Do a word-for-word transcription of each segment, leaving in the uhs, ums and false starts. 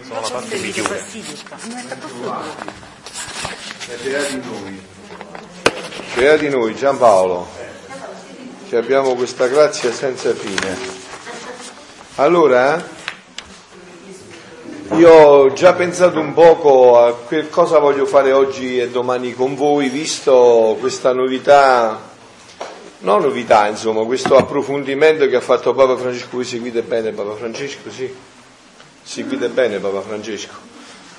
Sono la parte migliore. Beati noi. Beati noi, Giampaolo, che abbiamo questa grazia senza fine. Allora, io ho già pensato un poco a che cosa voglio fare oggi e domani con voi, visto questa novità, no novità, insomma, questo approfondimento che ha fatto Papa Francesco. Voi seguite bene Papa Francesco, sì? Seguite bene Papa Francesco,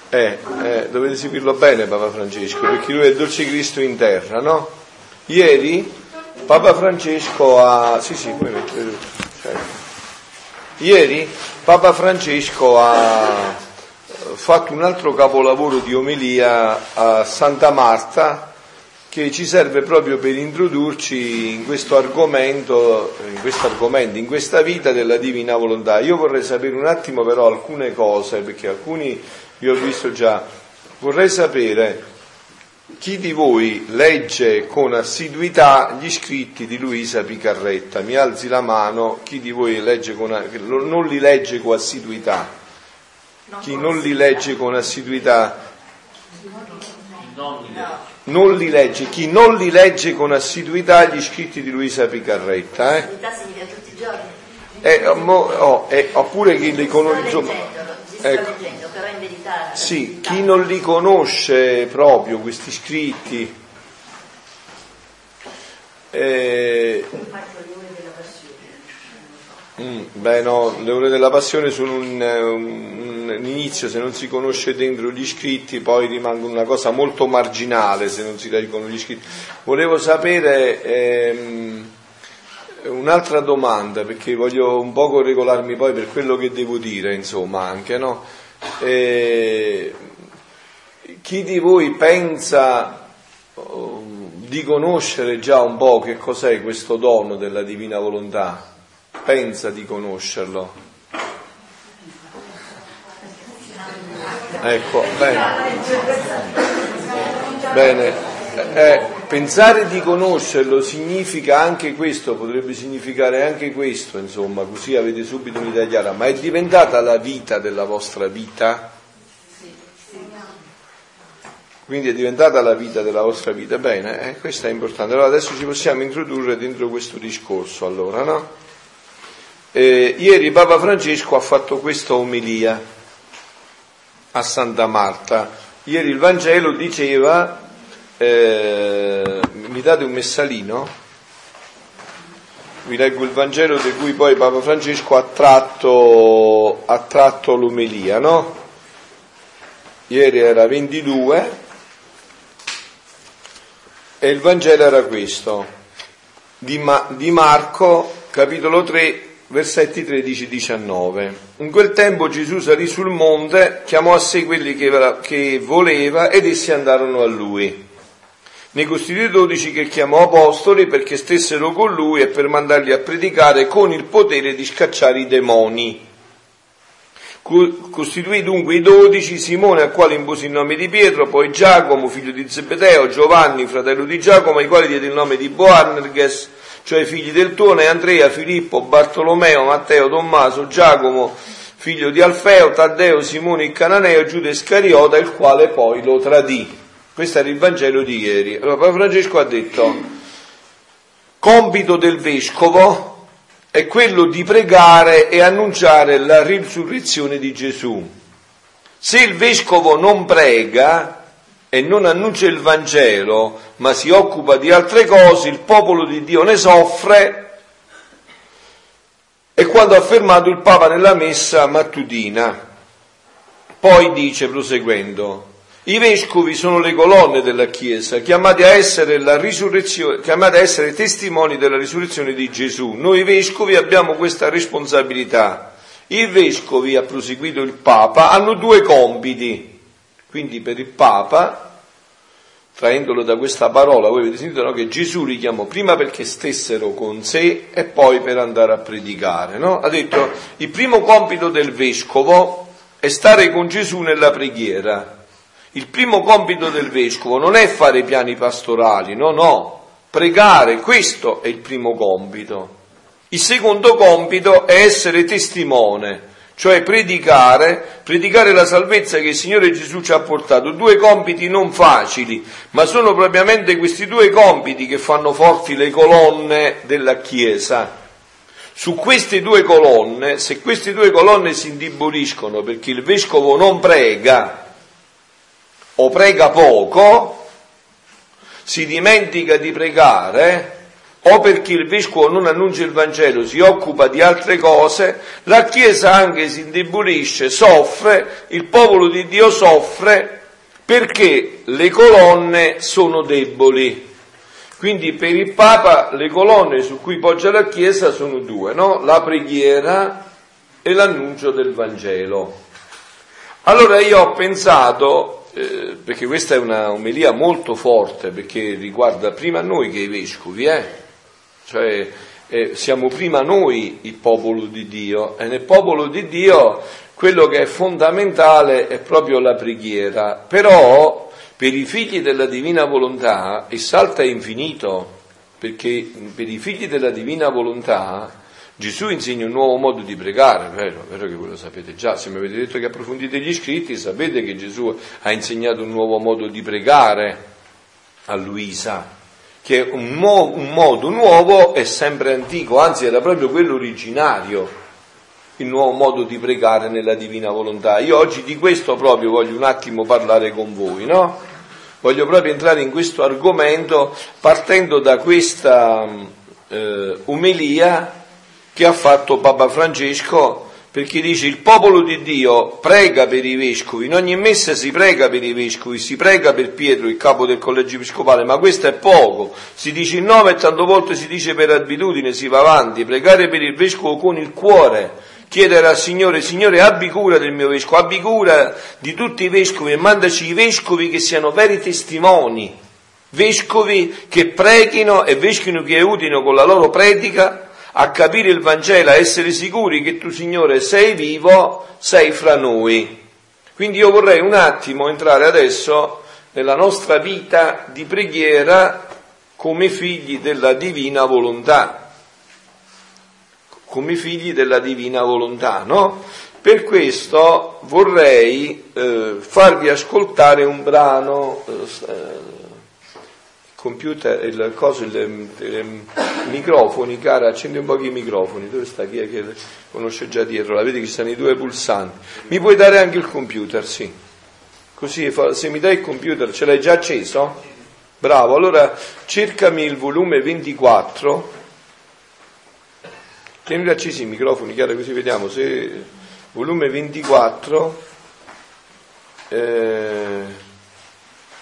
eh, eh, dovete seguirlo bene Papa Francesco, perché lui è il dolce Cristo in terra, no? Ieri Papa Francesco ha, sì sì, poi mettete tutto, cioè. Ieri Papa Francesco ha fatto un altro capolavoro di omelia a Santa Marta, che ci serve proprio per introdurci in questo argomento, in questo argomento, in questa vita della Divina Volontà. Io vorrei sapere un attimo però alcune cose, perché alcuni vi ho visto già. Vorrei sapere chi di voi legge con assiduità gli scritti di Luisa Piccarreta. Mi alzi la mano, chi di voi legge con, non li legge con assiduità? Chi non li legge con assiduità? Non li legge, chi non li legge con assiduità gli scritti di Luisa Piccarreta, eh? eh, mo, oh, eh, oppure chi li conosce, ecco. Sì, chi non li conosce proprio questi scritti, eh, mm, beh no, le ore della passione sono un, un inizio, se non si conosce dentro gli scritti poi rimangono una cosa molto marginale se non si leggono gli scritti. Volevo sapere ehm, un'altra domanda, perché voglio un poco regolarmi poi per quello che devo dire, insomma, anche, no? Eh, chi di voi pensa oh, di conoscere già un po' che cos'è questo dono della Divina Volontà? Pensa di conoscerlo? Ecco, bene, bene. Eh, pensare di conoscerlo significa anche questo, potrebbe significare anche questo, insomma, così avete subito un'idea chiara, ma è diventata la vita della vostra vita? Quindi è diventata la vita della vostra vita, bene, eh, questo è importante. Allora adesso ci possiamo introdurre dentro questo discorso, allora, no? Eh, ieri Papa Francesco ha fatto questa omelia a Santa Marta. Ieri il Vangelo diceva, eh, mi date un messalino? Vi leggo il Vangelo di cui poi Papa Francesco ha tratto, ha tratto l'omelia, no? Ieri era ventidue e il Vangelo era questo, di, Ma, di Marco, capitolo tre, versetti tredici diciannove. In quel tempo Gesù salì sul monte, chiamò a sé quelli che, che voleva ed essi andarono a lui. Ne costituì dodici che chiamò apostoli perché stessero con lui e per mandarli a predicare con il potere di scacciare i demoni. Costituì dunque i dodici, Simone al quale impose il nome di Pietro, poi Giacomo, figlio di Zebedeo, Giovanni, fratello di Giacomo, ai quali diede il nome di Boanerges, cioè figli del Tuone, Andrea, Filippo, Bartolomeo, Matteo, Tommaso, Giacomo, figlio di Alfeo, Taddeo, Simone il Cananeo, Giuda Iscariota, il quale poi lo tradì. Questo era il Vangelo di ieri. Allora Papa Francesco ha detto, compito del Vescovo è quello di pregare e annunciare la risurrezione di Gesù. Se il Vescovo non prega e non annuncia il Vangelo, ma si occupa di altre cose, il popolo di Dio ne soffre, e quanto ha affermato il Papa nella messa mattutina. Poi dice, proseguendo, i Vescovi sono le colonne della Chiesa, chiamati a essere, la risurrezione, chiamati a essere testimoni della risurrezione di Gesù. Noi Vescovi abbiamo questa responsabilità. I Vescovi, ha proseguito il Papa, hanno due compiti. Quindi per il Papa, traendolo da questa parola, voi avete sentito, no? Che Gesù li chiamò prima perché stessero con sé e poi per andare a predicare, no? Ha detto, il primo compito del Vescovo è stare con Gesù nella preghiera. Il primo compito del Vescovo non è fare piani pastorali, no, no, pregare, questo è il primo compito. Il secondo compito è essere testimone. cioè predicare, predicare la salvezza che il Signore Gesù ci ha portato. Due compiti non facili, ma sono propriamente questi due compiti che fanno forti le colonne della Chiesa. Su queste due colonne, se queste due colonne si indeboliscono perché il vescovo non prega o prega poco, si dimentica di pregare, o perché il vescovo non annuncia il Vangelo, si occupa di altre cose, la Chiesa anche si indebolisce, soffre, il popolo di Dio soffre perché le colonne sono deboli. Quindi per il Papa le colonne su cui poggia la Chiesa sono due, no? La preghiera e l'annuncio del Vangelo. Allora io ho pensato, eh, perché questa è una omelia molto forte, perché riguarda prima noi che i vescovi, eh? Cioè eh, siamo prima noi il popolo di Dio, e nel popolo di Dio quello che è fondamentale è proprio la preghiera, però... Per i figli della Divina Volontà il salto è infinito, perché per i figli della Divina Volontà Gesù insegna un nuovo modo di pregare, vero? Vero che voi lo sapete già, se mi avete detto che approfondite gli scritti sapete che Gesù ha insegnato un nuovo modo di pregare a Luisa, che un, mo- un modo nuovo è sempre antico, anzi era proprio quello originario, il nuovo modo di pregare nella Divina Volontà. Io oggi di questo proprio voglio un attimo parlare con voi, no? Voglio proprio entrare in questo argomento partendo da questa eh, omelia che ha fatto Papa Francesco, perché dice il popolo di Dio prega per i vescovi, in ogni messa si prega per i vescovi, si prega per Pietro, il capo del collegio episcopale, ma questo è poco, si dice il nome e tante volte si dice per abitudine, si va avanti, pregare per il vescovo con il cuore, chiedere al Signore, Signore abbi cura del mio vescovo, abbi cura di tutti i vescovi e mandaci i vescovi che siano veri testimoni, vescovi che preghino e vescovi che aiutino con la loro predica a capire il Vangelo, a essere sicuri che tu Signore sei vivo, sei fra noi. Quindi io vorrei un attimo entrare adesso nella nostra vita di preghiera come figli della Divina Volontà. come figli della Divina Volontà, no? Per questo vorrei eh, farvi ascoltare un brano, eh, il computer, il coso, il, il, i microfoni, cara, accendi un po' i microfoni, dove sta chi è che conosce già dietro, la vedi che stanno i due pulsanti, mi puoi dare anche il computer, sì, così fa, se mi dai il computer, ce l'hai già acceso? Bravo, allora cercami il volume ventiquattro, tenete accesi i microfoni, chiaro, così vediamo se volume ventiquattro, eh,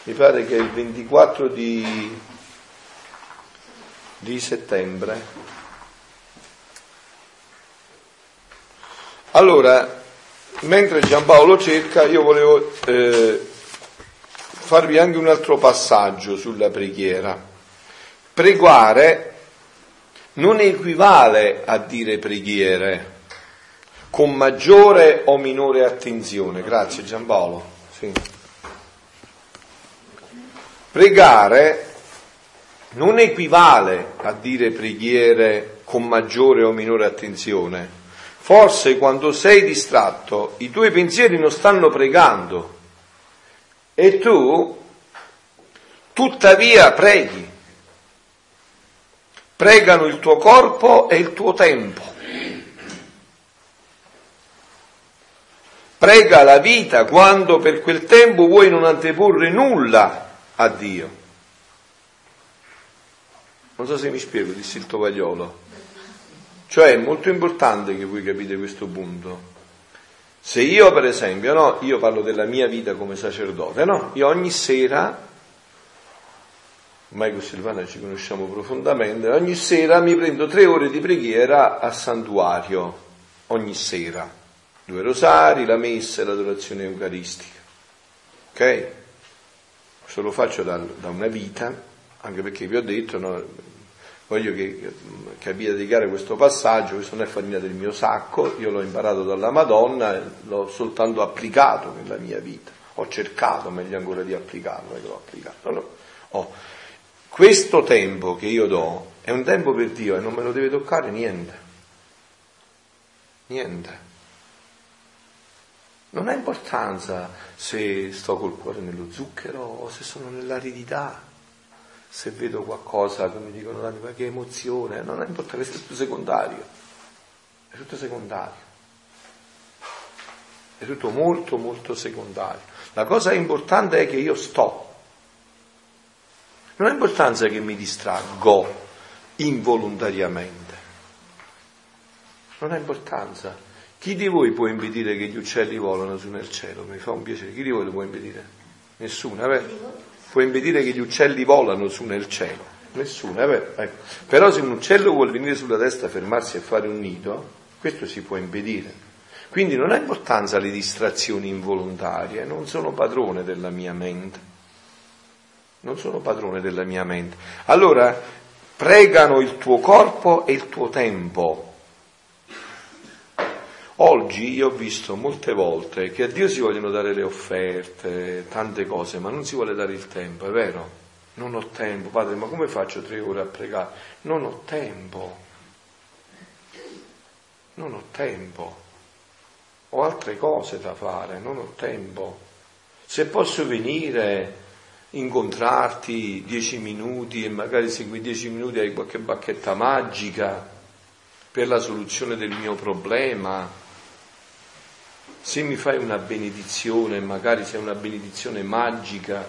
mi pare che è il ventiquattro di, di settembre. Allora, mentre Giampaolo cerca, io volevo eh, farvi anche un altro passaggio sulla preghiera. Pregare non equivale a dire preghiere con maggiore o minore attenzione. Grazie Giampaolo. Sì. Pregare non equivale a dire preghiere con maggiore o minore attenzione. Forse quando sei distratto i tuoi pensieri non stanno pregando e tu tuttavia preghi. Pregano il tuo corpo e il tuo tempo. Prega la vita quando per quel tempo vuoi non anteporre nulla a Dio. Non so se mi spiego, disse il tovagliolo. Cioè è molto importante che voi capite questo punto. Se io per esempio, no, io parlo della mia vita come sacerdote, no? Io ogni sera... ormai con Silvana ci conosciamo profondamente, ogni sera mi prendo tre ore di preghiera a santuario, ogni sera, due rosari, la messa e l'adorazione eucaristica, ok? Questo lo faccio da, da una vita, anche perché vi ho detto, no, voglio che capiate chiaro questo passaggio, questo non è farina del mio sacco, io l'ho imparato dalla Madonna, l'ho soltanto applicato nella mia vita, ho cercato meglio ancora di applicarlo, e l'ho applicato, no? Oh. Questo tempo che io do è un tempo per Dio e non me lo deve toccare niente, niente, Non ha importanza se sto col cuore nello zucchero o se sono nell'aridità, se vedo qualcosa che mi dicono ma che emozione, non ha importanza, questo è tutto secondario, è tutto secondario, è tutto molto molto secondario. La cosa importante è che io sto. Non ha importanza che mi distraggo involontariamente, non ha importanza. Chi di voi può impedire che gli uccelli volano su nel cielo? Mi fa un piacere, chi di voi lo può impedire? Nessuno, è vero? Può impedire che gli uccelli volano su nel cielo? Nessuno, è vero? Ecco. Però se un uccello vuol venire sulla testa, fermarsi e fare un nido, questo si può impedire. Quindi non ha importanza le distrazioni involontarie, non sono padrone della mia mente. Non sono padrone della mia mente. Allora, pregano il tuo corpo e il tuo tempo. Oggi io ho visto molte volte che a Dio si vogliono dare le offerte, tante cose, ma non si vuole dare il tempo, è vero? Non ho tempo, padre, ma come faccio tre ore a pregare? Non ho tempo. Non ho tempo. Ho altre cose da fare, non ho tempo. Se posso venire... incontrarti dieci minuti e magari se in quei dieci minuti hai qualche bacchetta magica per la soluzione del mio problema, se mi fai una benedizione, magari se è una benedizione magica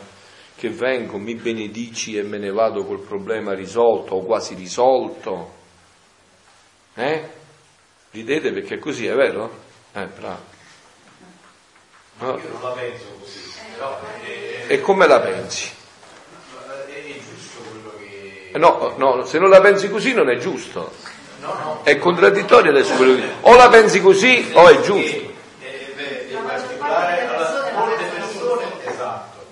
che vengo, mi benedici e me ne vado col problema risolto o quasi risolto, eh? Ridete perché così, è vero? Eh, bravo. No. Io non la penso così. No, è, è, e come la pensi? È giusto quello che... No, no, se non la pensi così non è giusto. No, no. È contraddittorio adesso quello che... O la pensi così o è giusto. In particolare a molte persone, esatto.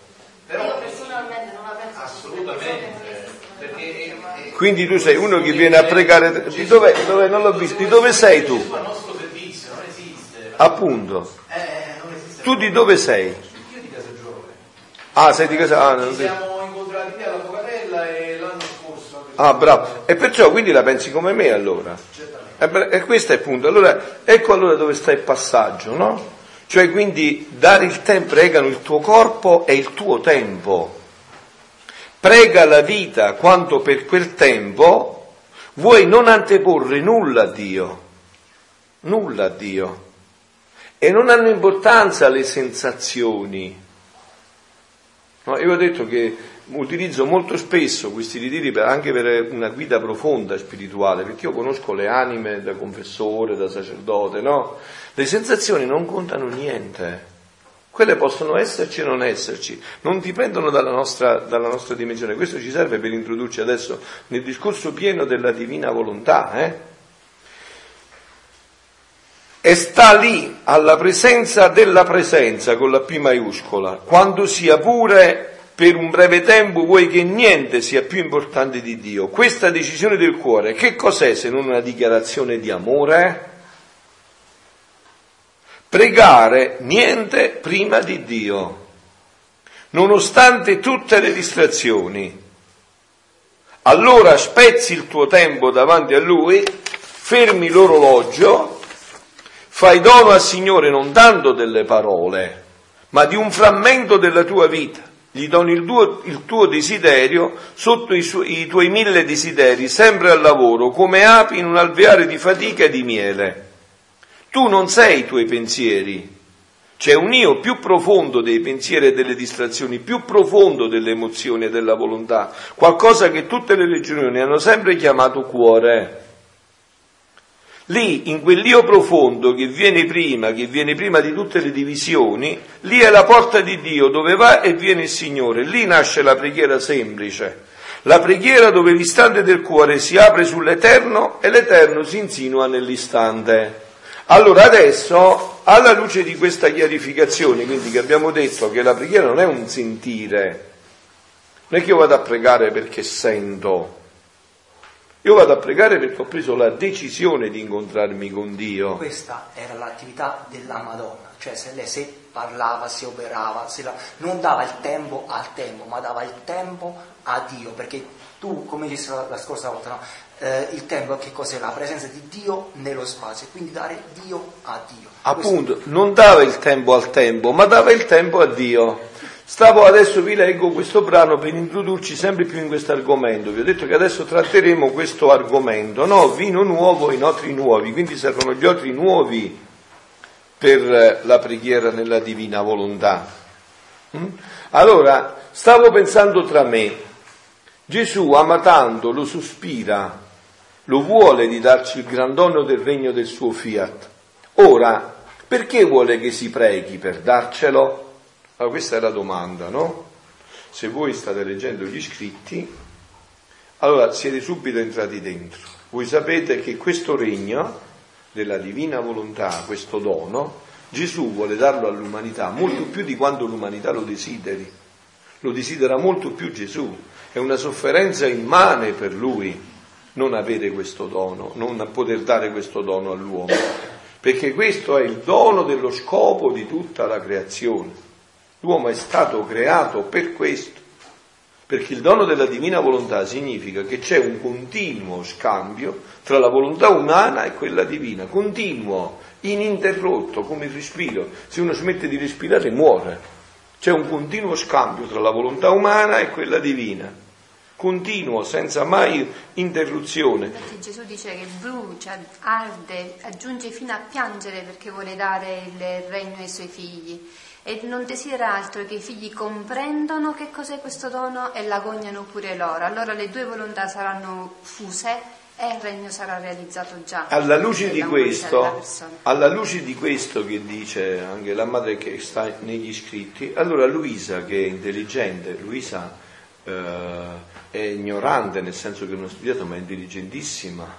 Però io personalmente non la penso assolutamente. Perché è... Quindi tu sei uno che viene a pregare... Di dove, dove, non l'ho visto. Di dove sei tu? Il nostro servizio non esiste. Appunto. Tu di dove sei? Io di Casagiove. Ah, sei di Casagiove. Ah, ci siamo incontrati lì alla Focarella e l'anno scorso. Ah, bravo. E perciò quindi la pensi come me allora? Certamente. E questo è il punto. Allora, ecco allora dove sta il passaggio, no? Cioè quindi dare il tempo, pregano il tuo corpo e il tuo tempo. Prega la vita quanto per quel tempo vuoi non anteporre nulla a Dio. Nulla a Dio. E non hanno importanza le sensazioni. No, io ho detto che utilizzo molto spesso questi ritiri per, anche per una guida profonda spirituale, perché io conosco le anime da confessore, da sacerdote, no? Le sensazioni non contano niente. Quelle possono esserci o non esserci, non dipendono dalla nostra, dalla nostra dimensione. Questo ci serve per introdurci adesso nel discorso pieno della Divina Volontà, eh? E sta lì, alla presenza della presenza, con la P maiuscola, quando sia pure per un breve tempo vuoi che niente sia più importante di Dio. Questa decisione del cuore, che cos'è se non una dichiarazione di amore? Pregare niente prima di Dio, nonostante tutte le distrazioni. Allora spezzi il tuo tempo davanti a Lui, fermi l'orologio, fai dono al Signore non tanto delle parole, ma di un frammento della tua vita. Gli doni il tuo, il tuo desiderio sotto i, su, i tuoi mille desideri, sempre al lavoro, come api in un alveare di fatica e di miele. Tu non sei i tuoi pensieri. C'è un io più profondo dei pensieri e delle distrazioni, più profondo delle emozioni e della volontà, qualcosa che tutte le religioni hanno sempre chiamato cuore. Lì, in quell'io profondo che viene prima, che viene prima di tutte le divisioni, lì è la porta di Dio dove va e viene il Signore. Lì nasce la preghiera semplice, la preghiera dove l'istante del cuore si apre sull'eterno e l'eterno si insinua nell'istante. Allora adesso, alla luce di questa chiarificazione, quindi che abbiamo detto che la preghiera non è un sentire, non è che io vado a pregare perché sento. Io vado a pregare perché ho preso la decisione di incontrarmi con Dio. Questa era l'attività della Madonna, cioè se lei se parlava, se operava, se la... non dava il tempo al tempo, ma dava il tempo a Dio, perché tu, come disse la, la scorsa volta, no? eh, il tempo che cos'è? La presenza di Dio nello spazio, quindi dare Dio a Dio. Appunto, questo... non dava il tempo al tempo, ma dava il tempo a Dio. Stavo adesso, vi leggo questo brano per introdurci sempre più in questo argomento. Vi ho detto che adesso tratteremo questo argomento, no? Vino nuovo in otri nuovi, quindi servono gli otri nuovi per la preghiera nella Divina Volontà. Allora, stavo pensando tra me, Gesù ama tanto, lo sospira, lo vuole di darci il gran dono del regno del suo fiat. Ora, perché vuole che si preghi per darcelo? Allora, questa è la domanda, no? Se voi state leggendo gli scritti, allora siete subito entrati dentro. Voi sapete che questo regno della divina volontà, questo dono, Gesù vuole darlo all'umanità molto più di quanto l'umanità lo desideri. Lo desidera molto più Gesù. È una sofferenza immane per lui non avere questo dono, non poter dare questo dono all'uomo, perché questo è il dono dello scopo di tutta la creazione. L'uomo è stato creato per questo, perché il dono della divina volontà significa che c'è un continuo scambio tra la volontà umana e quella divina, continuo, ininterrotto, come il respiro. Se uno smette di respirare muore. C'è un continuo scambio tra la volontà umana e quella divina, continuo, senza mai interruzione. Perché Gesù dice che brucia, arde, aggiunge fino a piangere perché vuole dare il regno ai suoi figli. E non desidera altro che i figli comprendano che cos'è questo dono e l'agognano pure loro. Allora le due volontà saranno fuse e il regno sarà realizzato già. Alla luce di questo, alla luce di questo che dice anche la madre che sta negli scritti, allora Luisa, che è intelligente, Luisa eh, è ignorante, nel senso che non ha studiato, ma è intelligentissima,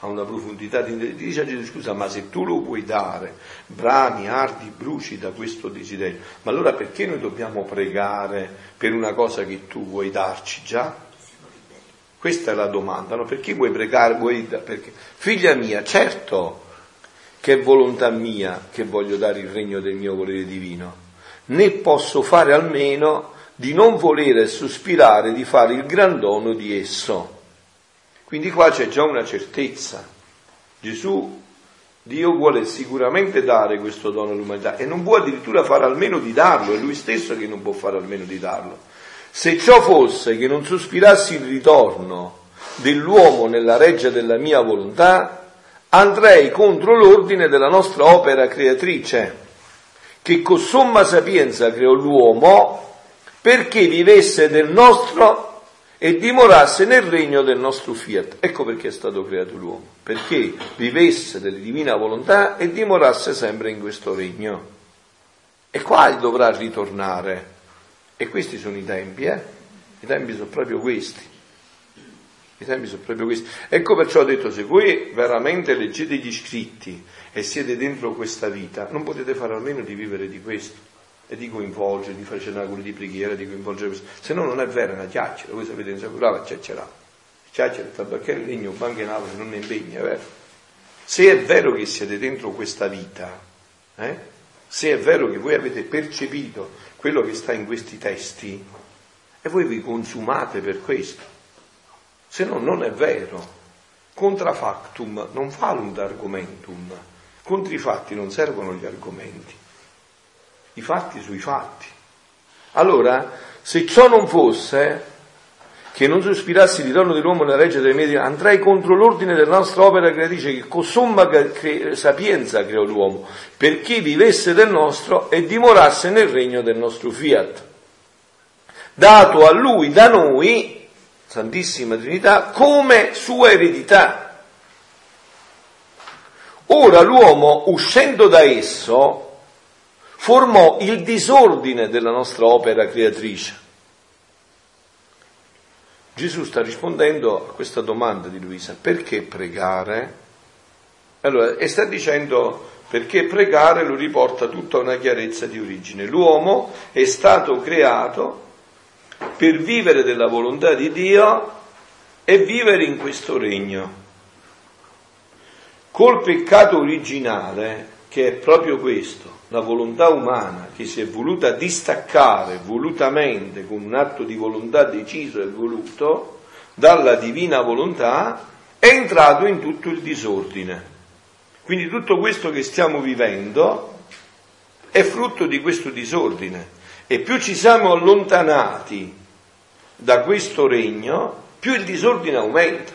ha una profondità di intelligenza. Dice: scusa, ma se tu lo vuoi dare, brami, ardi, bruci da questo desiderio, ma allora perché noi dobbiamo pregare per una cosa che tu vuoi darci già? Questa è la domanda, no? Perché vuoi pregare? Vuoi da... perché? Figlia mia, certo che è volontà mia che voglio dare il regno del mio volere divino, né posso fare almeno di non volere sospirare di fare il gran dono di esso. Quindi qua c'è già una certezza. Gesù, Dio vuole sicuramente dare questo dono all'umanità e non può addirittura fare almeno di darlo, è Lui stesso che non può fare almeno di darlo. Se ciò fosse che non sospirassi il ritorno dell'uomo nella reggia della mia volontà, andrei contro l'ordine della nostra opera creatrice, che con somma sapienza creò l'uomo perché vivesse del nostro e dimorasse nel regno del nostro fiat. Ecco perché è stato creato l'uomo, perché vivesse della divina volontà e dimorasse sempre in questo regno. E qua dovrà ritornare. E questi sono i tempi, eh? I tempi sono proprio questi. I tempi sono proprio questi. Ecco perciò ho detto, se voi veramente leggete gli scritti e siete dentro questa vita, non potete fare almeno di vivere di questo. E di coinvolgere, di fare cenacoli di preghiera, di coinvolgere questo. Se no non è vera, è una chiacchiera. Voi sapete, non si curava, chiacchierà. Chiacchiera, tabacchiere, legno, banche, Napoli, non ne impegna, è vero? Se è vero che siete dentro questa vita, eh? Se è vero che voi avete percepito quello che sta in questi testi, e voi vi consumate per questo. Se no non è vero. Contra factum non falunt argumentum. Contro i fatti non servono gli argomenti. I fatti sui fatti. Allora, se ciò non fosse che non sospirassi il ritorno dell'uomo nella reggia delle medie, andrei contro l'ordine della nostra opera creatrice, che con somma cre- sapienza creò l'uomo, perché vivesse del nostro e dimorasse nel regno del nostro fiat, dato a lui da noi, Santissima Trinità, come sua eredità. Ora l'uomo, uscendo da esso, formò il disordine della nostra opera creatrice. Gesù sta rispondendo a questa domanda di Luisa: perché pregare? Allora, e sta dicendo, perché pregare lo riporta tutta una chiarezza di origine. L'uomo è stato creato per vivere della volontà di Dio e vivere in questo regno. Col peccato originale, che è proprio questo, la volontà umana che si è voluta distaccare volutamente con un atto di volontà deciso e voluto dalla divina volontà, è entrato in tutto il disordine. Quindi tutto questo che stiamo vivendo è frutto di questo disordine. E più ci siamo allontanati da questo regno, più il disordine aumenta,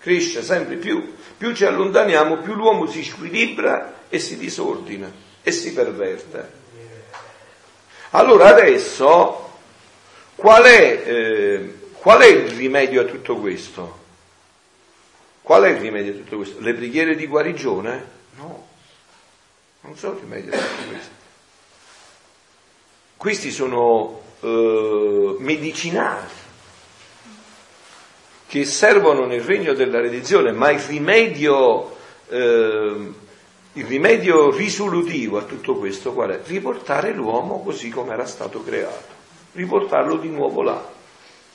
cresce sempre più. Più ci allontaniamo, più l'uomo si squilibra e si disordina e si perverte. Allora adesso qual è, eh, qual è il rimedio a tutto questo? Qual è il rimedio a tutto questo? Le preghiere di guarigione? No, non sono il rimedio a tutto questo. Questi sono eh, medicinali che servono nel regno della redenzione, ma il rimedio, eh, il rimedio risolutivo a tutto questo qual è? Riportare l'uomo così come era stato creato, riportarlo di nuovo là,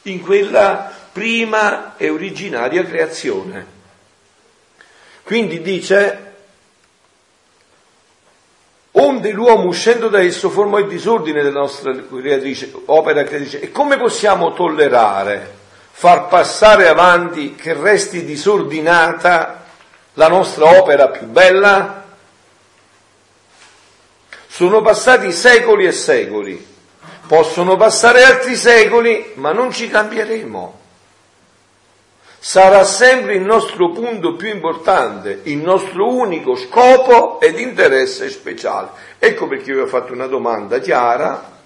in quella prima e originaria creazione. Quindi dice: onde l'uomo uscendo da esso formò il disordine della nostra creatrice, opera creatrice, e come possiamo tollerare, far passare avanti che resti disordinata la nostra opera più bella? Sono passati secoli e secoli, possono passare altri secoli, ma non ci cambieremo. Sarà sempre il nostro punto più importante, il nostro unico scopo ed interesse speciale. Ecco perché vi ho fatto una domanda chiara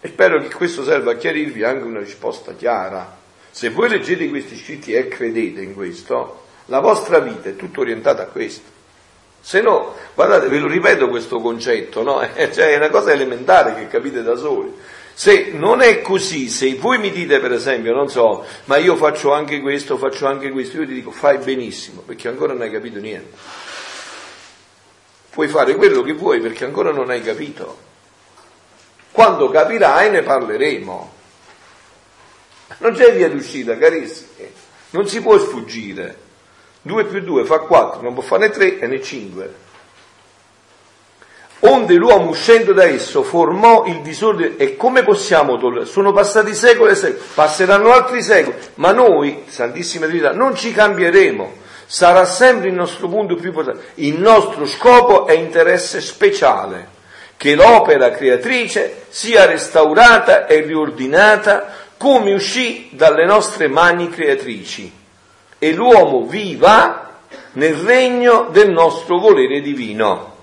e spero che questo serva a chiarirvi anche una risposta chiara. Se voi leggete questi scritti e credete in questo, la vostra vita è tutta orientata a questo. Se no, guardate, ve lo ripeto questo concetto, no? Cioè, è una cosa elementare che capite da soli. Se non è così, se voi mi dite per esempio, non so, ma io faccio anche questo, faccio anche questo, io ti dico fai benissimo, perché ancora non hai capito niente. Puoi fare quello che vuoi perché ancora non hai capito. Quando capirai ne parleremo. Non c'è via d'uscita, carissimi, non si può sfuggire. due più due fa quattro, non può fare né tre e né cinque. Onde l'uomo uscendo da esso formò il disordine, e come possiamo tollerare? Sono passati secoli e secoli, passeranno altri secoli, ma noi, Santissima Trinità, non ci cambieremo. Sarà sempre il nostro punto più importante, il nostro scopo è interesse speciale, che l'opera creatrice sia restaurata e riordinata come uscì dalle nostre mani creatrici, e l'uomo viva nel regno del nostro volere divino.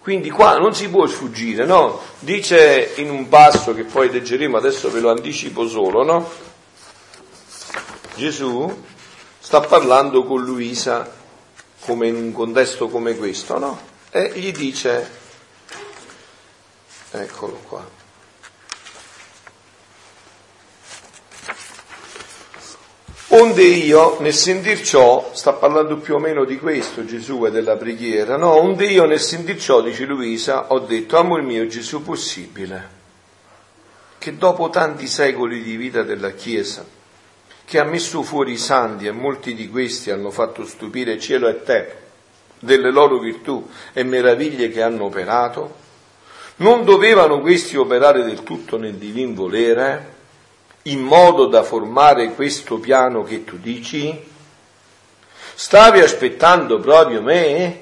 Quindi qua non si può sfuggire, no? Dice in un passo che poi leggeremo, adesso ve lo anticipo solo, no? Gesù sta parlando con Luisa come in un contesto come questo, no? E gli dice, eccolo qua, onde io nel sentir ciò, sta parlando più o meno di questo Gesù e della preghiera, no? Onde io nel sentir ciò, dice Luisa, ho detto, amor mio Gesù, possibile che dopo tanti secoli di vita della Chiesa, che ha messo fuori i santi e molti di questi hanno fatto stupire cielo e terra delle loro virtù e meraviglie che hanno operato, non dovevano questi operare del tutto nel divin volere, in modo da formare questo piano che tu dici? Stavi aspettando proprio me,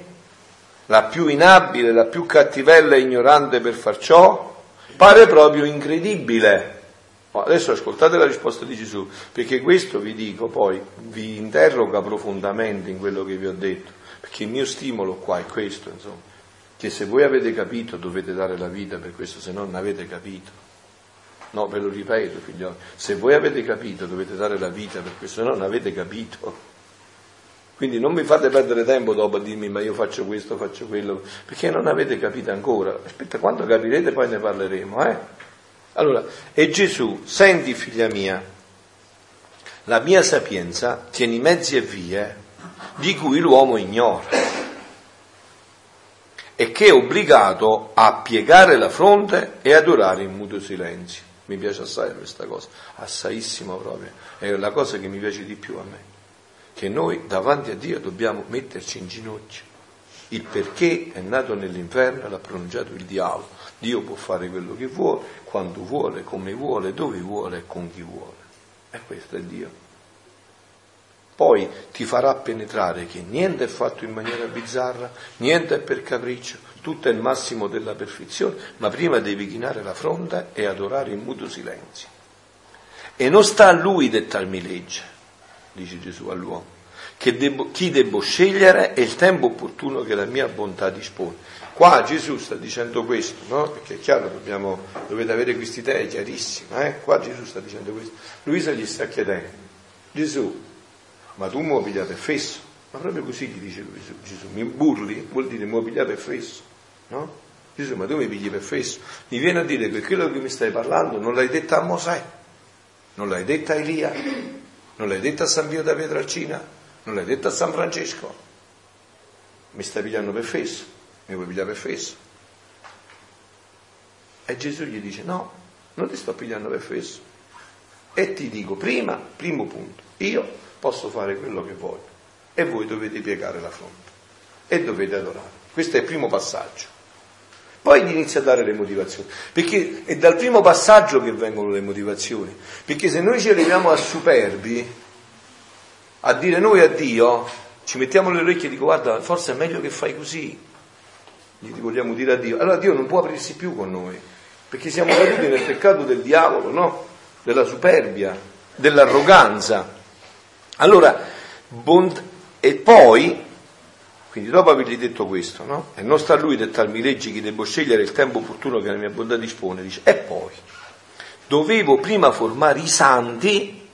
la più inabile, la più cattivella e ignorante, per far ciò? Pare proprio incredibile. Adesso ascoltate la risposta di Gesù, perché questo vi dico poi, vi interroga profondamente in quello che vi ho detto, perché il mio stimolo qua è questo, insomma, che se voi avete capito dovete dare la vita per questo, se non avete capito. No, ve lo ripeto, figlioli, se voi avete capito dovete dare la vita per questo, se no non avete capito. Quindi non mi fate perdere tempo dopo a dirmi ma io faccio questo, faccio quello, perché non avete capito ancora. Aspetta, quando capirete poi ne parleremo, eh? Allora, e Gesù, senti figlia mia, la mia sapienza tiene i mezzi e vie di cui l'uomo ignora, e che è obbligato a piegare la fronte e adorare in muto silenzio. Mi piace assai questa cosa, assaissimo proprio, è la cosa che mi piace di più a me, che noi davanti a Dio dobbiamo metterci in ginocchio. Il perché è nato nell'inferno, l'ha pronunciato il diavolo. Dio può fare quello che vuole, quando vuole, come vuole, dove vuole e con chi vuole. E questo è Dio. Poi ti farà penetrare che niente è fatto in maniera bizzarra, niente è per capriccio, tutto è il massimo della perfezione, ma prima devi chinare la fronda e adorare in muto silenzio. E non sta a lui dettarmi legge, dice Gesù all'uomo, che debbo, chi debbo scegliere è il tempo opportuno che la mia bontà dispone. Qua Gesù sta dicendo questo, no? Perché è chiaro, dobbiamo, dovete avere questa idea chiarissima, eh? Qua Gesù sta dicendo questo. Luisa gli sta chiedendo, Gesù, ma tu mi pigliate fesso? Ma proprio così gli dice Gesù, Gesù, mi burli? Vuol dire mi pigliate fesso, no? Gesù, ma tu mi pigli per fesso? Mi viene a dire che quello che mi stai parlando non l'hai detto a Mosè, non l'hai detto a Elia, non l'hai detto a San Pio da Pietrelcina, non l'hai detto a San Francesco, mi stai pigliando per fesso, mi vuoi pigliare per fesso? E Gesù gli dice, no, non ti sto pigliando per fesso, e ti dico prima, primo punto, io posso fare quello che voglio e voi dovete piegare la fronte e dovete adorare. Questo è il primo passaggio. Poi gli inizia a dare le motivazioni, perché è dal primo passaggio che vengono le motivazioni, perché se noi ci arriviamo a superbi, a dire noi a Dio, ci mettiamo le orecchie e dico guarda forse è meglio che fai così, gli vogliamo dire a Dio, allora Dio non può aprirsi più con noi, perché siamo caduti nel peccato del diavolo, no? Della superbia, dell'arroganza. Allora bond- e poi quindi dopo avergli detto questo, no? E non sta a lui dettarmi leggi che devo scegliere il tempo opportuno che la mia bontà dispone, dice, e poi dovevo prima formare i santi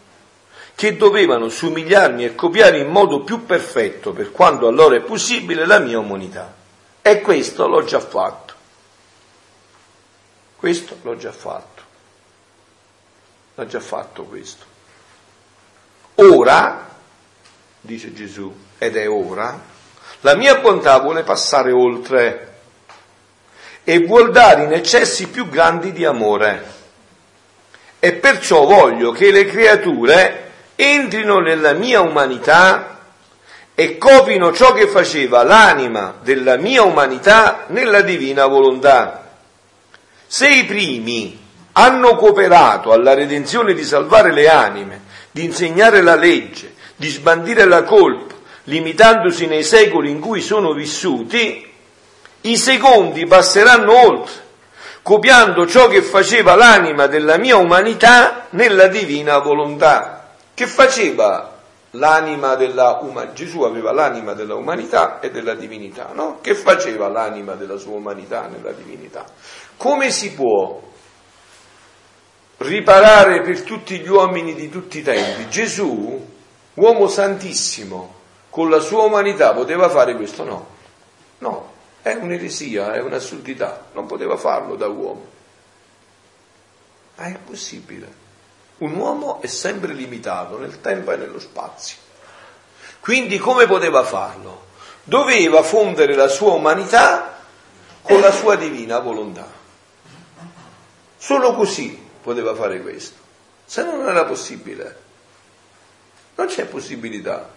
che dovevano somigliarmi e copiare in modo più perfetto, per quanto allora è possibile, la mia umanità. E questo l'ho già fatto. Questo l'ho già fatto. L'ho già fatto questo. Ora, dice Gesù, ed è ora, la mia bontà vuole passare oltre e vuol dare in eccessi più grandi di amore. E perciò voglio che le creature entrino nella mia umanità e copino ciò che faceva l'anima della mia umanità nella divina volontà. Se i primi hanno cooperato alla redenzione di salvare le anime, di insegnare la legge, di sbandire la colpa, limitandosi nei secoli in cui sono vissuti, i secondi passeranno oltre, copiando ciò che faceva l'anima della mia umanità nella divina volontà. Che faceva l'anima della umanità? Gesù aveva l'anima della umanità e della divinità, no? Che faceva l'anima della sua umanità nella divinità? Come si può riparare per tutti gli uomini di tutti i tempi? Gesù, uomo santissimo, con la sua umanità poteva fare questo? No, no, è un'eresia, è un'assurdità, non poteva farlo da uomo. Ma è impossibile. Un uomo è sempre limitato nel tempo e nello spazio. Quindi come poteva farlo? Doveva fondere la sua umanità con la sua divina volontà. Solo così poteva fare questo. Se no non era possibile. Non c'è possibilità.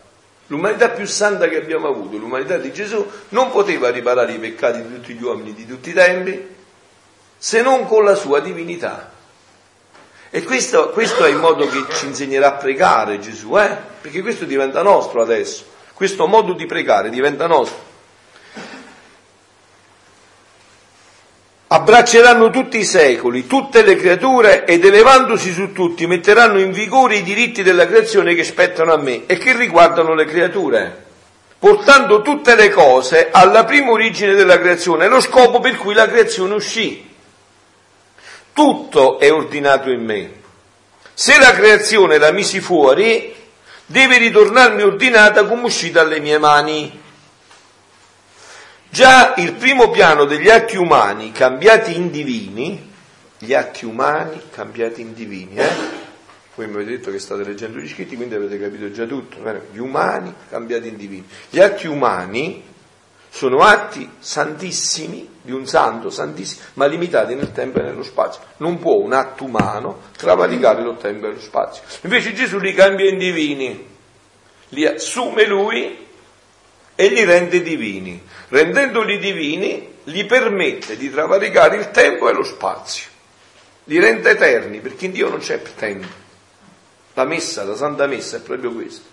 L'umanità più santa che abbiamo avuto, l'umanità di Gesù, non poteva riparare i peccati di tutti gli uomini di tutti i tempi se non con la sua divinità. E questo, questo è il modo che ci insegnerà a pregare Gesù, eh? Perché questo diventa nostro adesso, questo modo di pregare diventa nostro. Abbracceranno tutti i secoli, tutte le creature, ed elevandosi su tutti metteranno in vigore i diritti della creazione che spettano a me e che riguardano le creature, portando tutte le cose alla prima origine della creazione, lo scopo per cui la creazione uscì. Tutto è ordinato in me. Se la creazione la misi fuori, deve ritornarmi ordinata come uscita dalle mie mani. Già il primo piano degli atti umani cambiati in divini, gli atti umani cambiati in divini, eh? Voi mi avete detto che state leggendo gli scritti, quindi avete capito già tutto. Gli umani cambiati in divini. Gli atti umani sono atti santissimi, di un santo santissimo, ma limitati nel tempo e nello spazio. Non può un atto umano travalicare lo tempo e lo spazio. Invece Gesù li cambia in divini, li assume lui e li rende divini. Rendendoli divini, gli permette di travalicare il tempo e lo spazio. Li rende eterni, perché in Dio non c'è tempo. La messa, la Santa Messa è proprio questo.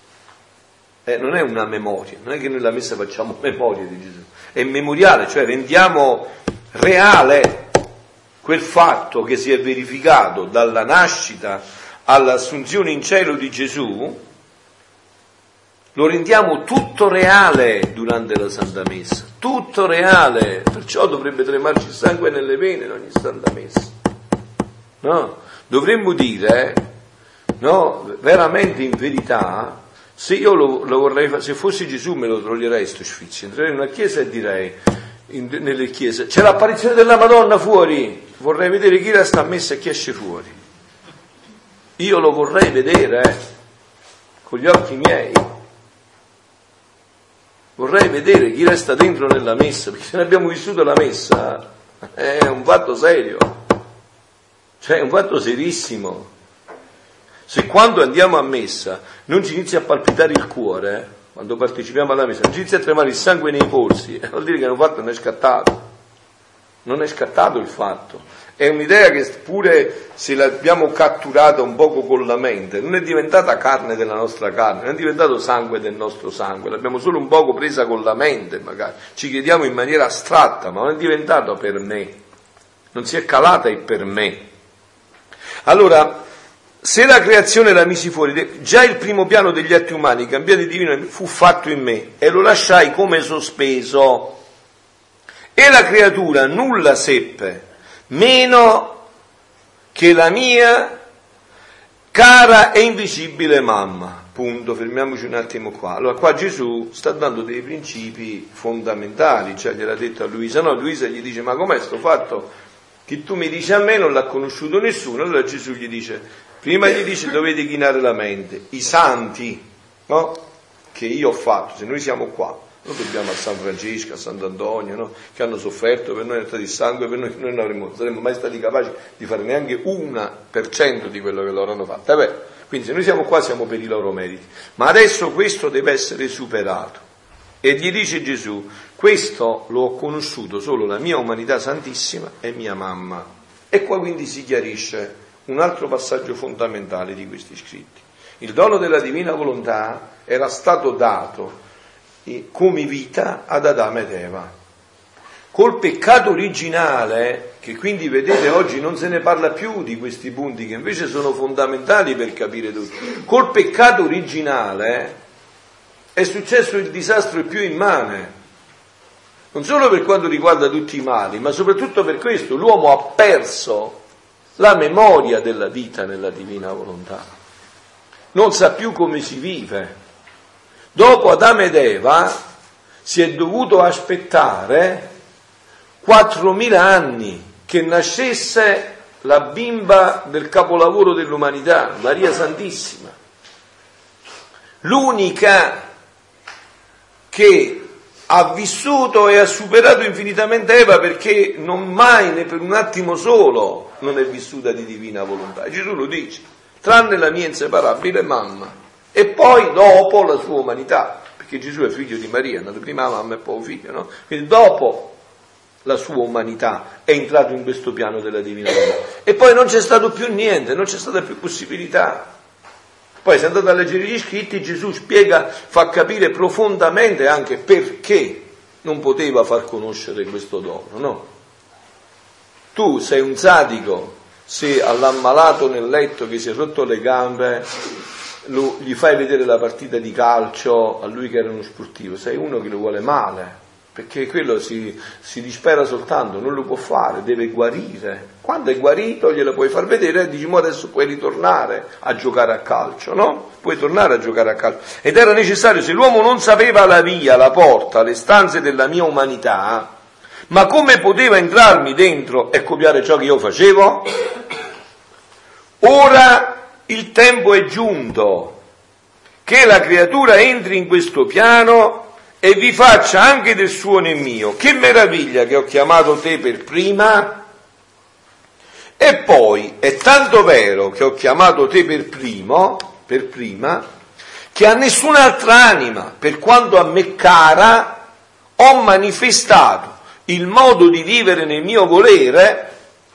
Eh, non è una memoria, non è che noi la messa facciamo memoria di Gesù, è memoriale, cioè rendiamo reale quel fatto che si è verificato dalla nascita all'assunzione in cielo di Gesù, lo rendiamo tutto reale durante la Santa Messa, tutto reale, perciò dovrebbe tremarci il sangue nelle vene in ogni Santa Messa, no? Dovremmo dire, no, veramente in verità, se io lo, lo vorrei fare, se fossi Gesù me lo toglierei sto sfizio, entrerei in una chiesa e direi, in, nelle chiese, c'è l'apparizione della Madonna fuori, vorrei vedere chi resta messa e chi esce fuori, io lo vorrei vedere eh, con gli occhi miei, vorrei vedere chi resta dentro nella messa, perché se ne abbiamo vissuto la messa è un fatto serio, cioè è un fatto serissimo. Se quando andiamo a messa non ci inizia a palpitare il cuore, eh? Quando partecipiamo alla messa, non ci inizia a tremare il sangue nei polsi, eh? Vuol dire che un fatto non è scattato. Non è scattato il fatto. È un'idea che pure se l'abbiamo catturata un poco con la mente, non è diventata carne della nostra carne, non è diventato sangue del nostro sangue, l'abbiamo solo un poco presa con la mente magari. Ci crediamo in maniera astratta, ma non è diventato per me. Non si è calata il per me. Allora, se la creazione la misi fuori, già il primo piano degli atti umani, cambiati divino, fu fatto in me e lo lasciai come sospeso. E la creatura nulla seppe, meno che la mia cara e invisibile mamma. Punto, fermiamoci un attimo qua. Allora qua Gesù sta dando dei principi fondamentali, cioè gliel'ha detto a Luisa, no? Luisa gli dice, ma com'è sto fatto che tu mi dici a me non l'ha conosciuto nessuno? Allora Gesù gli dice... Prima gli dice dovete chinare la mente, i santi, no? Che io ho fatto, se noi siamo qua, noi dobbiamo a San Francesco, a Sant'Antonio, no? Che hanno sofferto per noi, hanno dato il sangue, per noi, noi non avremmo, saremmo mai stati capaci di fare neanche una per cento di quello che loro hanno fatto. Eh beh, quindi se noi siamo qua siamo per i loro meriti, ma adesso questo deve essere superato. E gli dice Gesù, questo l'ho conosciuto solo la mia umanità santissima e mia mamma. E qua quindi si chiarisce un altro passaggio fondamentale di questi scritti. Il dono della Divina Volontà era stato dato come vita ad Adamo ed Eva. Col peccato originale, che quindi vedete oggi non se ne parla più di questi punti che invece sono fondamentali per capire tutto, col peccato originale è successo il disastro più immane. Non solo per quanto riguarda tutti i mali, ma soprattutto per questo l'uomo ha perso la memoria della vita nella Divina Volontà, non sa più come si vive. Dopo Adamo ed Eva si è dovuto aspettare quattromila anni che nascesse la bimba del capolavoro dell'umanità, Maria Santissima, l'unica che ha vissuto e ha superato infinitamente Eva, perché non mai, né per un attimo solo, non è vissuta di divina volontà. Gesù lo dice, tranne la mia inseparabile mamma, e poi dopo la sua umanità, perché Gesù è figlio di Maria, è nato prima mamma e poi figlio, no? Quindi dopo la sua umanità è entrato in questo piano della divina volontà, e poi non c'è stato più niente, non c'è stata più possibilità. Poi se andate a leggere gli scritti, Gesù spiega, fa capire profondamente anche perché non poteva far conoscere questo dono, no? Tu sei un sadico se all'ammalato nel letto che si è rotto le gambe lo, gli fai vedere la partita di calcio, a lui che era uno sportivo, sei uno che lo vuole male, perché quello si, si dispera soltanto, non lo può fare, deve guarire. Quando è guarito glielo puoi far vedere e dici, ma adesso puoi ritornare a giocare a calcio, no? Puoi tornare a giocare a calcio. Ed era necessario, se l'uomo non sapeva la via, la porta, le stanze della mia umanità, ma come poteva entrarmi dentro e copiare ciò che io facevo? Ora il tempo è giunto che la creatura entri in questo piano e vi faccia anche del suo nel mio. Che meraviglia che ho chiamato te per prima. E poi è tanto vero che ho chiamato te per primo, per prima, che a nessun'altra anima, per quanto a me cara, ho manifestato il modo di vivere nel mio volere,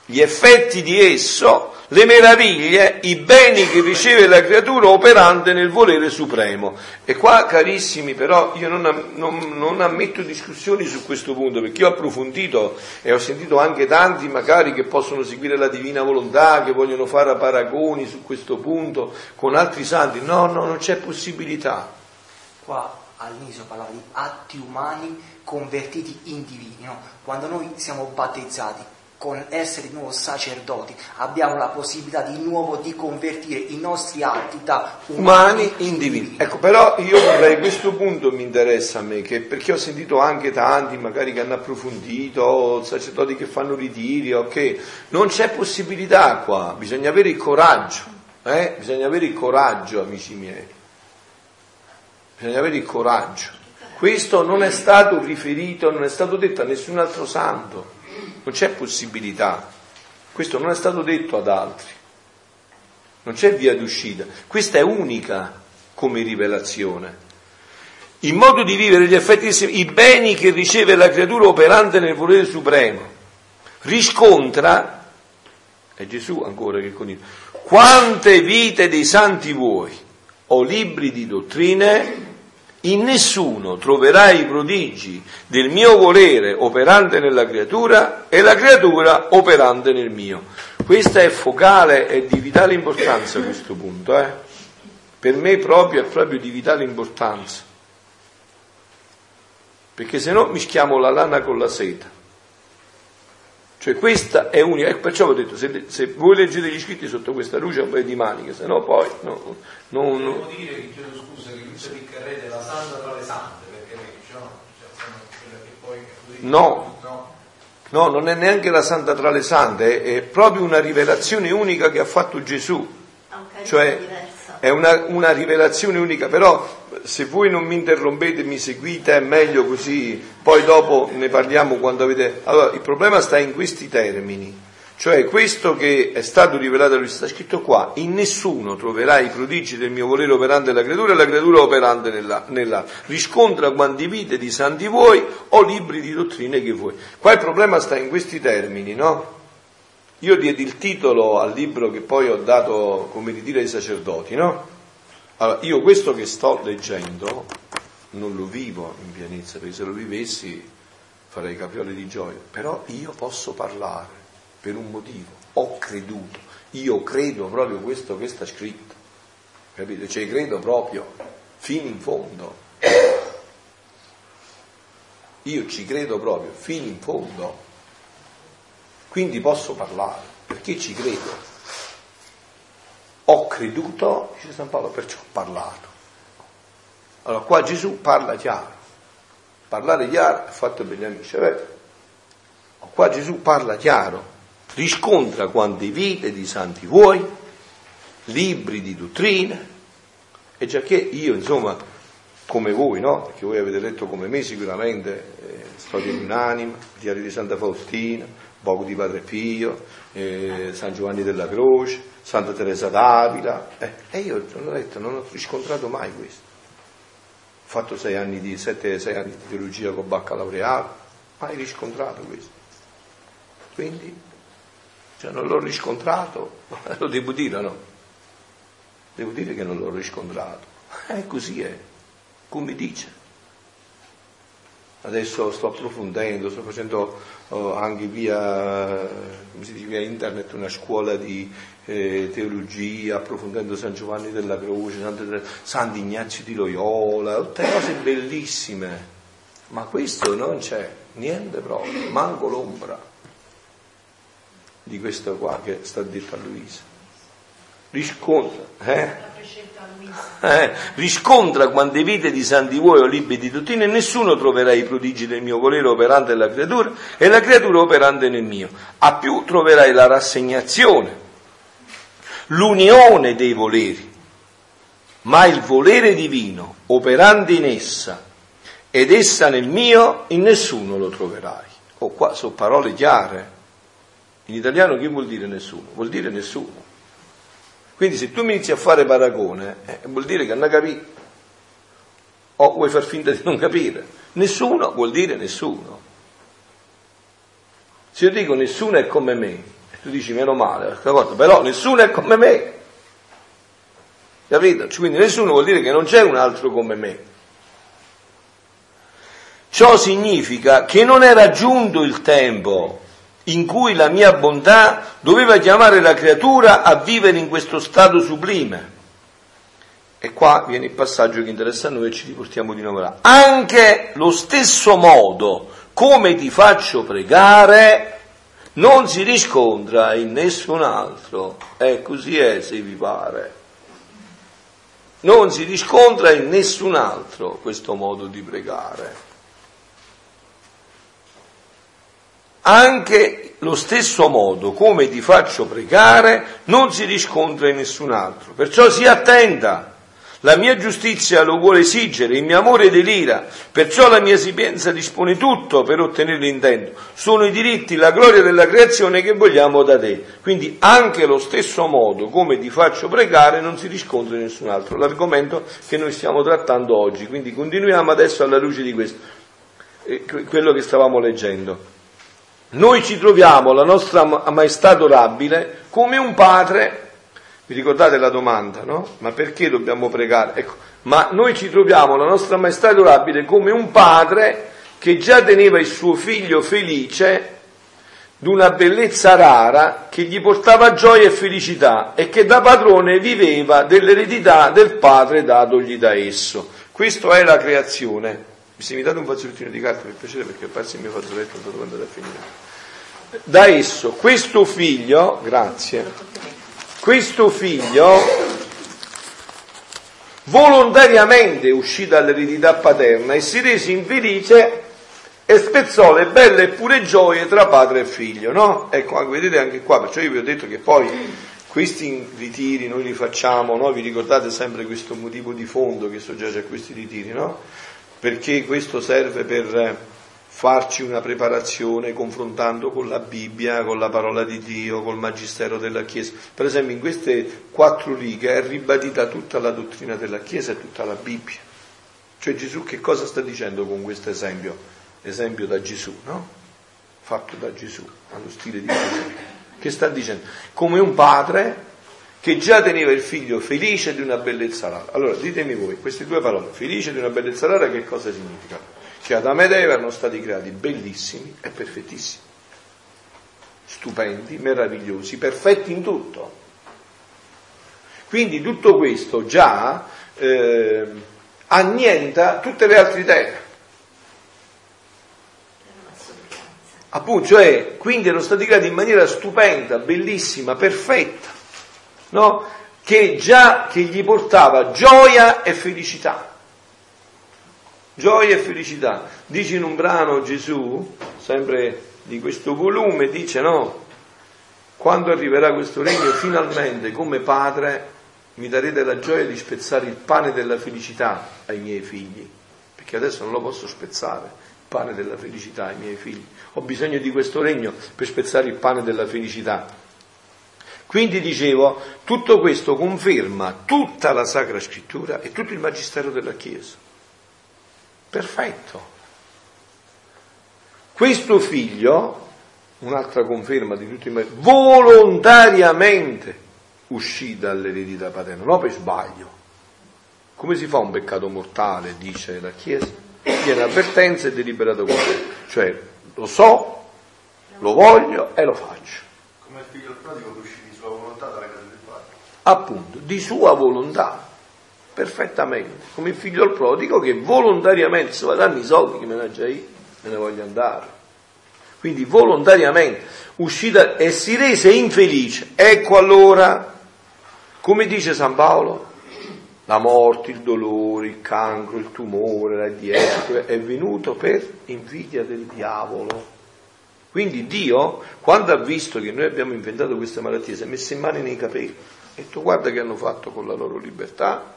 gli effetti di esso, le meraviglie, i beni che riceve la creatura operante nel volere supremo. E qua, carissimi, però io non, non, non ammetto discussioni su questo punto, perché io ho approfondito e ho sentito anche tanti magari che possono seguire la Divina Volontà, che vogliono fare paragoni su questo punto con altri santi. No, no, non c'è possibilità. Qua all'inizio parlava di atti umani convertiti in divino. Quando noi siamo battezzati, con essere di nuovo sacerdoti, abbiamo la possibilità di nuovo di convertire i nostri atti da umani, umani in divini. Ecco, però io vorrei, questo punto mi interessa a me, che, perché ho sentito anche tanti magari che hanno approfondito, sacerdoti che fanno ritiri, ok, non c'è possibilità qua, bisogna avere il coraggio, eh? bisogna avere il coraggio, amici miei, bisogna avere il coraggio. Questo non è stato riferito, non è stato detto a nessun altro santo. Non c'è possibilità, questo non è stato detto ad altri, non c'è via d'uscita, questa è unica come rivelazione. Il modo di vivere gli effetti, i beni che riceve la creatura operante nel volere supremo, riscontra, è Gesù ancora che continua, quante vite dei santi vuoi o libri di dottrine, in nessuno troverai i prodigi del mio volere operante nella creatura e la creatura operante nel mio. Questa è focale, è di vitale importanza a questo punto, eh? Per me proprio è proprio di vitale importanza, perché se no mischiamo la lana con la seta. Cioè questa è unica, e perciò ho detto, se, se voi leggete gli scritti sotto questa luce un paio di maniche, se no poi no, no, no. Devo dire che, chiedo scusa, che Luisa Piccarreta è la santa tra le sante, perché lei, diciamo, cioè, sono quella che poi è no. no no non è neanche la santa tra le sante, è, è proprio una rivelazione unica che ha fatto Gesù, un cioè diverso. È una, una rivelazione unica, però se voi non mi interrompete, mi seguite, è meglio così, poi dopo ne parliamo quando avete... Allora, il problema sta in questi termini, cioè questo che è stato rivelato a lui, sta scritto qua, in nessuno troverai i prodigi del mio volere operante nella creatura e la creatura operante nella, nella. Riscontra quanti vite di santi vuoi o libri di dottrine che vuoi. Qua il problema sta in questi termini, no? Io diedi il titolo al libro che poi ho dato, come ritiro ai sacerdoti, no? Allora, io questo che sto leggendo non lo vivo in pienezza, perché se lo vivessi farei capriole di gioia, però io posso parlare per un motivo, ho creduto, io credo proprio questo che sta scritto, capite? Cioè credo proprio fino in fondo, io ci credo proprio fino in fondo, quindi posso parlare perché ci credo. Ho creduto, dice San Paolo, perciò ho parlato. Allora qua Gesù parla chiaro, parlare chiaro è fatto per gli amici, vero? Qua Gesù parla chiaro, riscontra quante vite di santi vuoi, libri di dottrina, e già che io, insomma, come voi, no? Perché voi avete letto come me sicuramente, eh, Storia di un'anima, Diario di Santa Faustina, Bogo di Padre Pio, eh, San Giovanni della Croce, Santa Teresa d'Avila, eh, e io non ho detto, non ho riscontrato mai questo. Ho fatto sei anni di sette, sei anni di teologia con baccalaureato, mai riscontrato questo. Quindi, cioè non l'ho riscontrato, lo devo dire, no? Devo dire che non l'ho riscontrato. Eh, così è, come dice. Adesso sto approfondendo, sto facendo oh, anche via, come si dice, via internet una scuola di eh, teologia, approfondendo San Giovanni della Croce, Sant'Ignazio di Loyola, tutte cose bellissime, ma questo non c'è, niente proprio, manco l'ombra di questo qua che sta detto a Luisa. Riscontra, eh? Eh, riscontra quante vite di santi vuoi o libri di dottrina, e nessuno troverai i prodigi del mio volere operante nella creatura e la creatura operante nel mio. A più troverai la rassegnazione, l'unione dei voleri, ma il volere divino operante in essa ed essa nel mio, in nessuno lo troverai. Oh, qua sono parole chiare. In italiano che vuol dire nessuno? Vuol dire nessuno. Quindi se tu mi inizi a fare paragone, eh, vuol dire che non capi, o vuoi far finta di non capire. Nessuno vuol dire nessuno. Se io dico nessuno è come me, tu dici meno male, però nessuno è come me, capito? Quindi nessuno vuol dire che non c'è un altro come me. Ciò significa che non era giunto il tempo in cui la mia bontà doveva chiamare la creatura a vivere in questo stato sublime. E qua viene il passaggio che interessa a noi e ci riportiamo di nuovo là. Anche lo stesso modo come ti faccio pregare non si riscontra in nessun altro. E così è, se vi pare. Non si riscontra in nessun altro questo modo di pregare. Anche lo stesso modo come ti faccio pregare non si riscontra in nessun altro, perciò si attenta, la mia giustizia lo vuole esigere, il mio amore delira, perciò la mia sapienza dispone tutto per ottenere l'intento, sono i diritti, la gloria della creazione che vogliamo da te. Quindi anche lo stesso modo come ti faccio pregare non si riscontra in nessun altro, l'argomento che noi stiamo trattando oggi. Quindi continuiamo adesso alla luce di questo, quello che stavamo leggendo. Noi ci troviamo, la nostra maestà adorabile, come un padre. Vi ricordate la domanda, no? Ma perché dobbiamo pregare? Ecco, ma noi ci troviamo, la nostra maestà adorabile, come un padre che già teneva il suo figlio felice, d'una bellezza rara, che gli portava gioia e felicità, e che da padrone viveva dell'eredità del padre datogli da esso. Questa è la creazione. Se mi date un fazzolettino di carta per piacere, perché è perso il mio fazzoletto, non so quando andare a finire. Da esso, questo figlio, grazie, questo figlio volontariamente uscì dall'eredità paterna e si rese infelice e spezzò le belle e pure gioie tra padre e figlio, no? Ecco, vedete anche qua, perciò io vi ho detto che poi questi ritiri noi li facciamo, no? Vi ricordate sempre questo motivo di fondo che soggiace a questi ritiri, no? Perché questo serve per farci una preparazione confrontando con la Bibbia, con la parola di Dio, col Magistero della Chiesa. Per esempio in queste quattro righe è ribadita tutta la dottrina della Chiesa e tutta la Bibbia. Cioè Gesù che cosa sta dicendo con questo esempio? Esempio da Gesù, no? Fatto da Gesù, allo stile di Gesù. Che sta dicendo? Come un padre che già teneva il figlio felice di una bellezza rara. Allora, ditemi voi, queste due parole, felice di una bellezza rara, che cosa significa? Che Adamo ed Eva erano stati creati bellissimi e perfettissimi, stupendi, meravigliosi, perfetti in tutto. Quindi tutto questo già eh, annienta tutte le altre idee. Appunto, cioè, quindi erano stati creati in maniera stupenda, bellissima, perfetta. No? Che già che gli portava gioia e felicità. Gioia e felicità. Dice in un brano Gesù, sempre di questo volume, dice no, quando arriverà questo regno finalmente come padre mi darete la gioia di spezzare il pane della felicità ai miei figli, perché adesso non lo posso spezzare. Pane della felicità ai miei figli. Ho bisogno di questo regno per spezzare il pane della felicità. Quindi dicevo, tutto questo conferma tutta la Sacra Scrittura e tutto il Magistero della Chiesa. Perfetto. Questo figlio, un'altra conferma di tutto il Magistero, volontariamente uscì dall'eredità paterna, non per sbaglio. Come si fa un peccato mortale, dice la Chiesa? Viene avvertenza e deliberato cuore. Cioè, lo so, lo voglio e lo faccio. Come il figlio prodigo che uscì. Appunto, di sua volontà, perfettamente, come il figlio al prodigo che volontariamente, se va a darmi i soldi che me ne ha già io, me ne voglio andare. Quindi volontariamente uscita e si rese infelice. Ecco allora, come dice San Paolo, la morte, il dolore, il cancro, il tumore, la dieta è venuto per invidia del diavolo. Quindi Dio, quando ha visto che noi abbiamo inventato questa malattia, si è messo in mani nei capelli, ha detto guarda che hanno fatto con la loro libertà.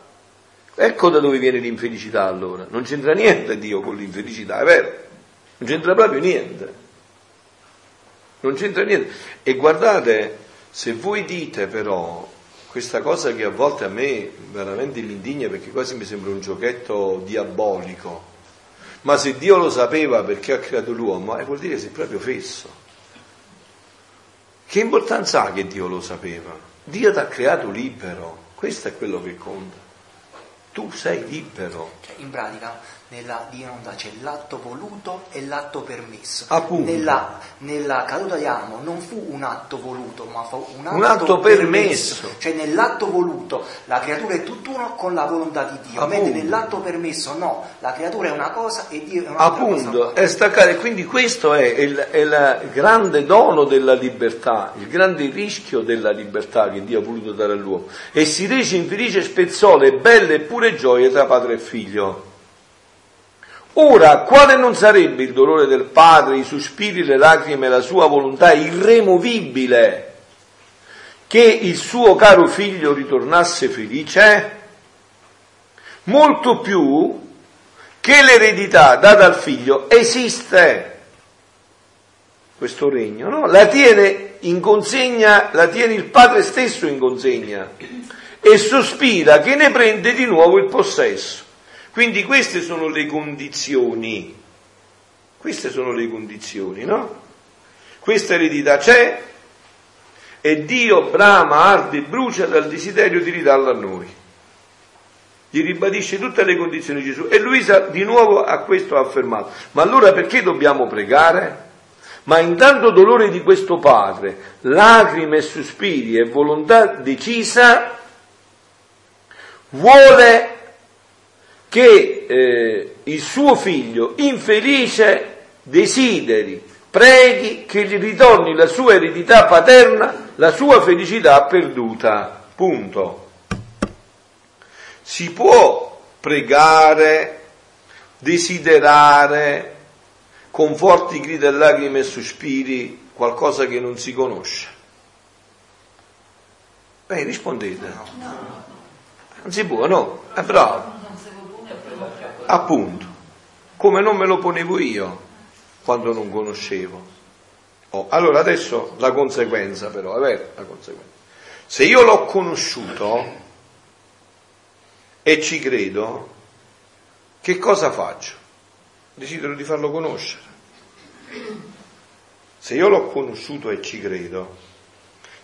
Ecco da dove viene l'infelicità allora. Non c'entra niente Dio con l'infelicità, è vero? Non c'entra proprio niente. Non c'entra niente. E guardate, se voi dite però, questa cosa che a volte a me veramente mi indigna, perché quasi mi sembra un giochetto diabolico, ma se Dio lo sapeva perché ha creato l'uomo, eh, vuol dire che si è proprio fesso. Che importanza ha che Dio lo sapeva? Dio ti ha creato libero, questo è quello che conta. Tu sei libero. Cioè, in pratica, nella Divina c'è l'atto voluto e l'atto permesso. Appunto. Nella, nella caduta di Adamo non fu un atto voluto, ma fu un atto, un atto permesso. permesso. Cioè, nell'atto voluto la creatura è tutt'uno con la volontà di Dio. Appunto. Mentre nell'atto permesso no, la creatura è una cosa e Dio è un'altra. Appunto, cosa. È staccare. Quindi questo è il, è il grande dono della libertà, il grande rischio della libertà che Dio ha voluto dare all'uomo. E si rese infelice spezzole, belle e pure gioie tra padre e figlio. Ora, quale non sarebbe il dolore del padre, i sospiri, le lacrime, la sua volontà irremovibile, che il suo caro figlio ritornasse felice? Molto più che l'eredità data al figlio esiste, questo regno, no? La tiene in consegna, la tiene il padre stesso in consegna e sospira che ne prende di nuovo il possesso. Quindi queste sono le condizioni, queste sono le condizioni, no? Questa eredità c'è e Dio brama, arde e brucia dal desiderio di ridarla a noi. Gli ribadisce tutte le condizioni di Gesù e Luisa di nuovo a questo ha affermato. Ma allora perché dobbiamo pregare? Ma intanto dolore di questo padre, lacrime e sospiri e volontà decisa, vuole che eh, il suo figlio infelice desideri, preghi che gli ritorni la sua eredità paterna, la sua felicità perduta. Punto. Si può pregare, desiderare, con forti grida e lacrime e sospiri, qualcosa che non si conosce? Beh, rispondete. Non si può, no? È bravo. Appunto, come non me lo ponevo io quando non conoscevo. Oh, allora adesso la conseguenza però, vabbè, la conseguenza. Se io l'ho conosciuto e ci credo, che cosa faccio? Desidero di farlo conoscere. Se io l'ho conosciuto e ci credo,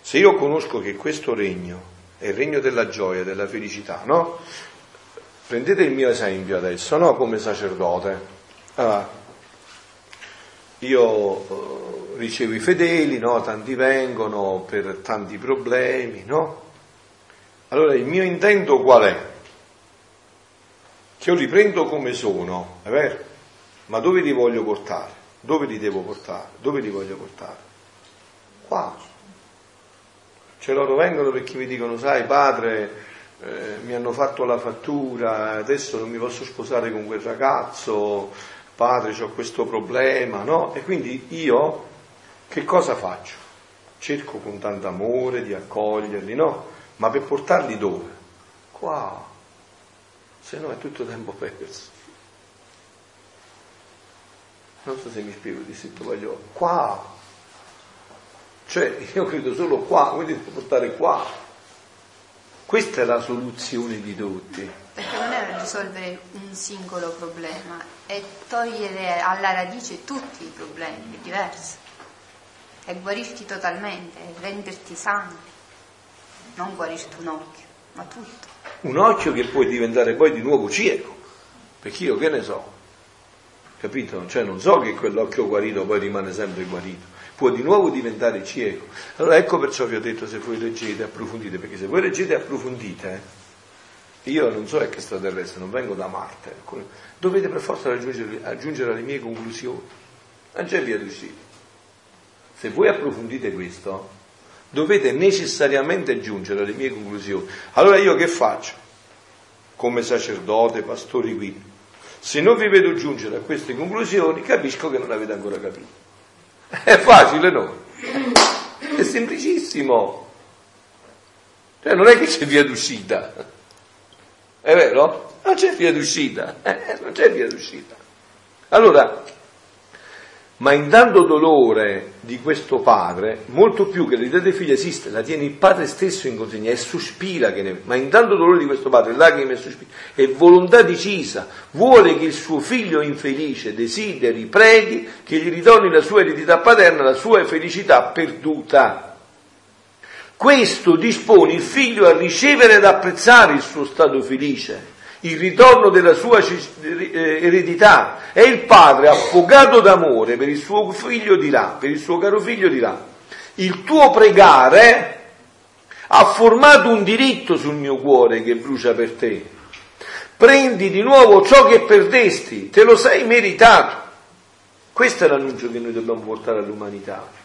se io conosco che questo regno è il regno della gioia, della felicità, no? Prendete il mio esempio adesso, no? Come sacerdote. Allora, io eh, ricevo i fedeli, no? Tanti vengono per tanti problemi, no? Allora il mio intento qual è? Che io li prendo come sono, è vero? Ma dove li voglio portare? Dove li devo portare? Dove li voglio portare? Qua. Cioè loro vengono perché mi dicono, sai padre, Eh, mi hanno fatto la fattura, adesso non mi posso sposare con quel ragazzo, padre c'ho questo problema, no? E quindi io che cosa faccio? Cerco con tanto amore di accoglierli, no? Ma per portarli dove? Qua, se no è tutto tempo perso. Non so se mi spiego di sottovagliato. Qua, cioè io credo solo qua, quindi devo portare qua. Questa è la soluzione di tutti. Perché non è risolvere un singolo problema, è togliere alla radice tutti i problemi, è diverso. È guarirti totalmente, è renderti sano. Non guarirti un occhio, ma tutto. Un occhio che puoi diventare poi di nuovo cieco, perché io che ne so, capito? Cioè non so che quell'occhio guarito poi rimane sempre guarito. Può di nuovo diventare cieco. Allora ecco perciò vi ho detto, se voi leggete approfondite, perché se voi leggete approfondite, io non so è che extraterrestre, non vengo da Marte, dovete per forza raggiungere, aggiungere alle mie conclusioni, non c'è via d'uscita. Se voi approfondite questo, dovete necessariamente aggiungere alle mie conclusioni. Allora io che faccio? Come sacerdote, pastori qui, se non vi vedo giungere a queste conclusioni, capisco che non avete ancora capito. È facile, no? È semplicissimo. Cioè non è che c'è via d'uscita. È vero? Non c'è via d'uscita. Eh, non c'è via d'uscita. Allora, ma intanto dolore di questo padre, molto più che l'idea del figlio esiste, la tiene il padre stesso in consegna e sospira che ne... Ma intanto dolore di questo padre, lacrime e sospira, e volontà decisa, vuole che il suo figlio infelice desideri, preghi, che gli ritorni la sua eredità paterna, la sua felicità perduta. Questo dispone il figlio a ricevere ed apprezzare il suo stato felice, il ritorno della sua eredità. È il padre affogato d'amore per il suo figlio di là, per il suo caro figlio di là. Il tuo pregare ha formato un diritto sul mio cuore che brucia per te. Prendi di nuovo ciò che perdesti, te lo sei meritato. Questo è l'annuncio che noi dobbiamo portare all'umanità.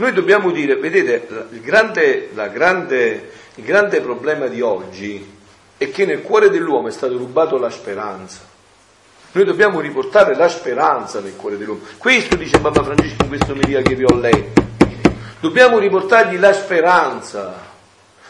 Noi dobbiamo dire, vedete, il grande, la grande, il grande problema di oggi è che nel cuore dell'uomo è stata rubata la speranza. Noi dobbiamo riportare la speranza nel cuore dell'uomo. Questo dice Papa Francesco in questa omelia che vi ho letto. Dobbiamo riportargli la speranza.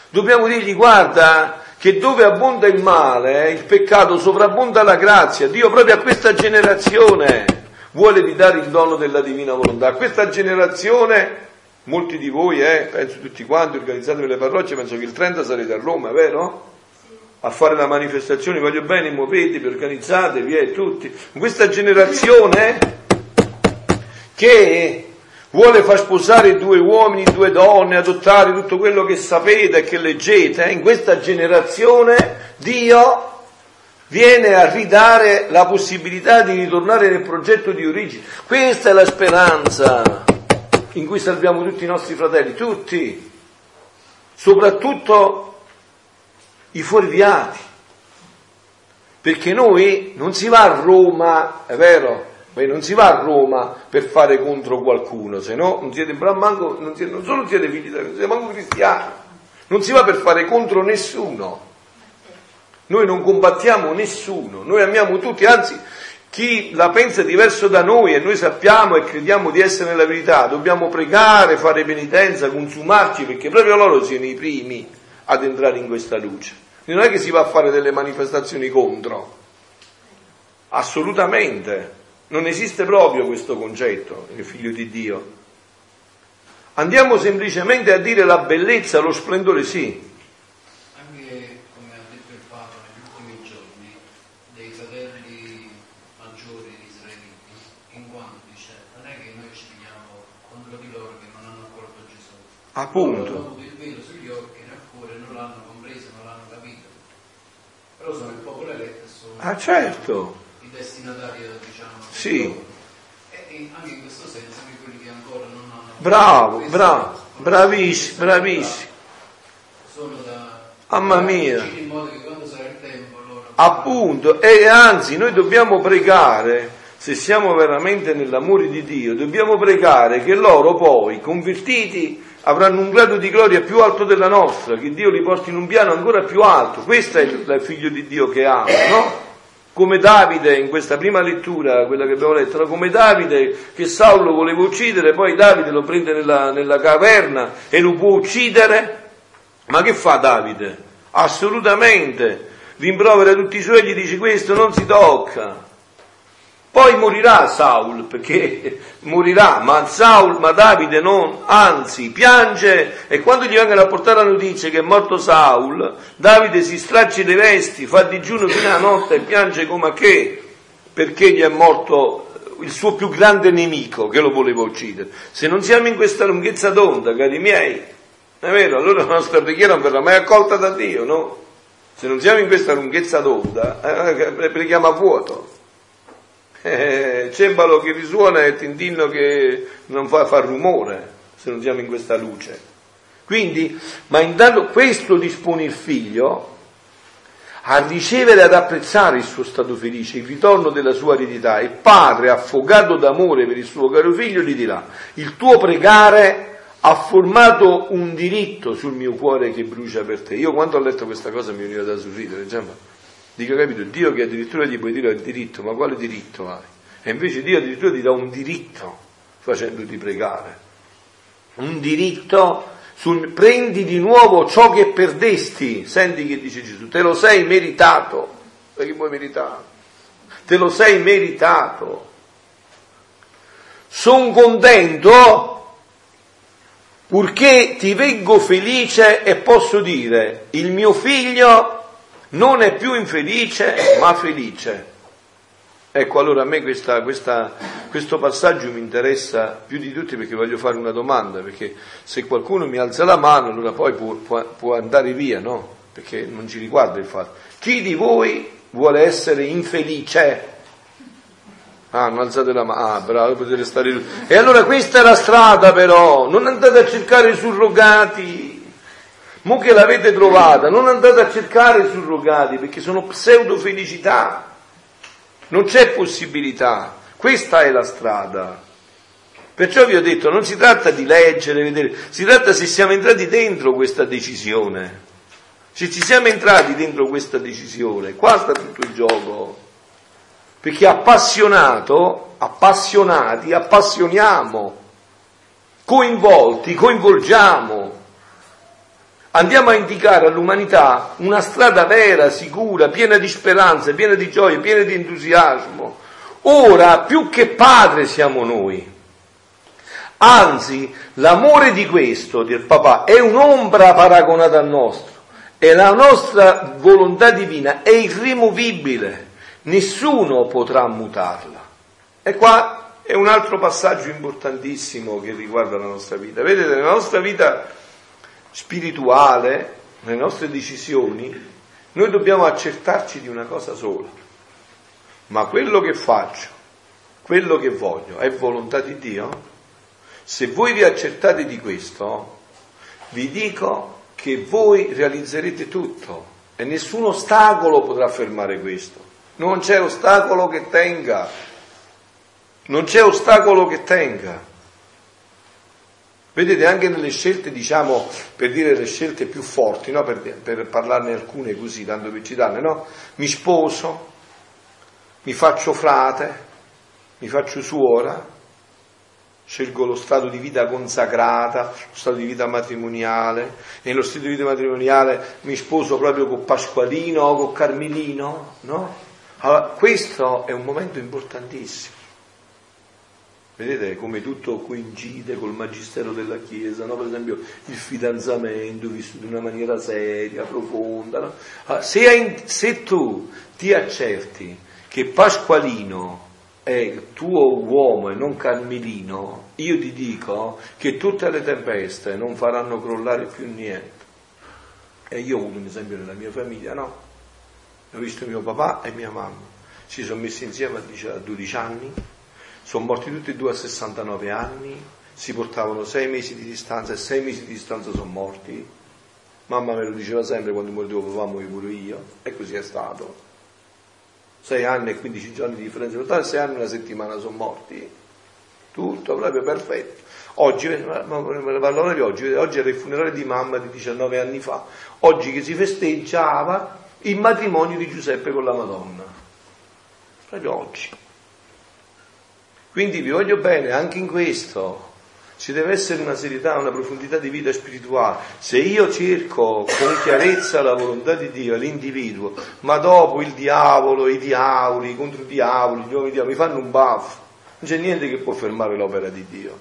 Dobbiamo dirgli, guarda, che dove abbonda il male, il peccato, sovrabbonda la grazia. Dio proprio a questa generazione vuole ridare il dono della Divina Volontà. A questa generazione... Molti di voi, eh, penso tutti quanti, organizzate per le parrocce, penso che il trenta sarete a Roma, vero? Sì. A fare la manifestazione, voglio bene, muovetevi, organizzatevi, eh, tutti. Questa generazione che vuole far sposare due uomini, due donne, adottare tutto quello che sapete e che leggete, eh, in questa generazione Dio viene a ridare la possibilità di ritornare nel progetto di origine. Questa è la speranza in cui salviamo tutti i nostri fratelli, tutti, soprattutto i fuorviati, perché noi non si va a Roma, è vero, non si va a Roma per fare contro qualcuno, se no non siete manco, non, siete, non solo siete figli, non siete manco cristiani, non si va per fare contro nessuno, noi non combattiamo nessuno, noi amiamo tutti, anzi... Chi la pensa diverso da noi e noi sappiamo e crediamo di essere nella verità, dobbiamo pregare, fare penitenza, consumarci, perché proprio loro siano i primi ad entrare in questa luce. Non è che si va a fare delle manifestazioni contro, assolutamente, non esiste proprio questo concetto, il figlio di Dio. Andiamo semplicemente a dire la bellezza, lo splendore, sì. Appunto. Il velo sugli occhi nel cuore non l'hanno compreso, non l'hanno capito. Però sono il popolo eletto, sono ah, certo. i destinatari, diciamo. Sì. E anche in questo senso anche quelli che ancora non hanno Bravo, compreso, bravo, bravissimo, bravissimo. Sono da Mamma mia. In modo che quando sarà il tempo loro Appunto, e anzi noi dobbiamo pregare. Se siamo veramente nell'amore di Dio, dobbiamo pregare che loro poi, convertiti, avranno un grado di gloria più alto della nostra, che Dio li porti in un piano ancora più alto. Questo è il figlio di Dio che ama, no? Come Davide, in questa prima lettura, quella che abbiamo letto, come Davide che Saulo voleva uccidere, poi Davide lo prende nella, nella caverna e lo può uccidere. Ma che fa Davide? Assolutamente, rimprovera tutti i suoi e gli dice questo non si tocca. Poi morirà Saul, perché morirà, ma Saul, ma Davide non, anzi, piange, e quando gli vengono a portare la notizia che è morto Saul, Davide si straccia le vesti, fa digiuno fino alla notte e piange come a che, perché gli è morto il suo più grande nemico che lo voleva uccidere. Se non siamo in questa lunghezza d'onda, cari miei, è vero, allora la nostra preghiera non verrà mai accolta da Dio, no? Se non siamo in questa lunghezza d'onda, eh, preghiamo a vuoto. Eh, cembalo che risuona e tintinno che non fa, fa rumore se non siamo in questa luce. Quindi, ma intanto questo dispone il figlio a ricevere ad apprezzare il suo stato felice, il ritorno della sua eredità. Il padre affogato d'amore per il suo caro figlio gli dirà: il tuo pregare ha formato un diritto sul mio cuore che brucia per te. Io quando ho letto questa cosa mi veniva da sorridere, diciamo. Dico, capito, Dio che addirittura gli puoi dire il diritto, ma quale diritto hai? E invece Dio addirittura ti dà un diritto facendoti pregare. Un diritto, sul, prendi di nuovo ciò che perdesti, senti che dice Gesù, te lo sei meritato, perché puoi meritare, te lo sei meritato. Sono contento purché ti veggo felice e posso dire, il mio figlio non è più infelice, ma felice. Ecco, allora a me questa, questa, questo passaggio mi interessa più di tutti, perché voglio fare una domanda, perché se qualcuno mi alza la mano allora poi può, può, può andare via, no? Perché non ci riguarda il fatto. Chi di voi vuole essere infelice? Ah, non alzate la mano, ah bravo, potete stare lì. E allora questa è la strada però, non andate a cercare i surrogati. Mo che l'avete trovata, non andate a cercare i surrogati, perché sono pseudofelicità. Non c'è possibilità, questa è la strada. Perciò vi ho detto, non si tratta di leggere, vedere, si tratta se siamo entrati dentro questa decisione. Se ci siamo entrati dentro questa decisione, qua sta tutto il gioco. Perché appassionato, appassionati, appassioniamo, coinvolti, coinvolgiamo. Andiamo a indicare all'umanità una strada vera, sicura, piena di speranza, piena di gioia, piena di entusiasmo. Ora, più che padre siamo noi. Anzi, l'amore di questo, del papà, è un'ombra paragonata al nostro. E la nostra volontà divina è irrimovibile. Nessuno potrà mutarla. E qua è un altro passaggio importantissimo che riguarda la nostra vita. Vedete, nella nostra vita spirituale, nelle nostre decisioni, noi dobbiamo accertarci di una cosa sola: ma quello che faccio, quello che voglio, è volontà di Dio? Se voi vi accertate di questo, vi dico che voi realizzerete tutto e nessun ostacolo potrà fermare questo. Non c'è ostacolo che tenga, non c'è ostacolo che tenga. Vedete, anche nelle scelte, diciamo, per dire le scelte più forti, no? per, per parlarne alcune così, tanto per citarne, no? Mi sposo, mi faccio frate, mi faccio suora, scelgo lo stato di vita consacrata, lo stato di vita matrimoniale, e nello stato di vita matrimoniale mi sposo proprio con Pasqualino o con Carmelino, no? Allora, questo è un momento importantissimo. Vedete come tutto coincide col Magistero della Chiesa, no? Per esempio il fidanzamento vissuto in una maniera seria, profonda. No? Allora, se, se tu ti accerti che Pasqualino è tuo uomo e non Carmelino, io ti dico che tutte le tempeste non faranno crollare più niente. E io ho avuto un esempio nella mia famiglia, no? Ho visto mio papà e mia mamma, si sono messi insieme a dodici anni, sono morti tutti e due a sessantanove anni, si portavano sei mesi di distanza e sei mesi di distanza sono morti. Mamma me lo diceva sempre: quando morivo papà morivo pure io, e così è stato. Sei anni e quindici giorni di differenza, totale sei anni e una settimana sono morti, tutto proprio perfetto. Oggi, parlo di oggi, oggi era il funerale di mamma di diciannove anni fa, oggi che si festeggiava il matrimonio di Giuseppe con la Madonna, proprio oggi. Quindi vi voglio bene anche in questo. Ci deve essere una serietà, una profondità di vita spirituale. Se io cerco con chiarezza la volontà di Dio, l'individuo, ma dopo il diavolo, i diavoli, i controdiavoli, gli uomini diavoli, mi fanno un baffo. Non c'è niente che può fermare l'opera di Dio.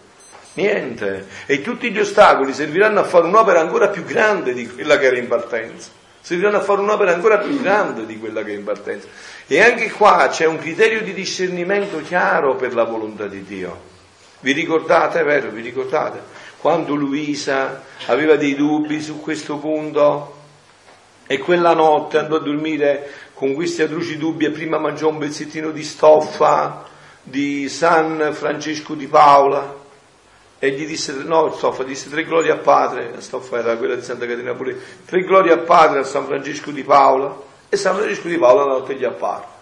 Niente. E tutti gli ostacoli serviranno a fare un'opera ancora più grande di quella che era in partenza. Serviranno a fare un'opera ancora più grande di quella che è in partenza. E anche qua c'è un criterio di discernimento chiaro per la volontà di Dio. Vi ricordate, vero? Vi ricordate? Quando Luisa aveva dei dubbi su questo punto e quella notte andò a dormire con questi atroci dubbi e prima mangiò un pezzettino di stoffa di San Francesco di Paola e gli disse, no, stoffa, disse tre glorie al padre, la stoffa era quella di Santa Caterina Pure, tre glorie al padre a San Francesco di Paola, e San Francesco di Paola la notte gli apparve.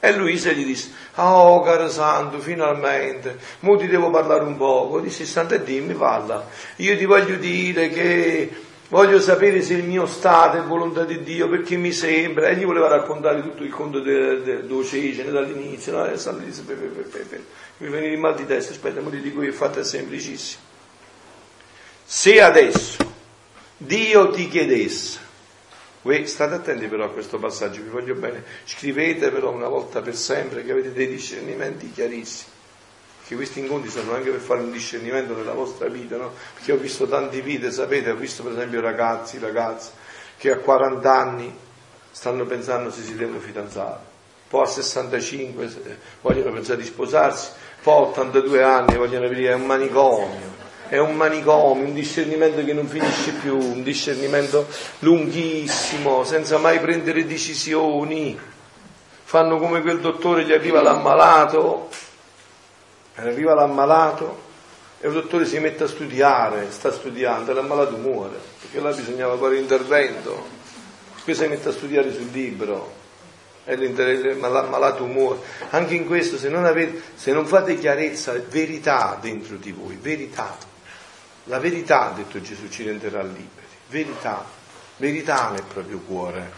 E Luisa gli disse, oh caro santo, finalmente, mo ti devo parlare un poco, disse, santo e dimmi, parla, io ti voglio dire che voglio sapere se il mio stato è volontà di Dio, perché mi sembra, e gli voleva raccontare tutto il conto d'Ocegene dall'inizio, no? E Santo disse, pe, pe, pe, pe, pe. mi veniva il mal di testa, aspetta, mo ti dico che il fatto è semplicissimo. Se adesso Dio ti chiedesse, voi state attenti però a questo passaggio, vi voglio bene, scrivete però una volta per sempre che avete dei discernimenti chiarissimi, che questi incontri sono anche per fare un discernimento nella vostra vita, no? Perché ho visto tante vite, sapete, ho visto per esempio ragazzi, ragazze che a quaranta anni stanno pensando se si devono fidanzare, poi a sessantacinque vogliono pensare di sposarsi, poi a ottantadue anni vogliono aprire, è un manicomio, è un manicomio, un discernimento che non finisce più, un discernimento lunghissimo, senza mai prendere decisioni. Fanno come quel dottore, gli arriva l'ammalato, arriva l'ammalato e il dottore si mette a studiare, sta studiando, l'ammalato muore, perché là bisognava fare intervento. Qui si mette a studiare sul libro, e l'ammalato muore. Anche in questo, se non, avete, se non fate chiarezza, verità dentro di voi, verità. La verità, ha detto Gesù, ci renderà liberi. Verità, verità nel proprio cuore,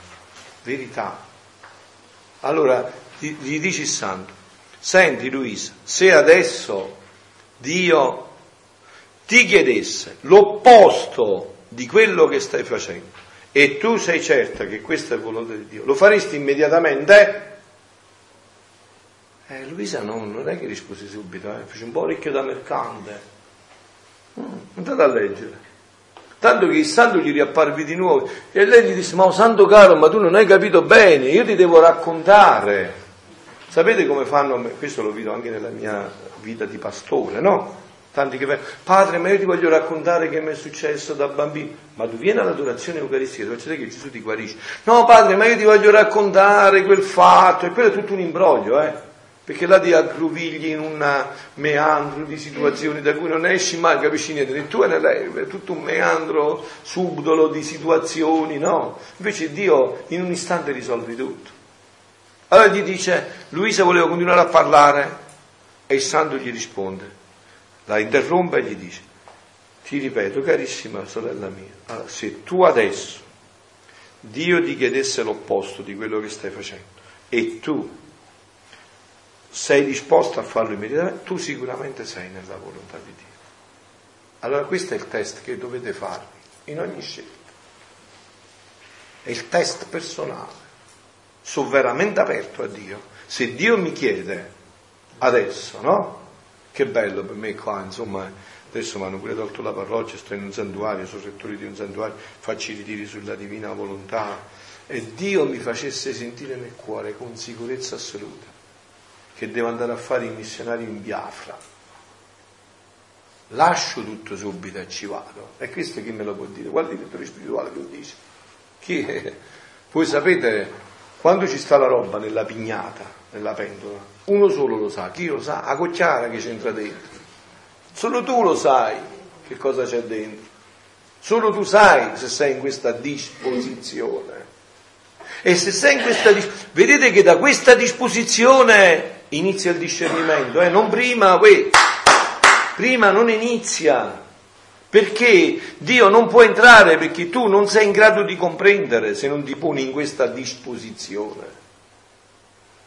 verità. Allora, gli dice il santo, senti Luisa, se adesso Dio ti chiedesse l'opposto di quello che stai facendo e tu sei certa che questa è volontà di Dio, lo faresti immediatamente? Eh, Luisa no, non è che rispose subito, eh, fece un po' orecchio da mercante. Mm, andate a leggere. Tanto che il santo gli riapparve di nuovo e lei gli disse, ma oh, santo caro, ma tu non hai capito bene, io ti devo raccontare. Sapete come fanno, questo lo vedo anche nella mia vita di pastore, no? Tanti che vengono, padre, ma io ti voglio raccontare che mi è successo da bambino. Ma tu vieni all'adorazione eucaristica, tu vedi che Gesù ti guarisce. No, padre, ma io ti voglio raccontare quel fatto, e quello è tutto un imbroglio, eh? Perché là ti aggruvigli in un meandro di situazioni da cui non esci mai, capisci niente, né tu né lei, è tutto un meandro subdolo di situazioni, no? Invece Dio in un istante risolve tutto. Allora gli dice, Luisa voleva continuare a parlare, e il santo gli risponde, la interrompe e gli dice, ti ripeto carissima sorella mia, allora, se tu adesso Dio ti chiedesse l'opposto di quello che stai facendo e tu sei disposta a farlo immediatamente, tu sicuramente sei nella volontà di Dio. Allora questo è il test che dovete farvi in ogni scelta, è il test personale. Sono veramente aperto a Dio, se Dio mi chiede adesso, no? Che bello per me qua, insomma, adesso mi hanno pure tolto la parrocchia, sto in un santuario, sono rettore di un santuario, faccio i ritiri sulla Divina Volontà, e Dio mi facesse sentire nel cuore con sicurezza assoluta che devo andare a fare i missionari in Biafra. Lascio tutto subito e ci vado. E questo chi me lo può dire? Qual è il direttore spirituale che lo dice? Chi è? Voi sapete, quando ci sta la roba nella pignata, nella pentola, uno solo lo sa. Chi lo sa? La cocciara che c'entra dentro. Solo tu lo sai che cosa c'è dentro. Solo tu sai se sei in questa disposizione. E se sei in questa disposizione, vedete che da questa disposizione inizia il discernimento, eh? Non prima, uè. Prima non inizia. Perché Dio non può entrare perché tu non sei in grado di comprendere se non ti poni in questa disposizione.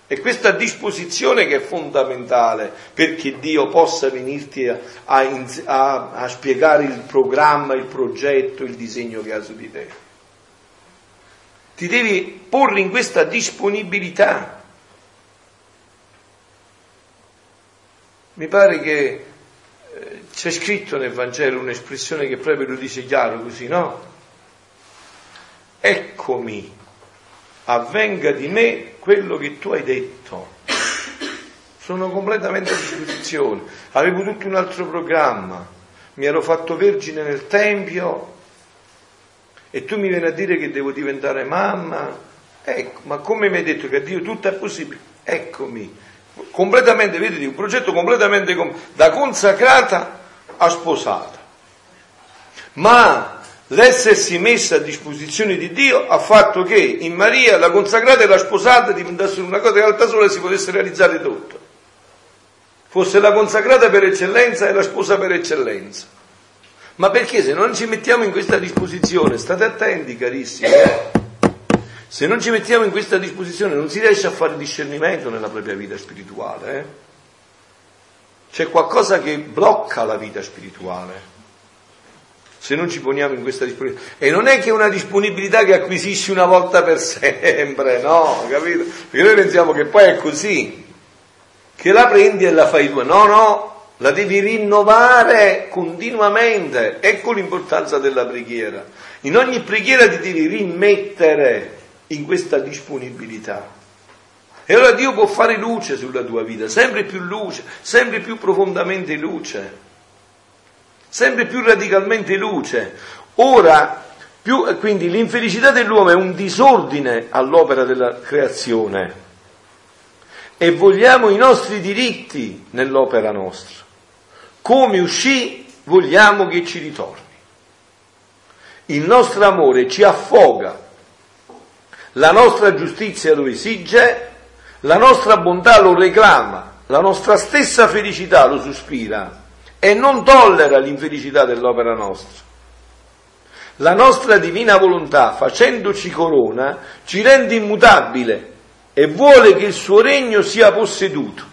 È questa disposizione che è fondamentale perché Dio possa venirti a, a, a, a spiegare il programma, il progetto, il disegno che ha su di te. Ti devi porre in questa disponibilità. Mi pare che eh, c'è scritto nel Vangelo un'espressione che proprio lo dice chiaro così, no? Eccomi, avvenga di me quello che tu hai detto. Sono completamente a disposizione, avevo tutto un altro programma, mi ero fatto vergine nel tempio e tu mi vieni a dire che devo diventare mamma. Ecco, ma come mi hai detto che a Dio tutto è possibile? Eccomi, completamente, vedete, un progetto completamente com- da consacrata a sposata, ma l'essersi messa a disposizione di Dio ha fatto che in Maria la consacrata e la sposata diventassero una cosa che all'altra sola si potesse realizzare tutto. Fosse la consacrata per eccellenza e la sposa per eccellenza. Ma perché se non ci mettiamo in questa disposizione, state attenti carissimi, se non ci mettiamo in questa disposizione non si riesce a fare discernimento nella propria vita spirituale. Eh? C'è qualcosa che blocca la vita spirituale. Se non ci poniamo in questa disponibilità, e non è che è una disponibilità che acquisisci una volta per sempre, no, capito? Perché noi pensiamo che poi è così, che la prendi e la fai tua, no, no, la devi rinnovare continuamente. Ecco l'importanza della preghiera, in ogni preghiera ti devi rimettere in questa disponibilità. E allora Dio può fare luce sulla tua vita, sempre più luce, sempre più profondamente luce, sempre più radicalmente luce. Ora, più, quindi l'infelicità dell'uomo è un disordine all'opera della creazione e vogliamo i nostri diritti nell'opera nostra. Come uscì, vogliamo che ci ritorni. Il nostro amore ci affoga, la nostra giustizia lo esige, la nostra bontà lo reclama, la nostra stessa felicità lo sospira e non tollera l'infelicità dell'opera nostra. La nostra divina volontà, facendoci corona, ci rende immutabile e vuole che il suo regno sia posseduto.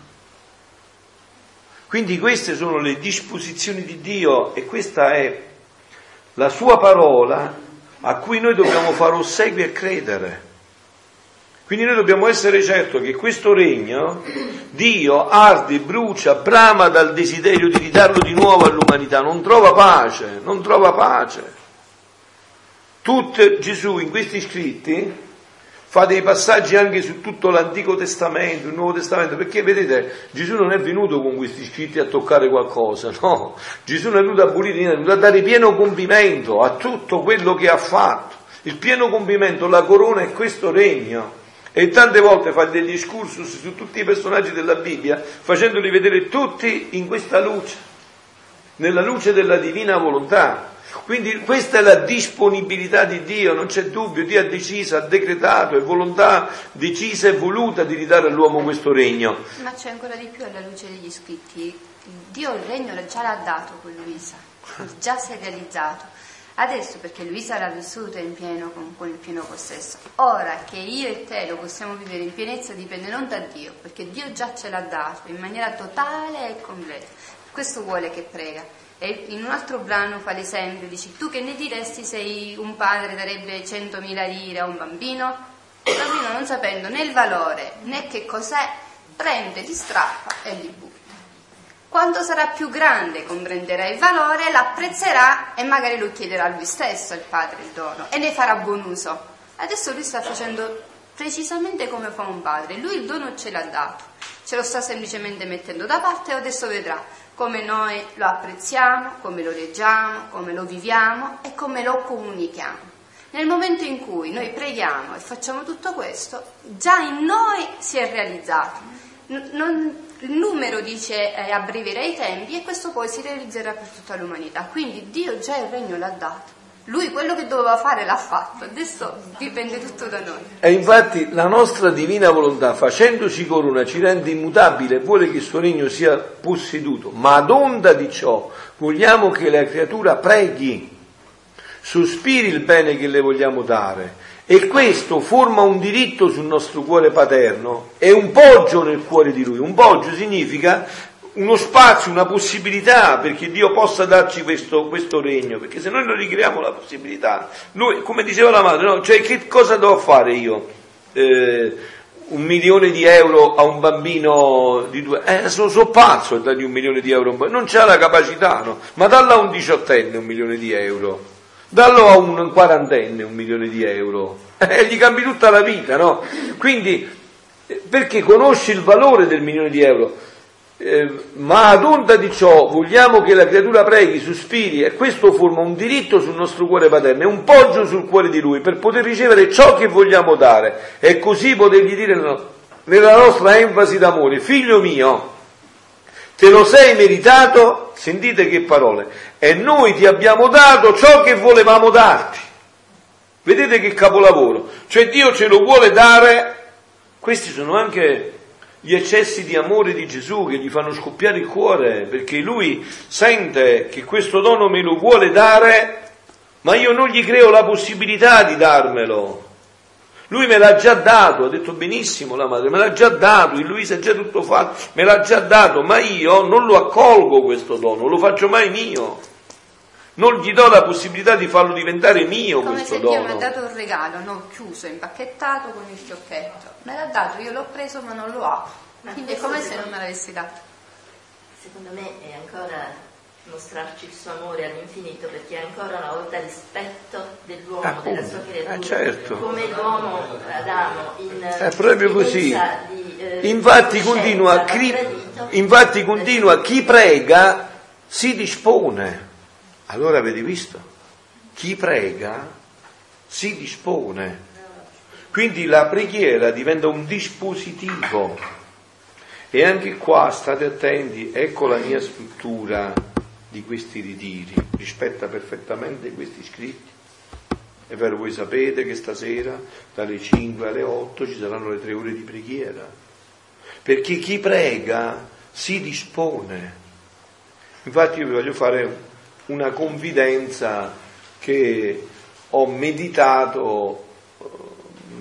Quindi queste sono le disposizioni di Dio e questa è la sua parola a cui noi dobbiamo fare ossequio e credere. Quindi noi dobbiamo essere certo che questo regno Dio arde, brucia, brama dal desiderio di ridarlo di nuovo all'umanità, non trova pace, non trova pace. Tutto Gesù in questi scritti fa dei passaggi anche su tutto l'Antico Testamento, il Nuovo Testamento, perché vedete Gesù non è venuto con questi scritti a toccare qualcosa, no, Gesù non è venuto a pulire, è venuto a dare pieno compimento a tutto quello che ha fatto, il pieno compimento, la corona è questo regno. E tante volte fa degli excursus su tutti i personaggi della Bibbia, facendoli vedere tutti in questa luce, nella luce della divina volontà. Quindi questa è la disponibilità di Dio, non c'è dubbio, Dio ha deciso, ha decretato, è volontà decisa e voluta di ridare all'uomo questo regno. Ma c'è ancora di più alla luce degli scritti, Dio il regno già l'ha dato con Luisa, già si è realizzato, adesso perché Luisa l'ha vissuto in pieno, con il pieno possesso, ora che io e te lo possiamo vivere in pienezza dipende non da Dio, perché Dio già ce l'ha dato in maniera totale e completa, questo vuole che prega. E in un altro brano fa l'esempio, dici, tu che ne diresti se un padre darebbe centomila lire a un bambino? Il bambino, non sapendo né il valore né che cos'è, prende, li strappa e li butta. Quando sarà più grande comprenderà il valore, l'apprezzerà e magari lo chiederà lui stesso, il padre, il dono, e ne farà buon uso. Adesso lui sta facendo precisamente come fa un padre, lui il dono ce l'ha dato, ce lo sta semplicemente mettendo da parte e adesso vedrà come noi lo apprezziamo, come lo leggiamo, come lo viviamo e come lo comunichiamo. Nel momento in cui noi preghiamo e facciamo tutto questo, già in noi si è realizzato. N- non, il numero dice eh, abbreviare i tempi e questo poi si realizzerà per tutta l'umanità. Quindi Dio già il regno l'ha dato. Lui quello che doveva fare l'ha fatto, adesso dipende tutto da noi. E infatti la nostra divina volontà, facendoci corona, ci rende immutabile e vuole che il suo regno sia posseduto. Ma ad onta di ciò vogliamo che la creatura preghi, sospiri il bene che le vogliamo dare. E questo forma un diritto sul nostro cuore paterno e un poggio nel cuore di Lui. Un poggio significa uno spazio, una possibilità perché Dio possa darci questo, questo regno, perché se noi non ricreiamo la possibilità, lui, come diceva la madre, no? Cioè che cosa devo fare io? Eh, un milione di euro a un bambino di due eh, sono so pazzo a dargli un milione di euro, non c'ha la capacità, no? Ma dallo a un diciottenne un milione di euro, dallo a un quarantenne un milione di euro e eh, gli cambi tutta la vita, no? Quindi perché conosci il valore del milione di euro. Eh, ma ad onta di ciò vogliamo che la creatura preghi, sospiri e questo forma un diritto sul nostro cuore paterno, è un poggio sul cuore di Lui per poter ricevere ciò che vogliamo dare e così potergli dire nella nostra enfasi d'amore: figlio mio, te lo sei meritato, sentite che parole, e noi ti abbiamo dato ciò che volevamo darti. Vedete che capolavoro, cioè Dio ce lo vuole dare. Questi sono anche gli eccessi di amore di Gesù che gli fanno scoppiare il cuore, perché lui sente che questo dono me lo vuole dare ma io non gli creo la possibilità di darmelo, lui me l'ha già dato, ha detto benissimo la madre, me l'ha già dato, in Luisa è già tutto fatto, me l'ha già dato, ma io non lo accolgo questo dono, lo faccio mai mio, non gli do la possibilità di farlo diventare mio questo dono. Come se Dio mi ha dato un regalo, no, chiuso, impacchettato con il fiocchetto. Me l'ha dato, io l'ho preso ma non lo ha. Quindi è come se non me l'avessi dato. Secondo me è ancora mostrarci il suo amore all'infinito, perché è ancora una volta rispetto dell'uomo, ah, della sua creatura. Eh, certo. Come l'uomo Adamo in, è proprio così. Di Infatti continua, chi, infatti continua, chi prega si dispone. Allora avete visto? Chi prega si dispone. Quindi la preghiera diventa un dispositivo. E anche qua state attenti, ecco la mia struttura di questi ritiri, rispetta perfettamente questi scritti. È vero, voi sapete che stasera dalle cinque alle otto ci saranno le tre ore di preghiera, perché chi prega si dispone. Infatti io vi voglio fare una confidenza che ho meditato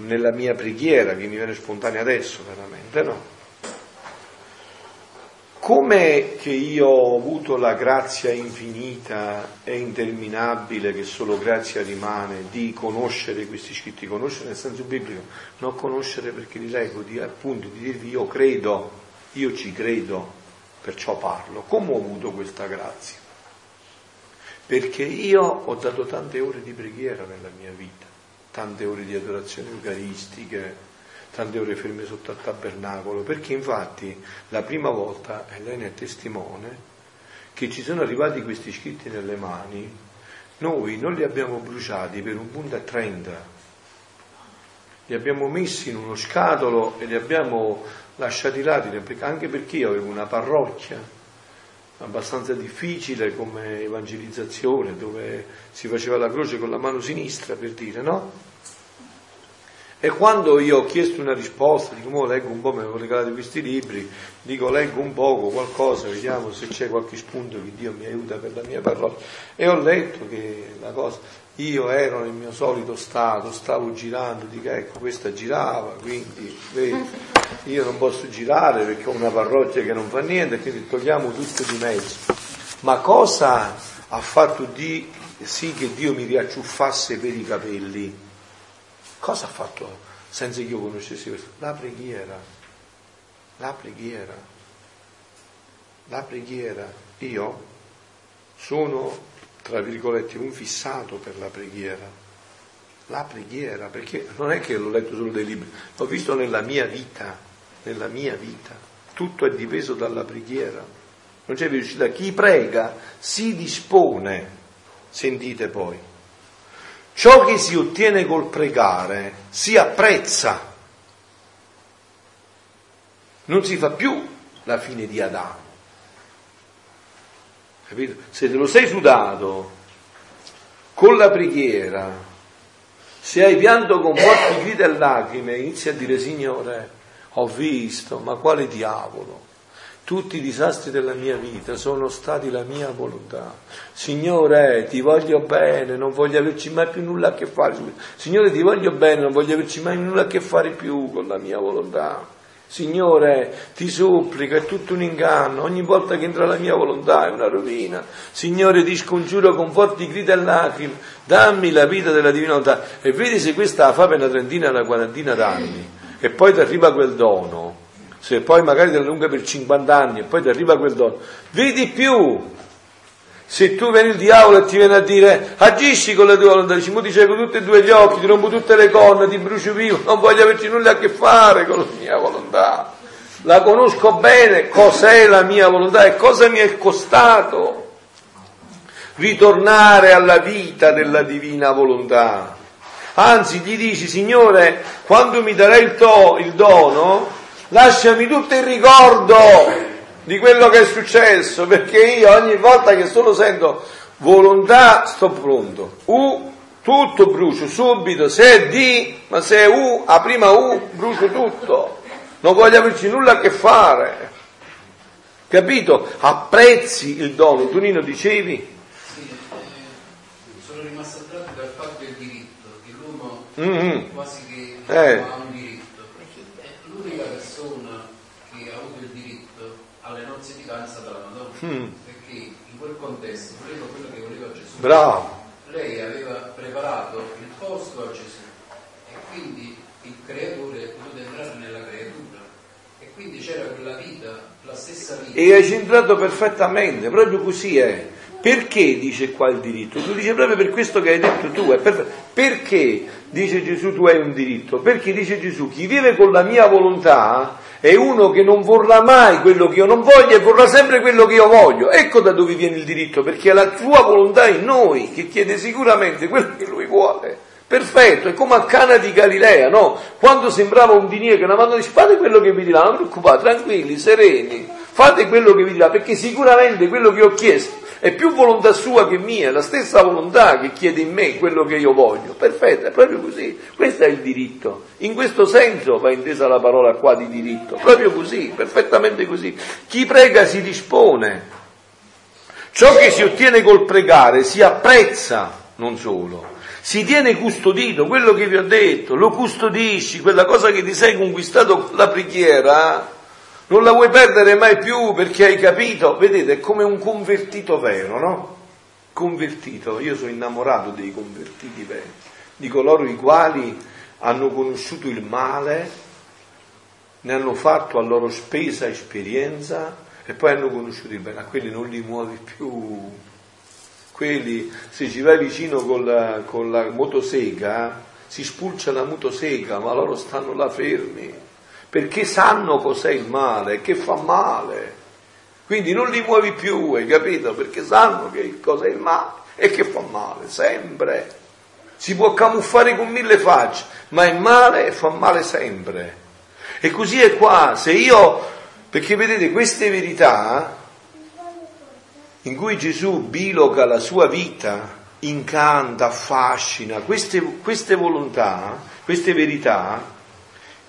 nella mia preghiera, che mi viene spontanea adesso veramente, no? Com'è che io ho avuto la grazia infinita e interminabile, che solo grazia rimane, di conoscere questi scritti, conoscere nel senso biblico, non conoscere perché li leggo, di, appunto di dirvi io credo, io ci credo, perciò parlo. Come ho avuto questa grazia? Perché io ho dato tante ore di preghiera nella mia vita, tante ore di adorazioni eucaristiche, tante ore ferme sotto al tabernacolo, perché infatti la prima volta, e lei ne è testimone, che ci sono arrivati questi scritti nelle mani, noi non li abbiamo bruciati per un punto a trenta, li abbiamo messi in uno scatolo e li abbiamo lasciati là, anche perché io avevo una parrocchia abbastanza difficile come evangelizzazione, dove si faceva la croce con la mano sinistra, per dire, no? E quando io ho chiesto una risposta, dico, mo leggo un po', mi avevo regalato questi libri, dico, leggo un poco, qualcosa, vediamo se c'è qualche spunto che Dio mi aiuta per la mia parola. E ho letto che la cosa, io ero nel mio solito stato, stavo girando, dico, ecco, questa girava, quindi, vedi, io non posso girare perché ho una parrocchia che non fa niente, quindi togliamo tutto di mezzo. Ma cosa ha fatto di sì che Dio mi riacciuffasse per i capelli? Cosa ha fatto senza che io conoscessi questo? La preghiera, la preghiera, la preghiera. Io sono, tra virgolette, un fissato per la preghiera. La preghiera, perché non è che l'ho letto solo dei libri, l'ho visto nella mia vita, nella mia vita. Tutto è dipeso dalla preghiera. Non c'è riuscita. Chi prega si dispone. Sentite poi. Ciò che si ottiene col pregare si apprezza. Non si fa più la fine di Adamo. Capito? Se te lo sei sudato con la preghiera, se hai pianto con forti grida e lacrime, inizi a dire: Signore, ho visto, ma quale diavolo? Tutti i disastri della mia vita sono stati la mia volontà. Signore, ti voglio bene, non voglio averci mai più nulla a che fare. Signore, ti voglio bene, non voglio averci mai nulla a che fare più con la mia volontà. Signore, ti supplico, è tutto un inganno. Ogni volta che entra la mia volontà è una rovina. Signore, ti scongiuro con forti grida e lacrime, dammi la vita della Divina Volontà. E vedi se questa la fa per una trentina, una quarantina d'anni, e poi ti arriva quel dono. Se poi magari te la lunga per cinquanta anni e poi ti arriva quel dono, vedi più. Se tu vieni il diavolo e ti viene a dire: agisci con la tua volontà, dici: mo ti cieco tutti e due gli occhi, ti rompo tutte le corna, ti brucio vivo, non voglio averci nulla a che fare con la mia volontà, la conosco bene cos'è la mia volontà e cosa mi è costato ritornare alla vita della Divina Volontà. Anzi, gli dici: Signore, quando mi darai il, to- il dono, lasciami tutto il ricordo di quello che è successo, perché io ogni volta che solo sento volontà sto pronto. U, tutto brucio subito, se è D, ma se è U, a prima U, brucio tutto. Non voglio averci nulla a che fare. Capito? Apprezzi il dono. Tu, Nino, dicevi? Sì, eh, sono rimasto attratto dal fatto del diritto, che l'uomo mm-hmm. quasi che eh. ha un diritto. L'unica persona che ha avuto il diritto alle nozze di danza dalla Madonna, mm. perché in quel contesto voleva quello che voleva Gesù. Bravo. Lei aveva preparato il posto a Gesù e quindi il creatore è potuto entrare nella creatura e quindi c'era quella vita, la stessa vita. E hai centrato perfettamente, proprio così è. Perché dice qua il diritto? Tu dici proprio per questo che hai detto tu, è perfetto. Perché dice Gesù tu hai un diritto? Perché dice Gesù chi vive con la mia volontà è uno che non vorrà mai quello che io non voglio e vorrà sempre quello che io voglio. Ecco da dove viene il diritto, perché è la tua volontà in noi che chiede sicuramente quello che lui vuole. Perfetto, è come a Cana di Galilea, no? Quando sembrava un diniego, una mano dice fate quello che vi dirà, non preoccupate, tranquilli, sereni, fate quello che vi dirà, perché sicuramente quello che ho chiesto è più volontà sua che mia, è la stessa volontà che chiede in me quello che io voglio. Perfetto, è proprio così. Questo è il diritto. In questo senso va intesa la parola qua di diritto. Proprio così, perfettamente così. Chi prega si dispone. Ciò che si ottiene col pregare si apprezza, non solo. Si tiene custodito, quello che vi ho detto, lo custodisci, quella cosa che ti sei conquistato con la preghiera. Non la vuoi perdere mai più perché hai capito, vedete, è come un convertito vero, no? Convertito, io sono innamorato dei convertiti veri, di coloro i quali hanno conosciuto il male, ne hanno fatto a loro spesa esperienza e poi hanno conosciuto il bene, a quelli non li muovi più, quelli se ci vai vicino con la, con la motosega si spulcia la motosega, ma loro stanno là fermi. Perché sanno cos'è il male, che fa male, quindi non li muovi più, hai capito? Perché sanno che cos'è il male e che fa male, sempre. Si può camuffare con mille facce, ma il male fa male sempre. E così è qua, se io, perché vedete queste verità in cui Gesù biloca la sua vita, incanta, affascina, queste, queste volontà, queste verità,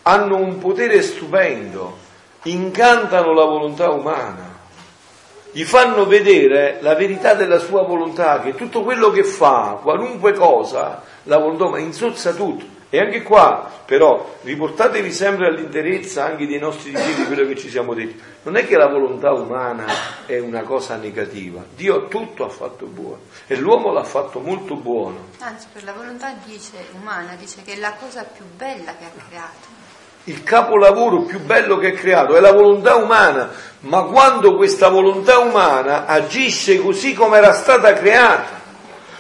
hanno un potere stupendo, incantano la volontà umana, gli fanno vedere la verità della sua volontà, che tutto quello che fa, qualunque cosa, la volontà umana insozza tutto. E anche qua, però, riportatevi sempre all'interezza anche dei nostri diritti, quello che ci siamo detti. Non è che la volontà umana è una cosa negativa, Dio tutto ha fatto buono e l'uomo l'ha fatto molto buono. Anzi, per la volontà dice umana, dice che è la cosa più bella che ha creato. Il capolavoro più bello che è creato è la volontà umana, ma quando questa volontà umana agisce così come era stata creata,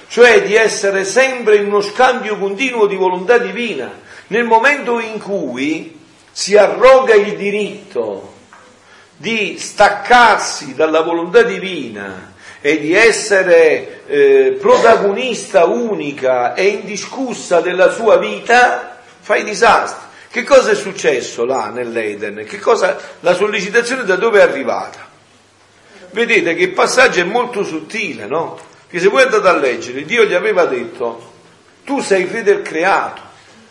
cioè di essere sempre in uno scambio continuo di volontà divina, nel momento in cui si arroga il diritto di staccarsi dalla volontà divina e di essere eh, protagonista unica e indiscussa della sua vita, fa i disastri. Che cosa è successo là nell'Eden? Che cosa, la sollecitazione da dove è arrivata? Vedete che il passaggio è molto sottile, no? Che se voi andate a leggere, Dio gli aveva detto, tu sei re del creato,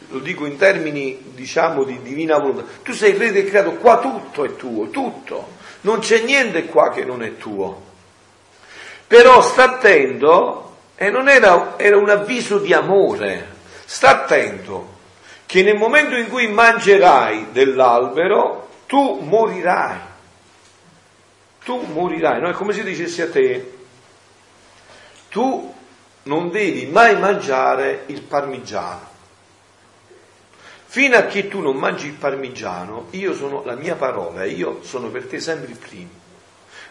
lo dico in termini, diciamo, di divina volontà, tu sei re del creato, qua tutto è tuo, tutto, non c'è niente qua che non è tuo. Però sta attento, e non era, era un avviso di amore, sta attento, che nel momento in cui mangerai dell'albero, tu morirai. Tu morirai, no? È come se dicessi a te, tu non devi mai mangiare il parmigiano. Fino a che tu non mangi il parmigiano, io sono la mia parola, io sono per te sempre il primo.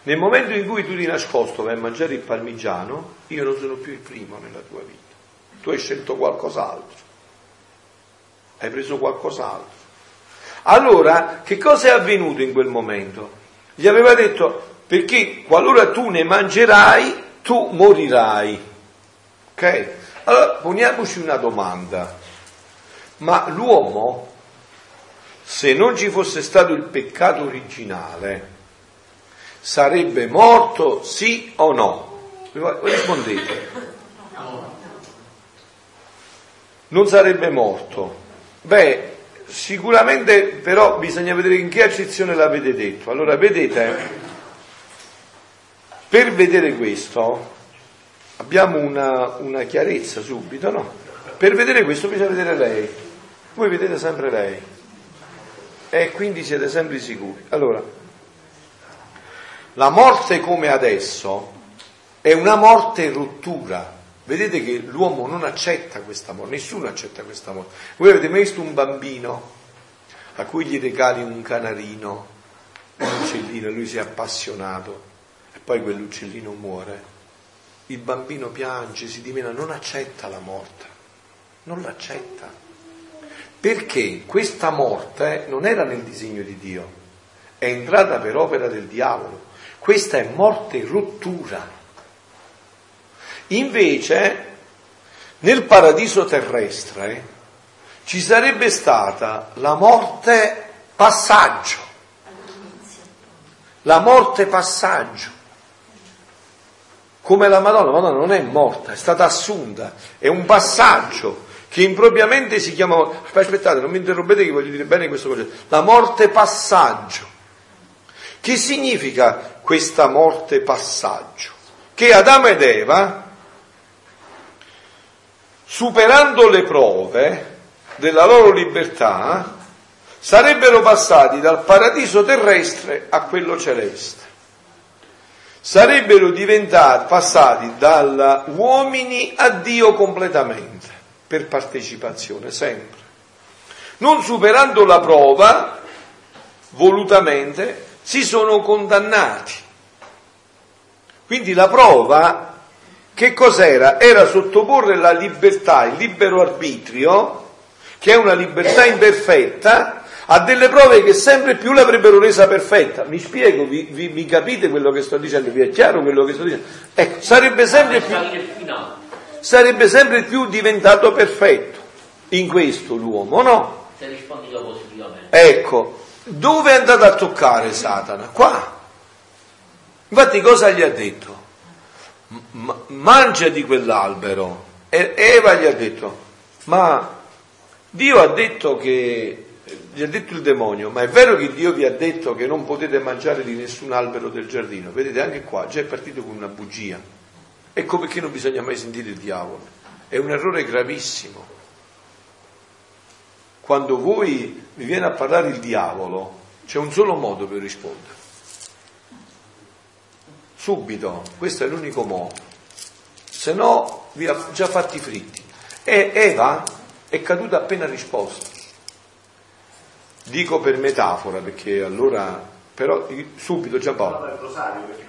Nel momento in cui tu di nascosto vai a mangiare il parmigiano, io non sono più il primo nella tua vita. Tu hai scelto qualcos'altro. Hai preso qualcos'altro. Allora, che cosa è avvenuto in quel momento? Gli aveva detto, perché qualora tu ne mangerai, tu morirai. Ok? Allora, poniamoci una domanda. Ma l'uomo, se non ci fosse stato il peccato originale, sarebbe morto sì o no? Rispondete. Non sarebbe morto. Beh, sicuramente però bisogna vedere in che accezione l'avete detto. Allora, vedete, per vedere questo abbiamo una, una chiarezza subito, no? Per vedere questo bisogna vedere lei. Voi vedete sempre lei e quindi siete sempre sicuri. Allora, la morte come adesso è una morte rottura. Vedete che l'uomo non accetta questa morte, nessuno accetta questa morte. Voi avete mai visto un bambino a cui gli regali un canarino, un uccellino, lui si è appassionato e poi quell'uccellino muore? il bambino piange, si dimena, non accetta la morte, non l'accetta, perché questa morte non era nel disegno di Dio, è entrata per opera del diavolo, questa è morte in rottura. Invece nel paradiso terrestre ci sarebbe stata la morte passaggio, la morte passaggio, come la Madonna. La Madonna non è morta, è stata assunta, è un passaggio che impropriamente si chiama, aspettate, non mi interrompete che voglio dire bene questo concetto, la morte passaggio. Che significa questa morte passaggio? Che Adamo ed Eva, superando le prove della loro libertà, sarebbero passati dal paradiso terrestre a quello celeste, sarebbero diventati, passati da uomini a Dio completamente, per partecipazione sempre, non superando la prova volutamente, si sono condannati. Quindi la prova che cos'era? Era sottoporre la libertà, il libero arbitrio, che è una libertà imperfetta, a delle prove che sempre più l'avrebbero resa perfetta. Mi spiego, vi, vi, mi capite quello che sto dicendo? Vi è chiaro quello che sto dicendo? Ecco, sarebbe sempre più, sarebbe sempre più diventato perfetto in questo l'uomo, no? Se rispondi dopo positivamente. Ecco, dove è andato a toccare Satana? Qua. Infatti cosa gli ha detto? M- mangia di quell'albero. E Eva gli ha detto, ma... Dio ha detto che, gli ha detto il demonio, ma è vero che Dio vi ha detto che non potete mangiare di nessun albero del giardino? Vedete, anche qua già è partito con una bugia. Ecco perché non bisogna mai sentire il diavolo, è un errore gravissimo. Quando voi vi viene a parlare il diavolo, c'è un solo modo per rispondere. Subito, questo è l'unico modo, se no vi ha già fatti fritti. E Eva è caduta appena risposta, dico per metafora, perché allora però subito Giampaolo il rosario, perché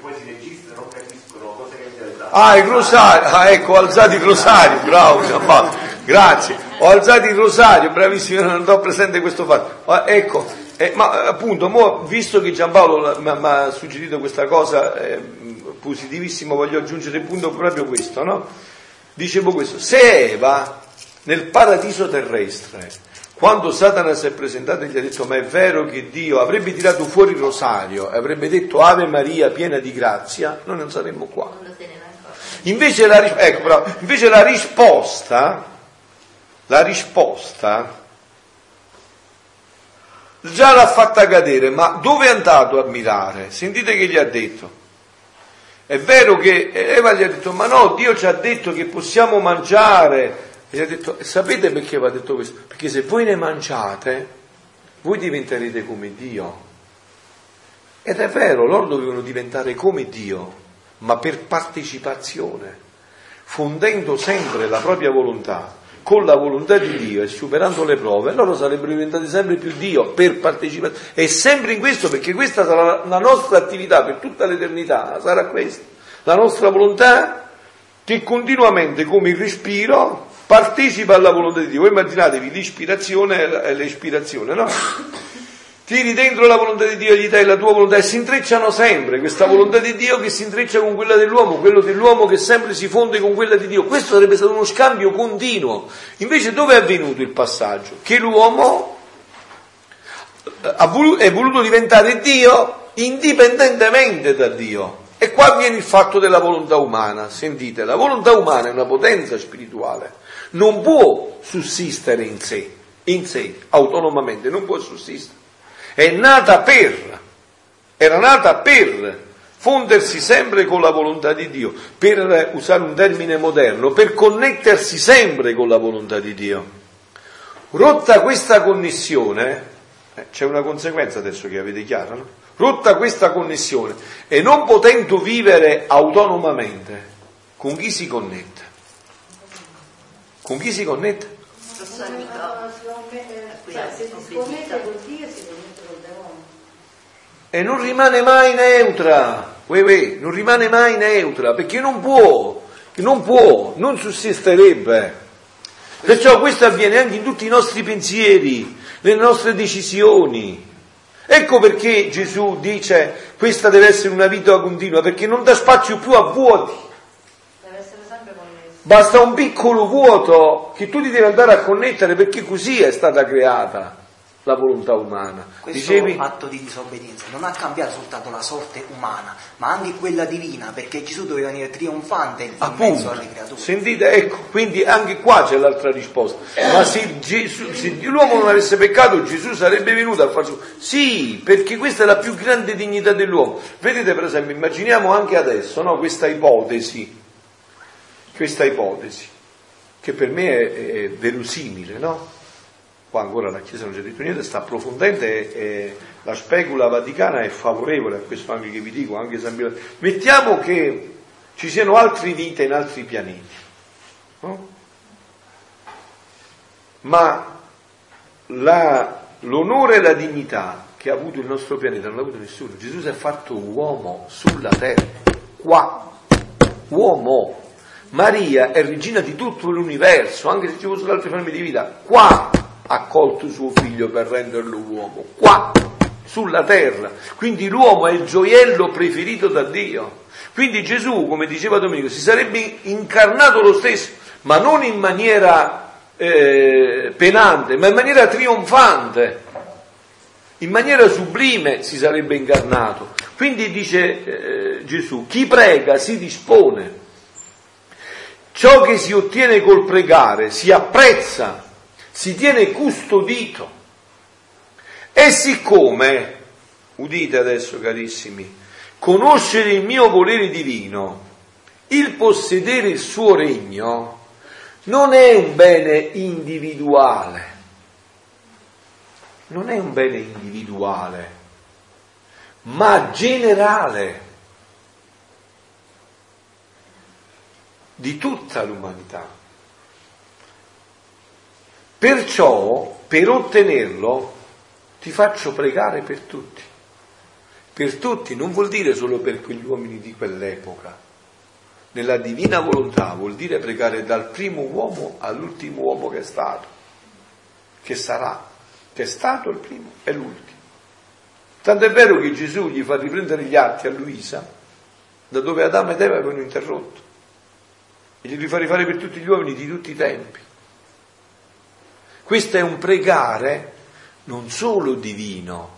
poi si registra, non capiscono cose che si alzano. Ah, il rosario, ah, ecco, ho alzato il rosario, bravo Giampaolo, grazie, ho alzato il rosario, bravissimo, non ho presente questo fatto, ah, ecco, eh, ma appunto mo, visto che Giampaolo mi ha suggerito questa cosa, eh, positivissimo, voglio aggiungere il punto proprio questo, no? Dicevo questo, se Eva nel paradiso terrestre, quando Satana si è presentato e gli ha detto ma è vero che Dio, avrebbe tirato fuori il rosario e avrebbe detto Ave Maria piena di grazia, noi non saremmo qua. Invece la, ecco, però, invece la risposta, la risposta già l'ha fatta cadere, ma dove è andato a mirare? Sentite che gli ha detto. È vero che Eva gli ha detto ma no, Dio ci ha detto che possiamo mangiare, e gli ha detto, sapete perché Eva ha detto questo? Perché se voi ne mangiate voi diventerete come Dio. Ed è vero, loro dovevano diventare come Dio, ma per partecipazione, fondendo sempre la propria volontà con la volontà di Dio e superando le prove, loro sarebbero diventati sempre più Dio per partecipare. E sempre in questo, perché questa sarà la nostra attività per tutta l'eternità, sarà questa, la nostra volontà che continuamente, come il respiro, partecipa alla volontà di Dio. Voi immaginatevi l'ispirazione e l'espirazione, no? Tiri dentro la volontà di Dio e gli dai la tua volontà e si intrecciano sempre, questa volontà di Dio che si intreccia con quella dell'uomo, quello dell'uomo che sempre si fonde con quella di Dio. Questo sarebbe stato uno scambio continuo. Invece dove è avvenuto il passaggio? Che l'uomo ha voluto, è voluto diventare Dio indipendentemente da Dio. E qua viene il fatto della volontà umana. Sentite, la volontà umana è una potenza spirituale, non può sussistere in sé, in sé, autonomamente, non può sussistere. È nata per, era nata per fondersi sempre con la volontà di Dio, per usare un termine moderno, per connettersi sempre con la volontà di Dio. Rotta questa connessione, eh, c'è una conseguenza adesso che avete chiaro, no? Rotta questa connessione e non potendo vivere autonomamente, con chi si connette? Con chi si connette? E non rimane mai neutra, uè, uè, non rimane mai neutra, perché non può, non può, non sussisterebbe. Perciò questo avviene anche in tutti i nostri pensieri, nelle nostre decisioni. Ecco perché Gesù dice questa deve essere una vita continua, perché non dà spazio più a vuoti. Deve essere sempre connesso. Basta un piccolo vuoto che tu ti devi andare a connettere, perché così è stata creata la volontà umana. Questo Dicevi... atto di disobbedienza non ha cambiato soltanto la sorte umana, ma anche quella divina, perché Gesù doveva venire trionfante in mezzo alle creature. Sentite, ecco, quindi anche qua c'è l'altra risposta. Ma se, Gesù, se l'uomo non avesse peccato, Gesù sarebbe venuto a farci... Sì, perché questa è la più grande dignità dell'uomo. Vedete, per esempio, immaginiamo anche adesso, no, questa ipotesi, questa ipotesi, che per me è, è verosimile, no? Qua ancora la Chiesa non c'è detto niente, sta approfondendo e, e la specula vaticana è favorevole a questo, anche che vi dico, anche San Pietro. Mettiamo che ci siano altre vite in altri pianeti, no? Ma la, l'onore e la dignità che ha avuto il nostro pianeta non l'ha avuto nessuno. Gesù si è fatto uomo sulla terra, qua, uomo. Maria è regina di tutto l'universo, anche se ci fossero altre forme di vita, qua ha colto suo figlio per renderlo uomo, qua, sulla terra. Quindi l'uomo è il gioiello preferito da Dio. Quindi Gesù, come diceva Domenico, si sarebbe incarnato lo stesso, ma non in maniera eh, penante, ma in maniera trionfante, in maniera sublime si sarebbe incarnato. Quindi dice eh, Gesù, chi prega si dispone. Ciò che si ottiene col pregare si apprezza, si tiene custodito. E siccome, udite adesso carissimi, conoscere il mio volere divino, il possedere il suo regno, non è un bene individuale, non è un bene individuale, ma generale di tutta l'umanità. Perciò, per ottenerlo, ti faccio pregare per tutti. Per tutti non vuol dire solo per quegli uomini di quell'epoca. Nella divina volontà vuol dire pregare dal primo uomo all'ultimo uomo che è stato, che sarà, che è stato il primo e l'ultimo. Tant'è vero che Gesù gli fa riprendere gli atti a Luisa, da dove Adamo ed Eva avevano interrotto, e gli fa rifare per tutti gli uomini di tutti i tempi. Questo è un pregare non solo divino,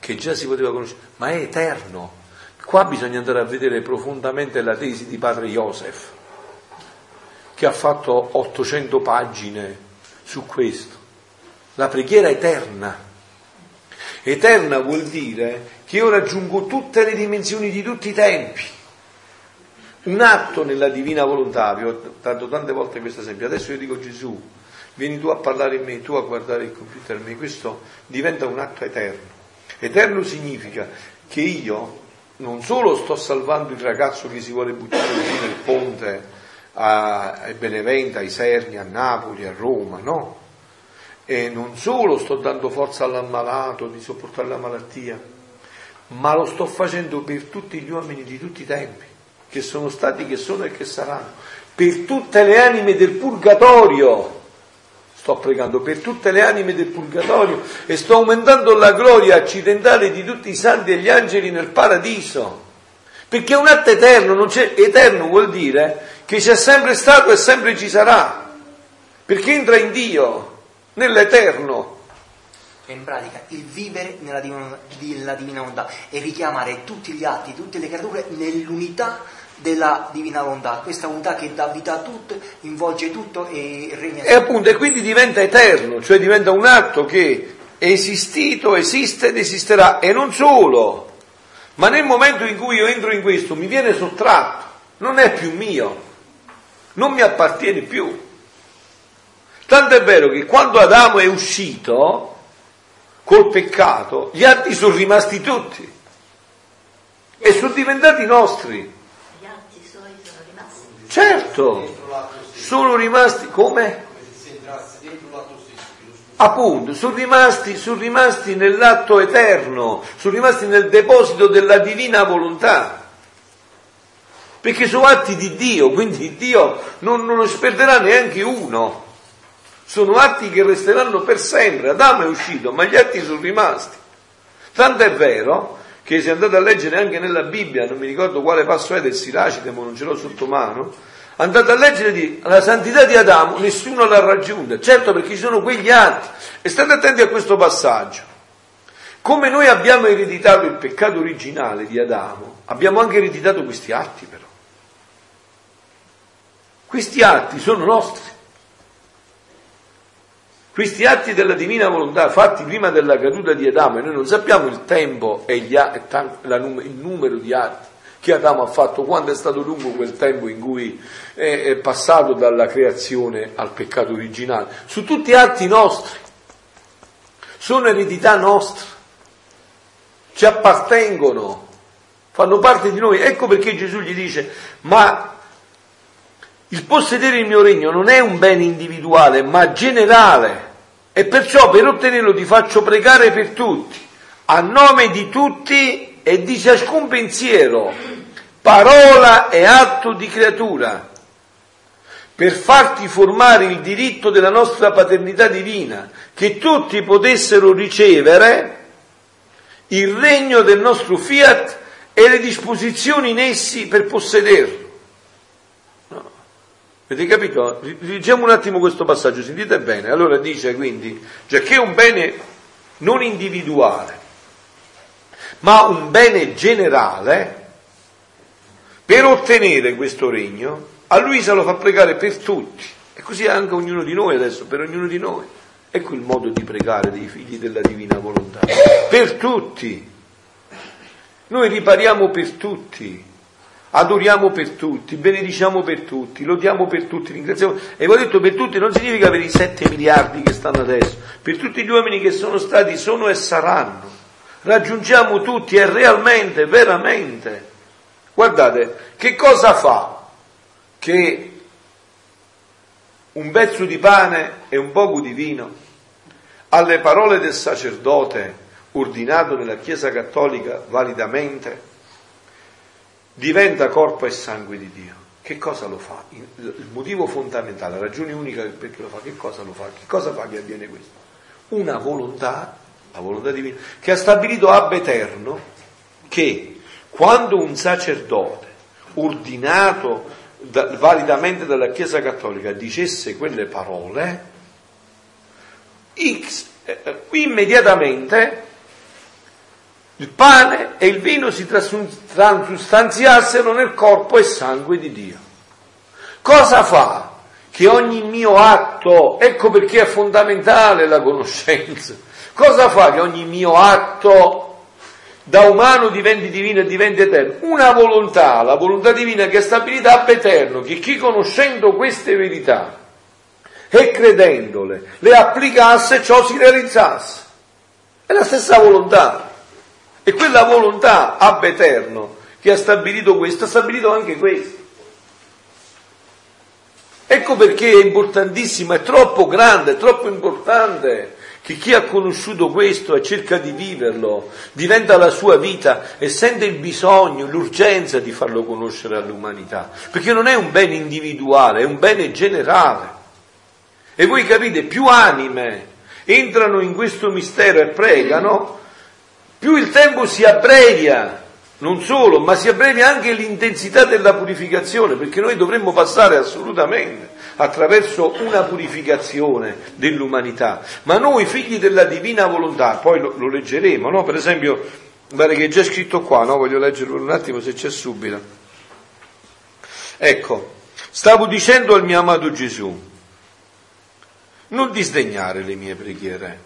che già si poteva conoscere, ma è eterno. Qua bisogna andare a vedere profondamente la tesi di padre Joseph, che ha fatto ottocento pagine su questo. La preghiera eterna. Eterna vuol dire che io raggiungo tutte le dimensioni di tutti i tempi. Un atto nella divina volontà, vi ho dato tante volte questo esempio, adesso io dico Gesù, vieni tu a parlare in me, tu a guardare il computer in me, questo diventa un atto eterno. Eterno significa che io non solo sto salvando il ragazzo che si vuole buttare giù nel ponte a Benevento, a Isernia, a Napoli, a Roma, no? E non solo sto dando forza all'ammalato di sopportare la malattia, ma lo sto facendo per tutti gli uomini di tutti i tempi, che sono stati, che sono e che saranno, per tutte le anime del purgatorio. Sto pregando per tutte le anime del purgatorio e sto aumentando la gloria accidentale di tutti i santi e gli angeli nel paradiso, perché è un atto eterno. Non c'è, eterno vuol dire che c'è sempre stato e sempre ci sarà, perché entra in Dio, nell'eterno. In pratica il vivere nella divina, nella divina volontà e richiamare tutti gli atti, tutte le creature nell'unità della divina volontà, questa volontà che dà vita a tutto, involge tutto e regna. E appunto, e quindi diventa eterno, cioè diventa un atto che è esistito, esiste ed esisterà, e non solo, ma nel momento in cui io entro in questo mi viene sottratto, non è più mio, non mi appartiene più. Tanto è vero che quando Adamo è uscito col peccato, gli atti sono rimasti tutti e sono diventati nostri. Certo, sono rimasti come? Appunto, sono rimasti, sono rimasti nell'atto eterno, sono rimasti nel deposito della divina volontà. perché sono atti di Dio, quindi Dio non, non ne sperderà neanche uno. Sono atti che resteranno per sempre. Adamo è uscito, ma gli atti sono rimasti. Tanto è vero che se andate a leggere anche nella Bibbia, non mi ricordo quale passo è del Siracide, ma non ce l'ho sotto mano, andate a leggere di, la santità di Adamo, nessuno l'ha raggiunta, certo, perché ci sono quegli atti. E state attenti a questo passaggio. Come noi abbiamo ereditato il peccato originale di Adamo, abbiamo anche ereditato questi atti però. Questi atti sono nostri. Questi atti della Divina Volontà fatti prima della caduta di Adamo, e noi non sappiamo il tempo e gli atti, il numero di atti che Adamo ha fatto, quanto è stato lungo quel tempo in cui è passato dalla creazione al peccato originale. Su tutti gli atti nostri, sono eredità nostra, ci appartengono, fanno parte di noi. Ecco perché Gesù gli dice: ma il possedere il mio regno non è un bene individuale, ma generale, e perciò per ottenerlo ti faccio pregare per tutti, a nome di tutti e di ciascun pensiero, parola e atto di creatura, per farti formare il diritto della nostra paternità divina, che tutti potessero ricevere il regno del nostro fiat e le disposizioni in essi per possederlo. No. Avete capito? Leggiamo un attimo questo passaggio, sentite bene. Allora dice quindi, cioè, che è un bene non individuale, ma un bene generale, per ottenere questo regno, a Luisa lo fa pregare per tutti, e così anche ognuno di noi adesso, per ognuno di noi. Ecco il modo di pregare dei figli della Divina Volontà. Per tutti. Noi ripariamo per tutti, adoriamo per tutti, benediciamo per tutti, lodiamo per tutti, ringraziamo. E vi ho detto per tutti, non significa per i sette miliardi che stanno adesso, per tutti gli uomini che sono stati, sono e saranno. Raggiungiamo tutti e realmente, veramente. Guardate, che cosa fa? Che un pezzo di pane e un poco di vino, alle parole del sacerdote ordinato nella Chiesa Cattolica validamente, diventa corpo e sangue di Dio. Che cosa lo fa? Il motivo fondamentale, la ragione unica perché lo fa, che cosa lo fa? Che cosa fa che avviene questo? Una volontà, la volontà divina, che ha stabilito ab eterno che quando un sacerdote ordinato Da, validamente dalla Chiesa Cattolica dicesse quelle parole, X, eh, immediatamente il pane e il vino si transustanziassero nel corpo e sangue di Dio. Cosa fa? Che ogni mio atto, ecco perché è fondamentale la conoscenza, cosa fa che ogni mio atto da umano diventi divino e diventi eterno? Una volontà, la volontà divina che è stabilita ab eterno, che chi conoscendo queste verità e credendole le applicasse, ciò si realizzasse. È la stessa volontà, e quella volontà ab eterno che ha stabilito questo, ha stabilito anche questo. Ecco perché è importantissimo, è troppo grande, è troppo importante che chi ha conosciuto questo e cerca di viverlo, diventa la sua vita e sente il bisogno, l'urgenza di farlo conoscere all'umanità, perché non è un bene individuale, è un bene generale. E voi capite, più anime entrano in questo mistero e pregano, più il tempo si abbrevia, non solo, ma si abbrevia anche l'intensità della purificazione, perché noi dovremmo passare assolutamente attraverso una purificazione dell'umanità. Ma noi figli della Divina Volontà, poi lo, lo leggeremo, no? Per esempio, guarda che è già scritto qua, no? Voglio leggerlo un attimo se c'è subito. Ecco, stavo dicendo al mio amato Gesù, non disdegnare le mie preghiere,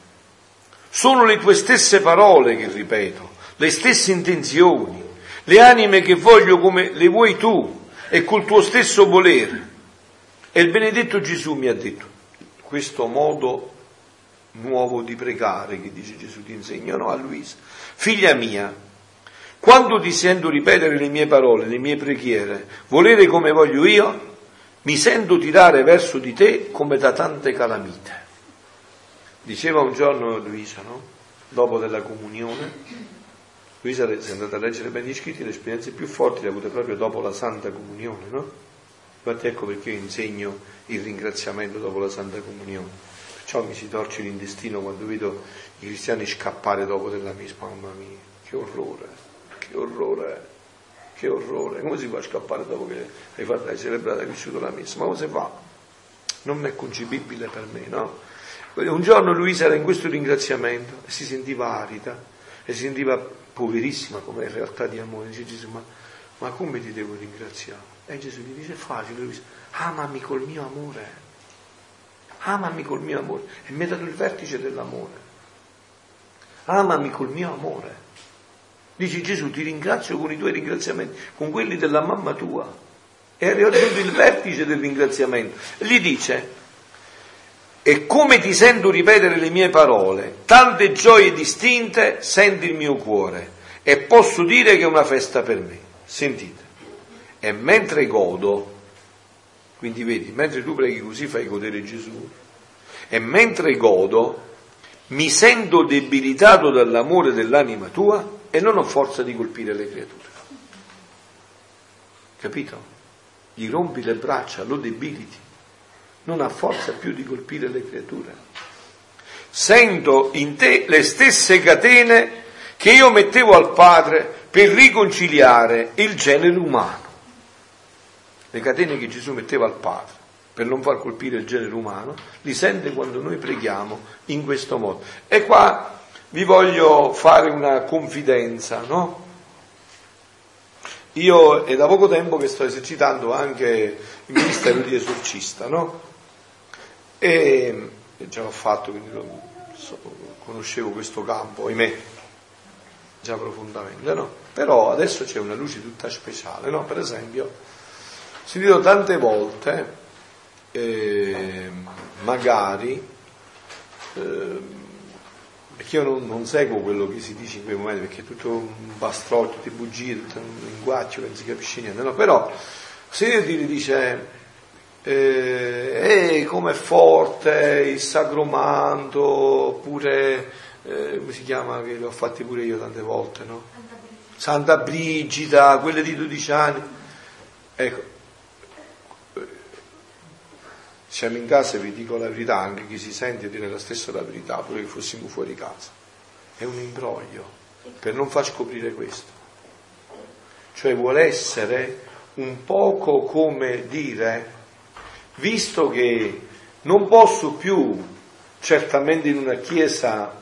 sono le tue stesse parole che ripeto, le stesse intenzioni, le anime che voglio come le vuoi tu e col tuo stesso volere. E il benedetto Gesù mi ha detto, questo modo nuovo di pregare che dice Gesù ti insegna, no, a Luisa, figlia mia, quando ti sento ripetere le mie parole, le mie preghiere, volere come voglio io, mi sento tirare verso di te come da tante calamite. Diceva un giorno Luisa, no? Dopo della comunione, Luisa, se andate a leggere bene gli scritti, le esperienze più forti le avute proprio dopo la Santa Comunione, no? Infatti ecco perché io insegno il ringraziamento dopo la Santa Comunione, perciò mi si torce l'intestino quando vedo i cristiani scappare dopo della misma. Mamma mia, che orrore, che orrore, che orrore, come si fa a scappare dopo che hai fatto, hai celebrato, hai vissuto la messa? Ma come si fa? Non è concepibile per me, no? Un giorno Luisa era in questo ringraziamento e si sentiva arida, e si sentiva poverissima come in realtà di amore. Dice Gesù: ma, ma come ti devo ringraziare? E Gesù gli dice: è facile, Luisa, amami col mio amore, amami col mio amore. E mi ha dato il vertice dell'amore, amami col mio amore. Dice Gesù: ti ringrazio con i tuoi ringraziamenti, con quelli della mamma tua. E ha raggiunto il vertice del ringraziamento. Gli dice: e come ti sento ripetere le mie parole, tante gioie distinte senti il mio cuore, e posso dire che è una festa per me. Sentite, e mentre godo, quindi vedi, mentre tu preghi così fai godere Gesù, e mentre godo mi sento debilitato dall'amore dell'anima tua e non ho forza di colpire le creature. Capito? Gli rompi le braccia, lo debiliti. Non ha forza più di colpire le creature. Sento in te le stesse catene che io mettevo al Padre per riconciliare il genere umano. Le catene che Gesù metteva al Padre per non far colpire il genere umano, li sente quando noi preghiamo in questo modo. E qua vi voglio fare una confidenza, no? Io è da poco tempo che sto esercitando anche il ministero di esorcista, no? E già l'ho fatto, quindi lo, so, conoscevo questo campo, ahimè, già profondamente, no? Però adesso c'è una luce tutta speciale, no? Per esempio, si dice tante volte, eh, magari, eh, perché io non, non seguo quello che si dice in quei momenti, perché è tutto un bastrocchio, tutte bugie, tutto un linguaggio che non si capisce niente, no? Però se io ti dice... Eh, eh, come è forte il sacromanto, oppure eh, come si chiama, che l'ho fatti pure io tante volte, no? Santa Brigida, Santa Brigida, quelle di dodici anni. Ecco, siamo in casa e vi dico la verità, anche chi si sente dire la stessa la verità, pure che fossimo fuori casa, è un imbroglio per non far scoprire questo, cioè vuole essere un poco come dire: visto che non posso più, certamente in una chiesa,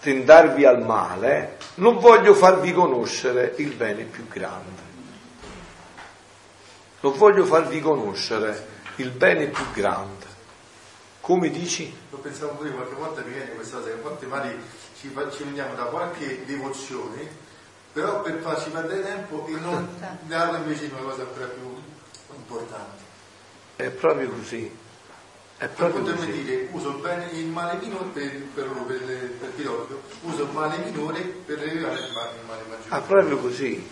tendarvi al male, non voglio farvi conoscere il bene più grande. Non voglio farvi conoscere il bene più grande. Come dici? Lo pensavo pure qualche volta, mi viene questa cosa, che a volte magari ci veniamo da qualche devozione, però per farci perdere tempo e non darlo invece una cosa ancora più importante. È proprio così, è proprio così. Dire, uso bene il male minore per, per, per, per Piroglio, uso il male minore per arrivare al male, male maggiore. Ah, proprio così.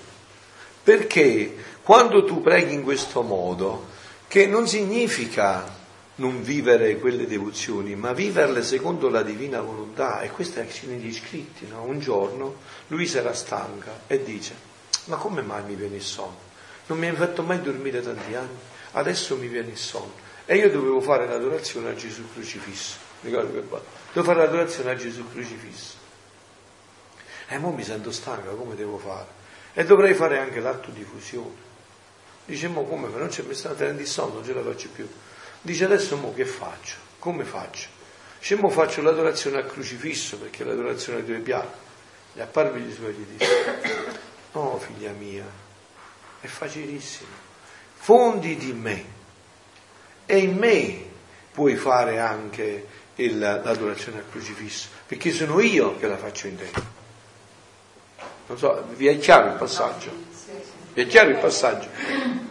Perché quando tu preghi in questo modo, che non significa non vivere quelle devozioni, ma viverle secondo la divina volontà, e questo è negli scritti, no? Un giorno Luisa era stanca e dice: ma come mai mi viene il sonno? Non mi hai fatto mai dormire tanti anni? Adesso mi viene il sonno. E io dovevo fare l'adorazione a Gesù crocifisso. Ricordo che bello. Devo fare l'adorazione a Gesù crocifisso. E mo mi sento stanca, come devo fare? E dovrei fare anche l'atto di fusione. Dice: mo come? Non c'è mai stato il sonno, non ce la faccio più. Dice: adesso mo che faccio? Come faccio? Dice: mo faccio l'adorazione a crocifisso, perché è l'adorazione ai tuoi piatti. Gli apparve Gesù e gli disse: no, figlia mia, è facilissimo. Fonditi in me e in me puoi fare anche il, l'adorazione al crocifisso, perché sono io che la faccio in te. Non so, vi è chiaro il passaggio? Vi è chiaro il passaggio?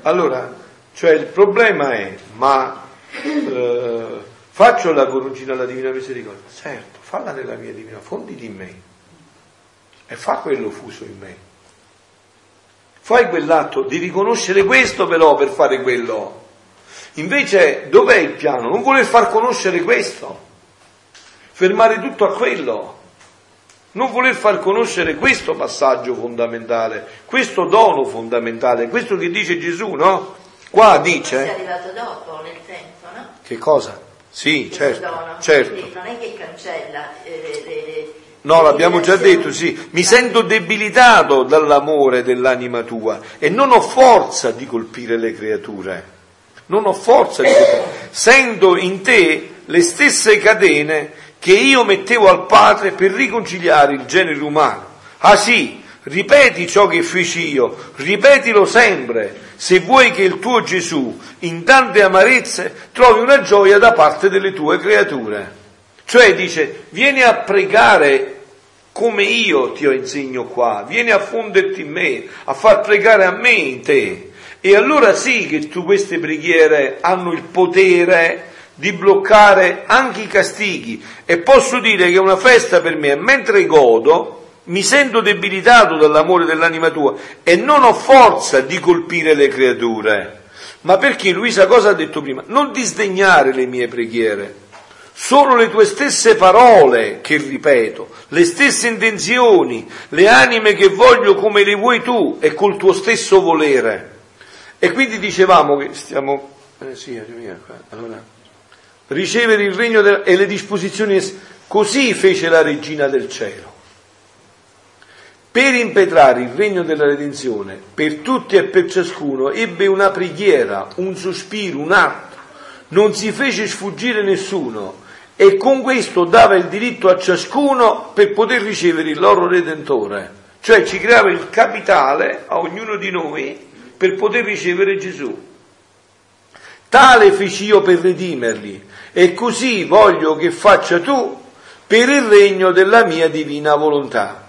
Allora, cioè il problema è: ma eh, faccio la coroncina alla Divina Misericordia? Certo, falla nella mia Divina, fonditi in me e fa quello fuso in me. Fai quell'atto, devi conoscere questo però per fare quello. Invece dov'è il piano? Non voler far conoscere questo, fermare tutto a quello. non voler far conoscere questo passaggio fondamentale, questo dono fondamentale, questo che dice Gesù, no? Qua dice... È arrivato dopo, nel tempo, no? Che cosa? Sì, che certo, dono. certo. Quindi non è che cancella... Eh, le, le, no, le l'abbiamo già detto, sì. Mi sento debilitato dall'amore dell'anima tua e non ho forza di colpire le creature. Non ho forza di colpire. Sento in te le stesse catene che io mettevo al Padre per riconciliare il genere umano. Ah sì, ripeti ciò che feci io, ripetilo sempre, se vuoi che il tuo Gesù, in tante amarezze, trovi una gioia da parte delle tue creature. Cioè dice, vieni a pregare come io ti insegno qua, vieni a fonderti in me, a far pregare a me in te. E allora sì che tu queste preghiere hanno il potere di bloccare anche i castighi, e posso dire che è una festa per me, mentre godo mi sento debilitato dall'amore dell'anima tua e non ho forza di colpire le creature. Ma perché Luisa cosa ha detto prima? Non disdegnare le mie preghiere, sono le tue stesse parole che ripeto, le stesse intenzioni, le anime che voglio come le vuoi tu e col tuo stesso volere. E quindi dicevamo che stiamo eh sì, allora ricevere il regno della... e le disposizioni, così fece la regina del cielo per impetrare il regno della redenzione per tutti e per ciascuno. Ebbe una preghiera, un sospiro, un atto, non si fece sfuggire nessuno, e con questo dava il diritto a ciascuno per poter ricevere il loro redentore, cioè ci creava il capitale a ognuno di noi per poter ricevere Gesù. Tale feci io per redimerli, e così voglio che faccia tu per il regno della mia divina volontà.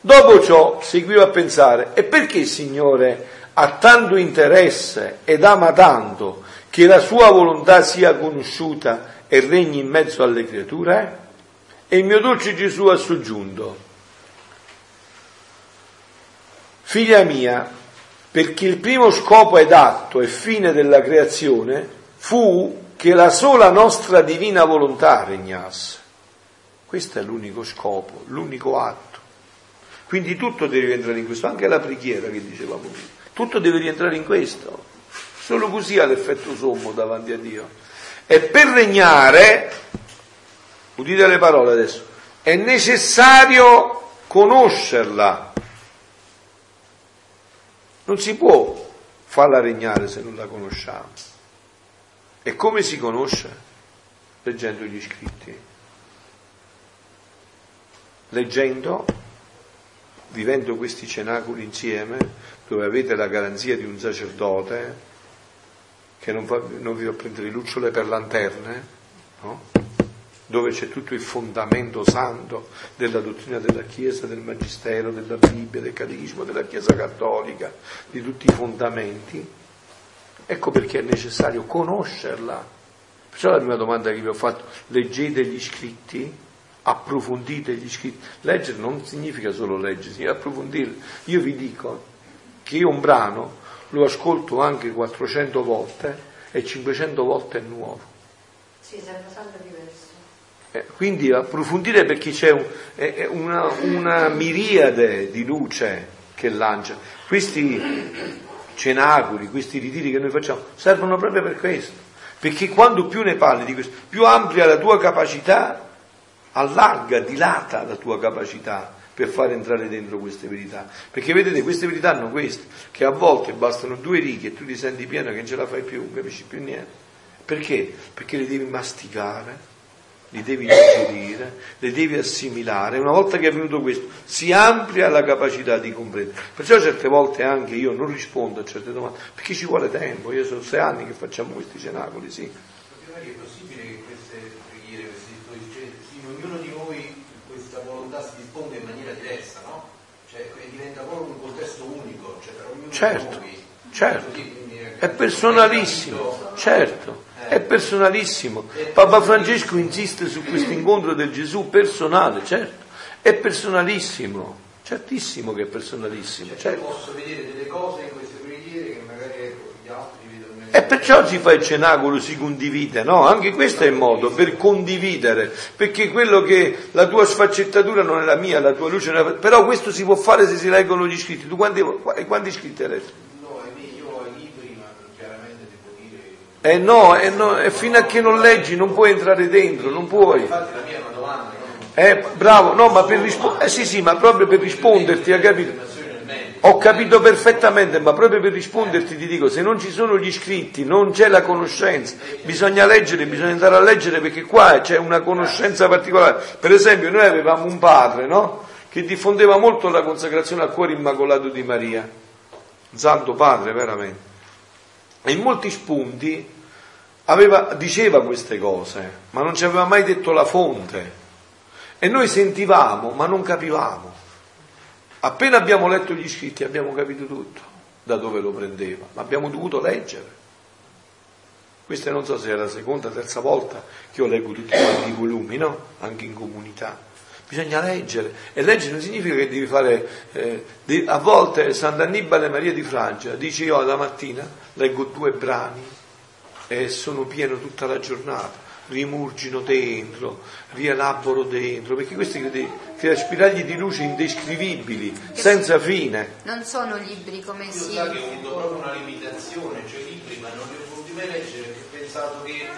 Dopo ciò seguiva a pensare, e perché, Signore, ha tanto interesse ed ama tanto che la sua volontà sia conosciuta e regni in mezzo alle creature? E il mio dolce Gesù ha soggiunto, figlia mia, perché il primo scopo ed atto e fine della creazione fu che la sola nostra divina volontà regnasse. Questo è l'unico scopo, l'unico atto. Quindi tutto deve rientrare in questo, anche la preghiera che dicevamo prima. Tutto deve rientrare in questo. Solo così ha l'effetto sommo davanti a Dio. E per regnare, udite le parole adesso, è necessario conoscerla. Non si può farla regnare se non la conosciamo. E come si conosce? Leggendo gli scritti, leggendo, vivendo questi cenacoli insieme, dove avete la garanzia di un sacerdote che non, fa, non vi fa prendere lucciole per lanterne, no? Dove c'è tutto il fondamento santo della dottrina della Chiesa, del Magistero, della Bibbia, del Catechismo della Chiesa Cattolica, di tutti i fondamenti. Ecco perché è necessario conoscerla. Perciò la prima domanda che vi ho fatto, leggete gli scritti, approfondite gli scritti. Leggere non significa solo leggere, significa approfondirli. Io vi dico che io un brano lo ascolto anche quattrocento volte e cinquecento volte è nuovo. Sì, sembra sempre diverso. Quindi approfondire, perché c'è un, una, una miriade di luce che lancia. Questi cenacoli, questi ritiri che noi facciamo servono proprio per questo, perché quando più ne parli di questo, più amplia la tua capacità, allarga, dilata la tua capacità per far entrare dentro queste verità. Perché vedete, queste verità hanno questo, che a volte bastano due righe e tu ti senti pieno che non ce la fai più, non capisci più niente. Perché? Perché le devi masticare, li devi digerire, li devi assimilare. Una volta che è avvenuto questo, si amplia la capacità di comprendere. Perciò certe volte anche io non rispondo a certe domande, perché ci vuole tempo. Io sono sei anni che facciamo questi cenacoli, sì. Ma è possibile che queste preghiere, queste disposizioni, in ognuno di voi questa volontà si risponde in maniera diversa, no? Cioè diventa proprio un contesto unico, cioè per ognuno certo, di voi. Certo, è personalissimo, certo. È personalissimo. Papa Francesco insiste su questo incontro del Gesù personale, certo. È personalissimo, certissimo che è personalissimo. Cioè, certo. Posso vedere delle cose in queste preghiere che magari ecco, gli altri vedono E perciò si fa il cenacolo, si condivide, no? Anche questo è il modo per condividere, perché quello che la tua sfaccettatura non è la mia, la tua luce non è la mia. Però questo si può fare se si leggono gli scritti. Tu quanti, quanti scritti hai letto? No, io ho i libri, ma chiaramente devo dire... Eh no, eh no, eh fino a che non leggi non puoi entrare dentro, non puoi. Infatti la mia è una domanda. Eh, bravo, no, ma per rispondere... Eh sì, sì, ma proprio per risponderti, hai capito? Ho capito perfettamente, ma proprio per risponderti ti dico, se non ci sono gli scritti, non c'è la conoscenza, bisogna leggere, bisogna andare a leggere, perché qua c'è una conoscenza particolare. Per esempio noi avevamo un padre, no? Che diffondeva molto la consacrazione al cuore immacolato di Maria, un santo padre veramente, e in molti spunti aveva, diceva queste cose, ma non ci aveva mai detto la fonte, e noi sentivamo ma non capivamo. Appena abbiamo letto gli scritti abbiamo capito tutto, da dove lo prendeva, ma abbiamo dovuto leggere. Questa non so se è la seconda, terza volta che io leggo tutti quanti i volumi, no? Anche in comunità. Bisogna leggere, e leggere non significa che devi fare... Eh, de- a volte Sant'Annibale Maria di Francia dice: io alla mattina leggo due brani e sono pieno tutta la giornata. Rimurgino dentro, rielaboro dentro, perché questi creano spiragli di luce indescrivibili, che senza fine. Non sono libri come io si... Io che ho avuto proprio una limitazione, cioè libri, ma non li ho potuti mai leggere, perché ho pensato che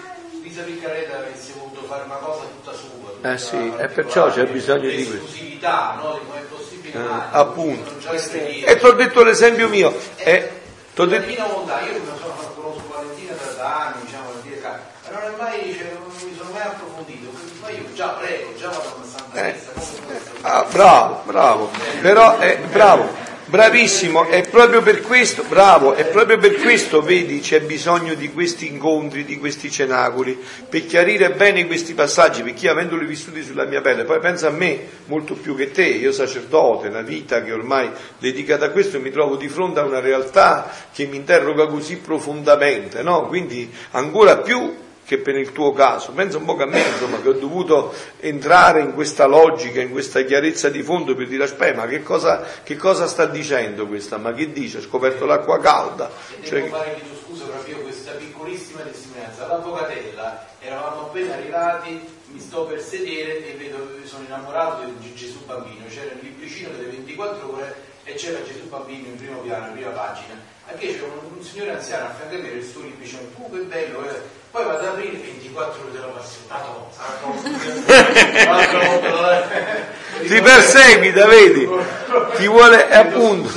Luisa Piccarreta avesse voluto fare una cosa tutta sua. Tutta eh sì, e perciò c'è bisogno di questo. L'esclusività, no? Come è possibile? Eh, male, appunto. E ti ho detto l'esempio mio. Eh, eh, t'ho detto... Divina Volontà, io non so, conosco Valentina da anni, diciamo, per dire che... non è mai, cioè, non mi sono mai approfondito, ma io già prego, già vado a Santa Marta. Eh, ah, bravo, bravo, però è eh, bravo, bravissimo, è proprio per questo, bravo, è proprio per questo, vedi, c'è bisogno di questi incontri, di questi cenacoli, per chiarire bene questi passaggi, perché io avendoli vissuti sulla mia pelle, poi pensa a me molto più che te, io sacerdote, una vita che ormai dedicata a questo, mi trovo di fronte a una realtà che mi interroga così profondamente, no? Quindi ancora più che per il tuo caso, pensa un po' a me, insomma, che ho dovuto entrare in questa logica, in questa chiarezza di fondo per dire: aspetta, ma che cosa, che cosa sta dicendo questa? Ma che dice? Ho scoperto l'acqua calda. E cioè... devo fare, chiedo scusa, proprio questa piccolissima testimonianza. L'avvocatella, eravamo appena arrivati, mi sto per sedere e vedo, sono innamorato di Gesù Bambino, c'era il libricino delle ventiquattro ore e c'era Gesù Bambino in primo piano, in prima pagina. Anche c'era un, un signore anziano a fianco a me, il suo libricino, oh, che bello, eh. Poi vado ad aprire ventiquattro ore della passione, ah, no, ti perseguita, vedi, ti vuole, appunto,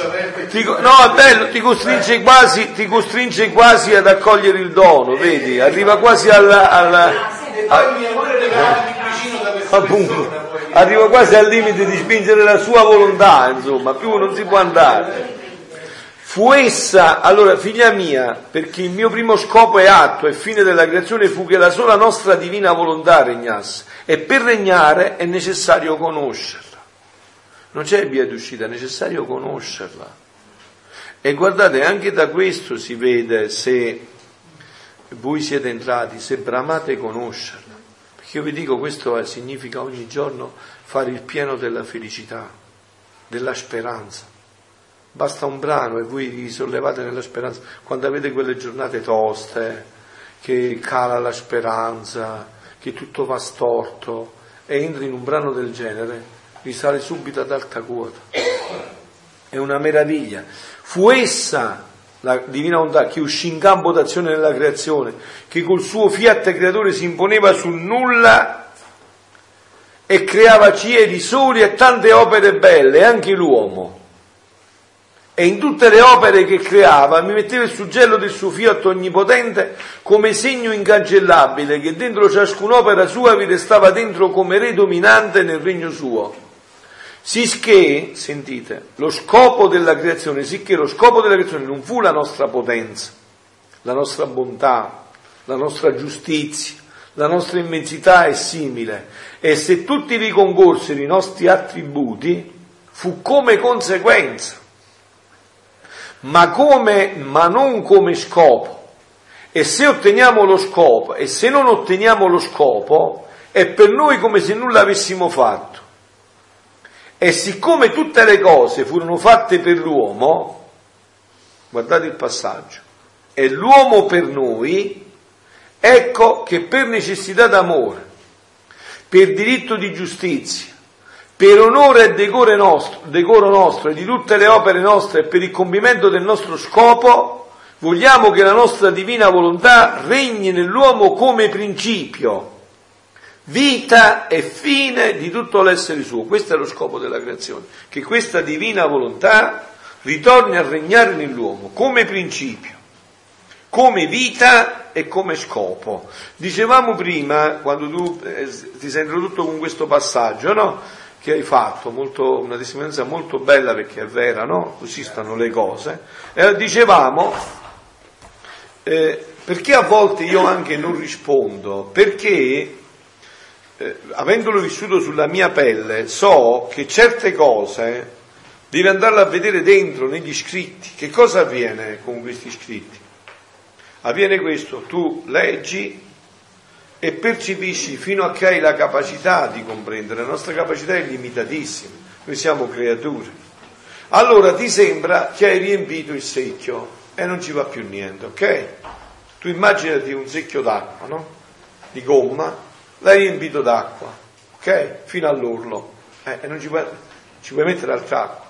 ti, no, è bello, ti costringe quasi, ti costringe quasi ad accogliere il dono, vedi, arriva quasi alla, alla a, appunto, arriva quasi al limite di spingere la sua volontà, insomma, più non si può andare. Fu essa, allora, figlia mia, perché il mio primo scopo e atto e fine della creazione fu che la sola nostra divina volontà regnasse, e per regnare è necessario conoscerla. Non c'è via d'uscita, è necessario conoscerla. E guardate, anche da questo si vede se voi siete entrati, se bramate conoscerla. Perché io vi dico, questo significa ogni giorno fare il pieno della felicità, della speranza. Basta un brano e voi vi sollevate nella speranza. Quando avete quelle giornate toste, che cala la speranza, che tutto va storto, e entri in un brano del genere, risale subito ad alta quota. È una meraviglia. Fu essa, la Divina Volontà, che uscì in campo d'azione nella creazione, che col suo fiat creatore si imponeva sul nulla e creava cieli, soli e tante opere belle, anche l'uomo. E in tutte le opere che creava mi metteva il suggello del suo fiat onnipotente come segno incancellabile, che dentro ciascun'opera sua vi restava dentro come re dominante nel regno suo. Sicché, sentite, lo scopo della creazione, sicché lo scopo della creazione non fu la nostra potenza, la nostra bontà, la nostra giustizia, la nostra immensità e simile. E se tutti vi concorsero i nostri attributi, fu come conseguenza. Ma come, ma non come scopo. E se otteniamo lo scopo, e se non otteniamo lo scopo, è per noi come se nulla avessimo fatto. E siccome tutte le cose furono fatte per l'uomo, guardate il passaggio, è l'uomo per noi, ecco che per necessità d'amore, per diritto di giustizia, per onore e decoro nostro, decoro nostro e di tutte le opere nostre e per il compimento del nostro scopo, vogliamo che la nostra divina volontà regni nell'uomo come principio, vita e fine di tutto l'essere suo. Questo è lo scopo della creazione, che questa divina volontà ritorni a regnare nell'uomo come principio, come vita e come scopo. Dicevamo prima, quando tu eh, ti sei introdotto con questo passaggio, no? Che hai fatto, molto, una testimonianza molto bella perché è vera, no? Così stanno le cose. Eh, dicevamo, eh, perché a volte io anche non rispondo, perché eh, avendolo vissuto sulla mia pelle, so che certe cose devi andarle a vedere dentro, negli scritti. Che cosa avviene con questi scritti? Avviene questo, tu leggi e percepisci fino a che hai la capacità di comprendere. La nostra capacità è limitatissima, noi siamo creature. Allora ti sembra che hai riempito il secchio e non ci va più niente, ok? Tu immaginati un secchio d'acqua, no? Di gomma, l'hai riempito d'acqua, ok? Fino all'orlo, eh, e non ci puoi, ci puoi mettere altra acqua.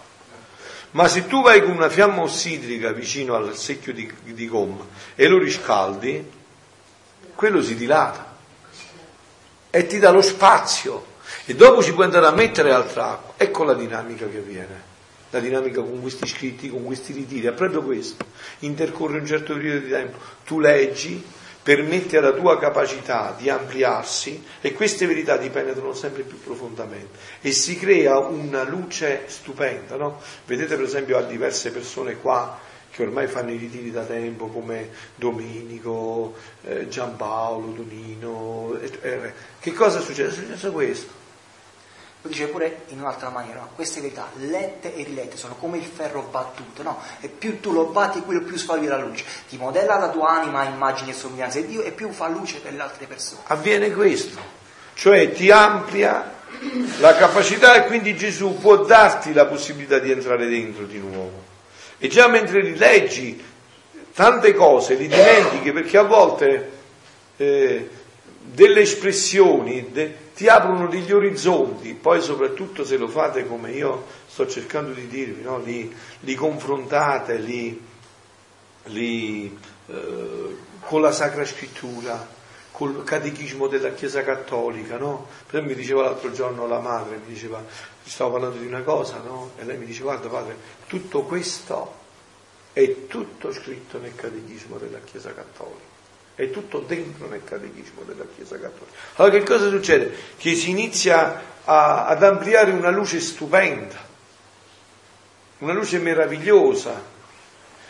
Ma se tu vai con una fiamma ossidrica vicino al secchio di, di gomma e lo riscaldi, quello si dilata e ti dà lo spazio e dopo ci puoi andare a mettere altra acqua. Ecco la dinamica che avviene, la dinamica con questi scritti, con questi ritiri, è proprio questo. Intercorre un certo periodo di tempo, tu leggi, permette alla tua capacità di ampliarsi e queste verità ti penetrano sempre più profondamente e si crea una luce stupenda, no? Vedete per esempio a diverse persone qua che ormai fanno i ritiri da tempo come Domenico, eh, Giampaolo, Donino, eh, eh, che cosa succede? È successo questo. Lo dice pure in un'altra maniera, no? Queste verità lette e rilette sono come il ferro battuto, no? E più tu lo batti, quello più sfavira la luce, ti modella la tua anima a immagini e somiglianze di Dio e più fa luce per le altre persone. Avviene questo, cioè ti amplia la capacità e quindi Gesù può darti la possibilità di entrare dentro di nuovo. E già mentre rileggi tante cose li dimentichi, perché a volte eh, delle espressioni de- ti aprono degli orizzonti, poi soprattutto se lo fate come io sto cercando di dirvi, no? li, li confrontate li, li, eh, con la Sacra Scrittura, col Catechismo della Chiesa Cattolica, no? Per esempio mi diceva l'altro giorno la madre, mi diceva, stavo parlando di una cosa, no? E lei mi diceva, guarda padre, tutto questo è tutto scritto nel Catechismo della Chiesa Cattolica. È tutto dentro nel Catechismo della Chiesa Cattolica. Allora che cosa succede? Che si inizia a, ad ampliare una luce stupenda, una luce meravigliosa,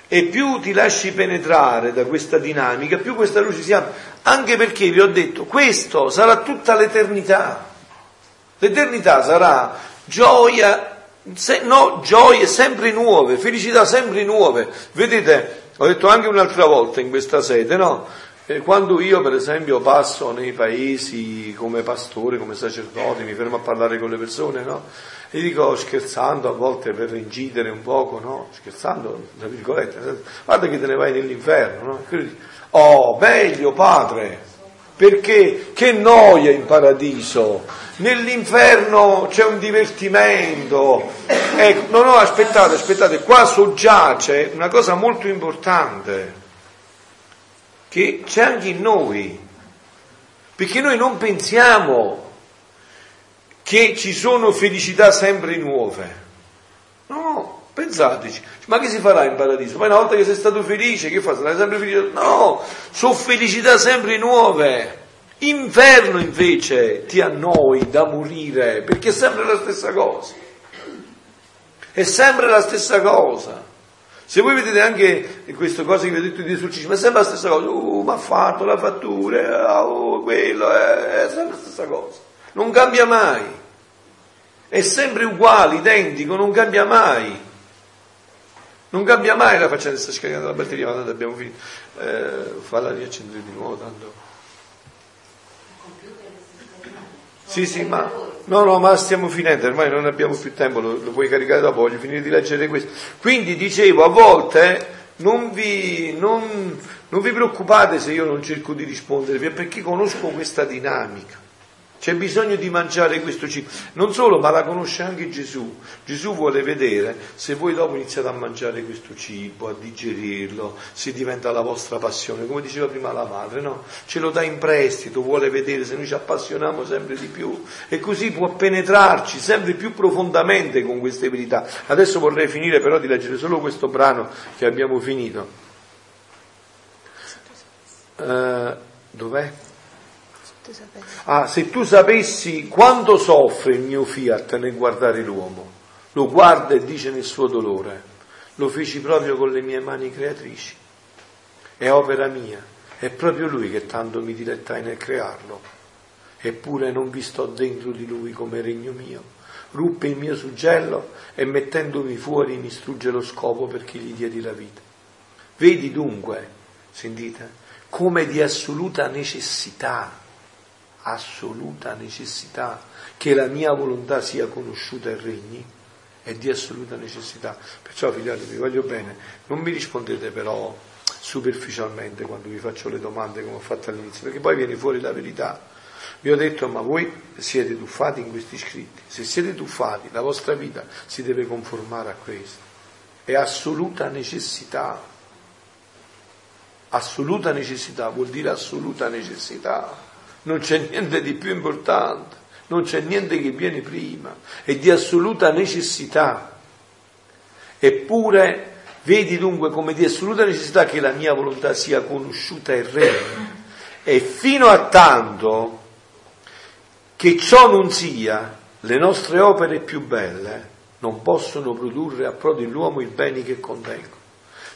e più ti lasci penetrare da questa dinamica, più questa luce si apre, anche perché vi ho detto, questo sarà tutta l'eternità. L'eternità sarà gioia, se, no, gioie sempre nuove, felicità sempre nuove. Vedete, ho detto anche un'altra volta in questa sede, no? Quando io per esempio passo nei paesi come pastore, come sacerdote, mi fermo a parlare con le persone, no? E dico scherzando a volte per incidere un poco, no? Scherzando, tra virgolette, guarda che te ne vai nell'inferno, no? Quindi, oh, meglio padre, perché che noia in paradiso, nell'inferno c'è un divertimento. Ecco, no, no, aspettate, aspettate, qua soggiace una cosa molto importante, che c'è anche in noi, perché noi non pensiamo che ci sono felicità sempre nuove, no, pensateci, ma che si farà in paradiso? Poi una volta che sei stato felice, che fa? Sarai sempre felice? No, sono felicità sempre nuove. Inferno invece ti annoi da morire, perché è sempre la stessa cosa, è sempre la stessa cosa. Se voi vedete anche queste cose che vi ho detto di Gesù, ma è sempre la stessa cosa, uh, ma ha fatto la fattura, uh, quello, eh, è sempre la stessa cosa, non cambia mai, è sempre uguale, identico, non cambia mai, non cambia mai la faccenda. Sta scaricando la batteria, ma tanto abbiamo finito, eh, falla riaccendere di nuovo, tanto. Sì, sì, ma... No, no, ma stiamo finendo, ormai non abbiamo più tempo, lo, lo puoi caricare dopo, voglio finire di leggere questo. Quindi dicevo, a volte non vi, non, non vi preoccupate se io non cerco di rispondervi, perché conosco questa dinamica. C'è bisogno di mangiare questo cibo. Non solo, ma la conosce anche Gesù. Gesù vuole vedere se voi dopo iniziate a mangiare questo cibo, a digerirlo, se diventa la vostra passione, come diceva prima la madre, no? Ce lo dà in prestito, vuole vedere se noi ci appassioniamo sempre di più, e così può penetrarci sempre più profondamente con queste verità. Adesso vorrei finire però di leggere solo questo brano che abbiamo finito. Uh, dov'è? Ah, se tu sapessi quanto soffre il mio fiat nel guardare l'uomo, lo guarda e dice nel suo dolore, lo feci proprio con le mie mani creatrici, è opera mia, è proprio lui che tanto mi dilettai nel crearlo, eppure non vi sto dentro di lui come regno mio, ruppe il mio suggello e mettendomi fuori mi strugge lo scopo perché gli diedi la vita. Vedi dunque, sentite, come di assoluta necessità assoluta necessità che la mia volontà sia conosciuta e regni, è di assoluta necessità. Perciò, figlioli, vi voglio bene, non mi rispondete però superficialmente quando vi faccio le domande come ho fatto all'inizio, perché poi viene fuori la verità. Vi ho detto, ma voi siete tuffati in questi scritti, se siete tuffati la vostra vita si deve conformare a questo, è assoluta necessità. Assoluta necessità vuol dire assoluta necessità. Non c'è niente di più importante, non c'è niente che viene prima, è di assoluta necessità. Eppure, vedi dunque come di assoluta necessità che la mia volontà sia conosciuta e regna, e fino a tanto che ciò non sia, le nostre opere più belle non possono produrre a pro dell'uomo i beni che contengono.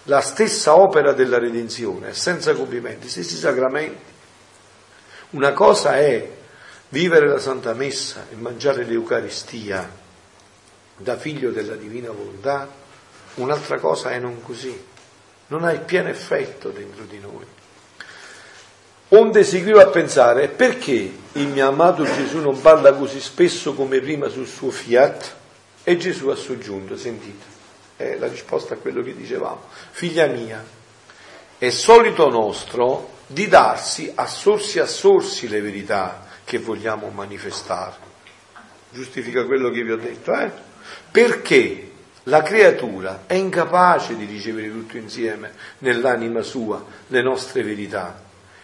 La stessa opera della redenzione, senza compimenti, stessi sacramenti. Una cosa è vivere la Santa Messa e mangiare l'Eucaristia da figlio della Divina Volontà, un'altra cosa è non così, non ha il pieno effetto dentro di noi. Onde seguivo a pensare, perché il mio amato Gesù non parla così spesso come prima sul suo fiat? E Gesù ha soggiunto, sentite, è la risposta a quello che dicevamo, figlia mia, è solito nostro di darsi a sorsi a sorsi le verità che vogliamo manifestare. Giustifica quello che vi ho detto, eh? Perché la creatura è incapace di ricevere tutto insieme nell'anima sua le nostre verità,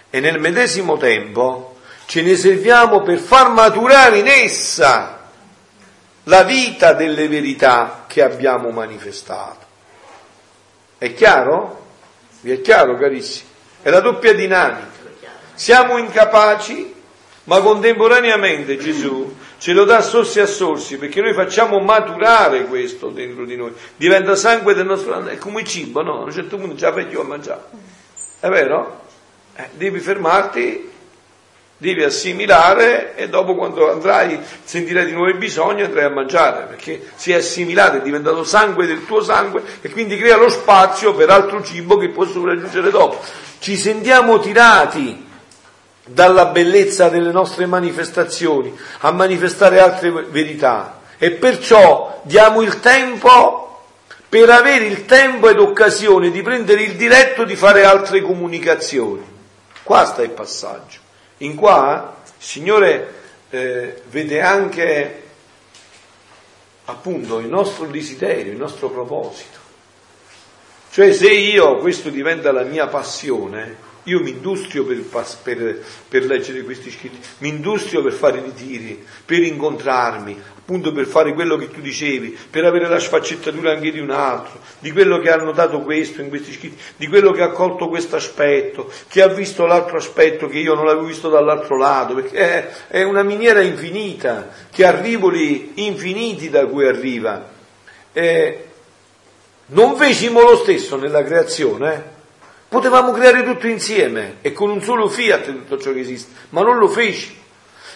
e nel medesimo tempo ce ne serviamo per far maturare in essa la vita delle verità che abbiamo manifestato. È chiaro? Vi è chiaro, carissimi? È la doppia dinamica. Siamo incapaci, ma contemporaneamente Gesù ce lo dà sorsi a sorsi, perché noi facciamo maturare questo dentro di noi. Diventa sangue del nostro... È come cibo, no? A un certo punto già peggio a mangiare. È vero? Eh, devi fermarti, devi assimilare, e dopo quando andrai, sentirai di nuovo il bisogno, andrai a mangiare, perché si è assimilato, è diventato sangue del tuo sangue, e quindi crea lo spazio per altro cibo che può sopraggiungere dopo. Ci sentiamo tirati dalla bellezza delle nostre manifestazioni a manifestare altre verità, e perciò diamo il tempo per avere il tempo ed occasione di prendere il diretto di fare altre comunicazioni. Qua sta il passaggio. In qua il Signore eh, vede anche appunto il nostro desiderio, il nostro proposito. Cioè, se io, questo diventa la mia passione, io mi industrio per, per, per leggere questi scritti, mi industrio per fare ritiri, per incontrarmi, appunto per fare quello che tu dicevi, per avere la sfaccettatura anche di un altro, di quello che ha notato questo in questi scritti, di quello che ha colto questo aspetto, che ha visto l'altro aspetto che io non l'avevo visto dall'altro lato, perché è, è una miniera infinita, che ha rivoli infiniti da cui arriva. Eh, non fecimo lo stesso nella creazione? Potevamo creare tutto insieme e con un solo fiat tutto ciò che esiste, ma non lo feci.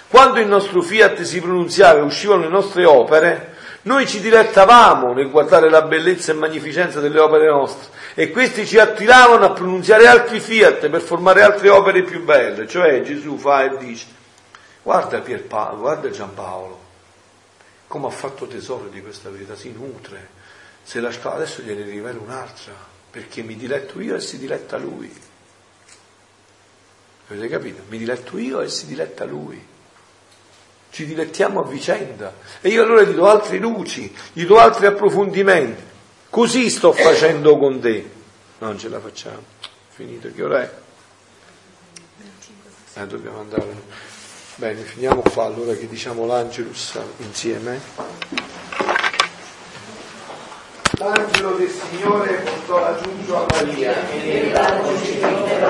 Quando il nostro fiat si pronunziava e uscivano le nostre opere, noi ci dilettavamo nel guardare la bellezza e magnificenza delle opere nostre, e questi ci attiravano a pronunziare altri fiat per formare altre opere più belle. Cioè Gesù fa e dice, guarda Pierpaolo, guarda Giampaolo, come ha fatto tesoro di questa verità, si nutre, se la sta, adesso gliene rivela un'altra. perché mi diletto io e si diletta lui. Avete capito? Mi diletto io e si diletta lui. Ci dilettiamo a vicenda. E io allora gli do altre luci, gli do altri approfondimenti. Così sto facendo con te. Non ce la facciamo. Finito, che ora è? Eh, dobbiamo andare. Bene, finiamo qua allora che diciamo l'Angelus insieme. L'angelo del Signore portò l'aggiunto a Maria.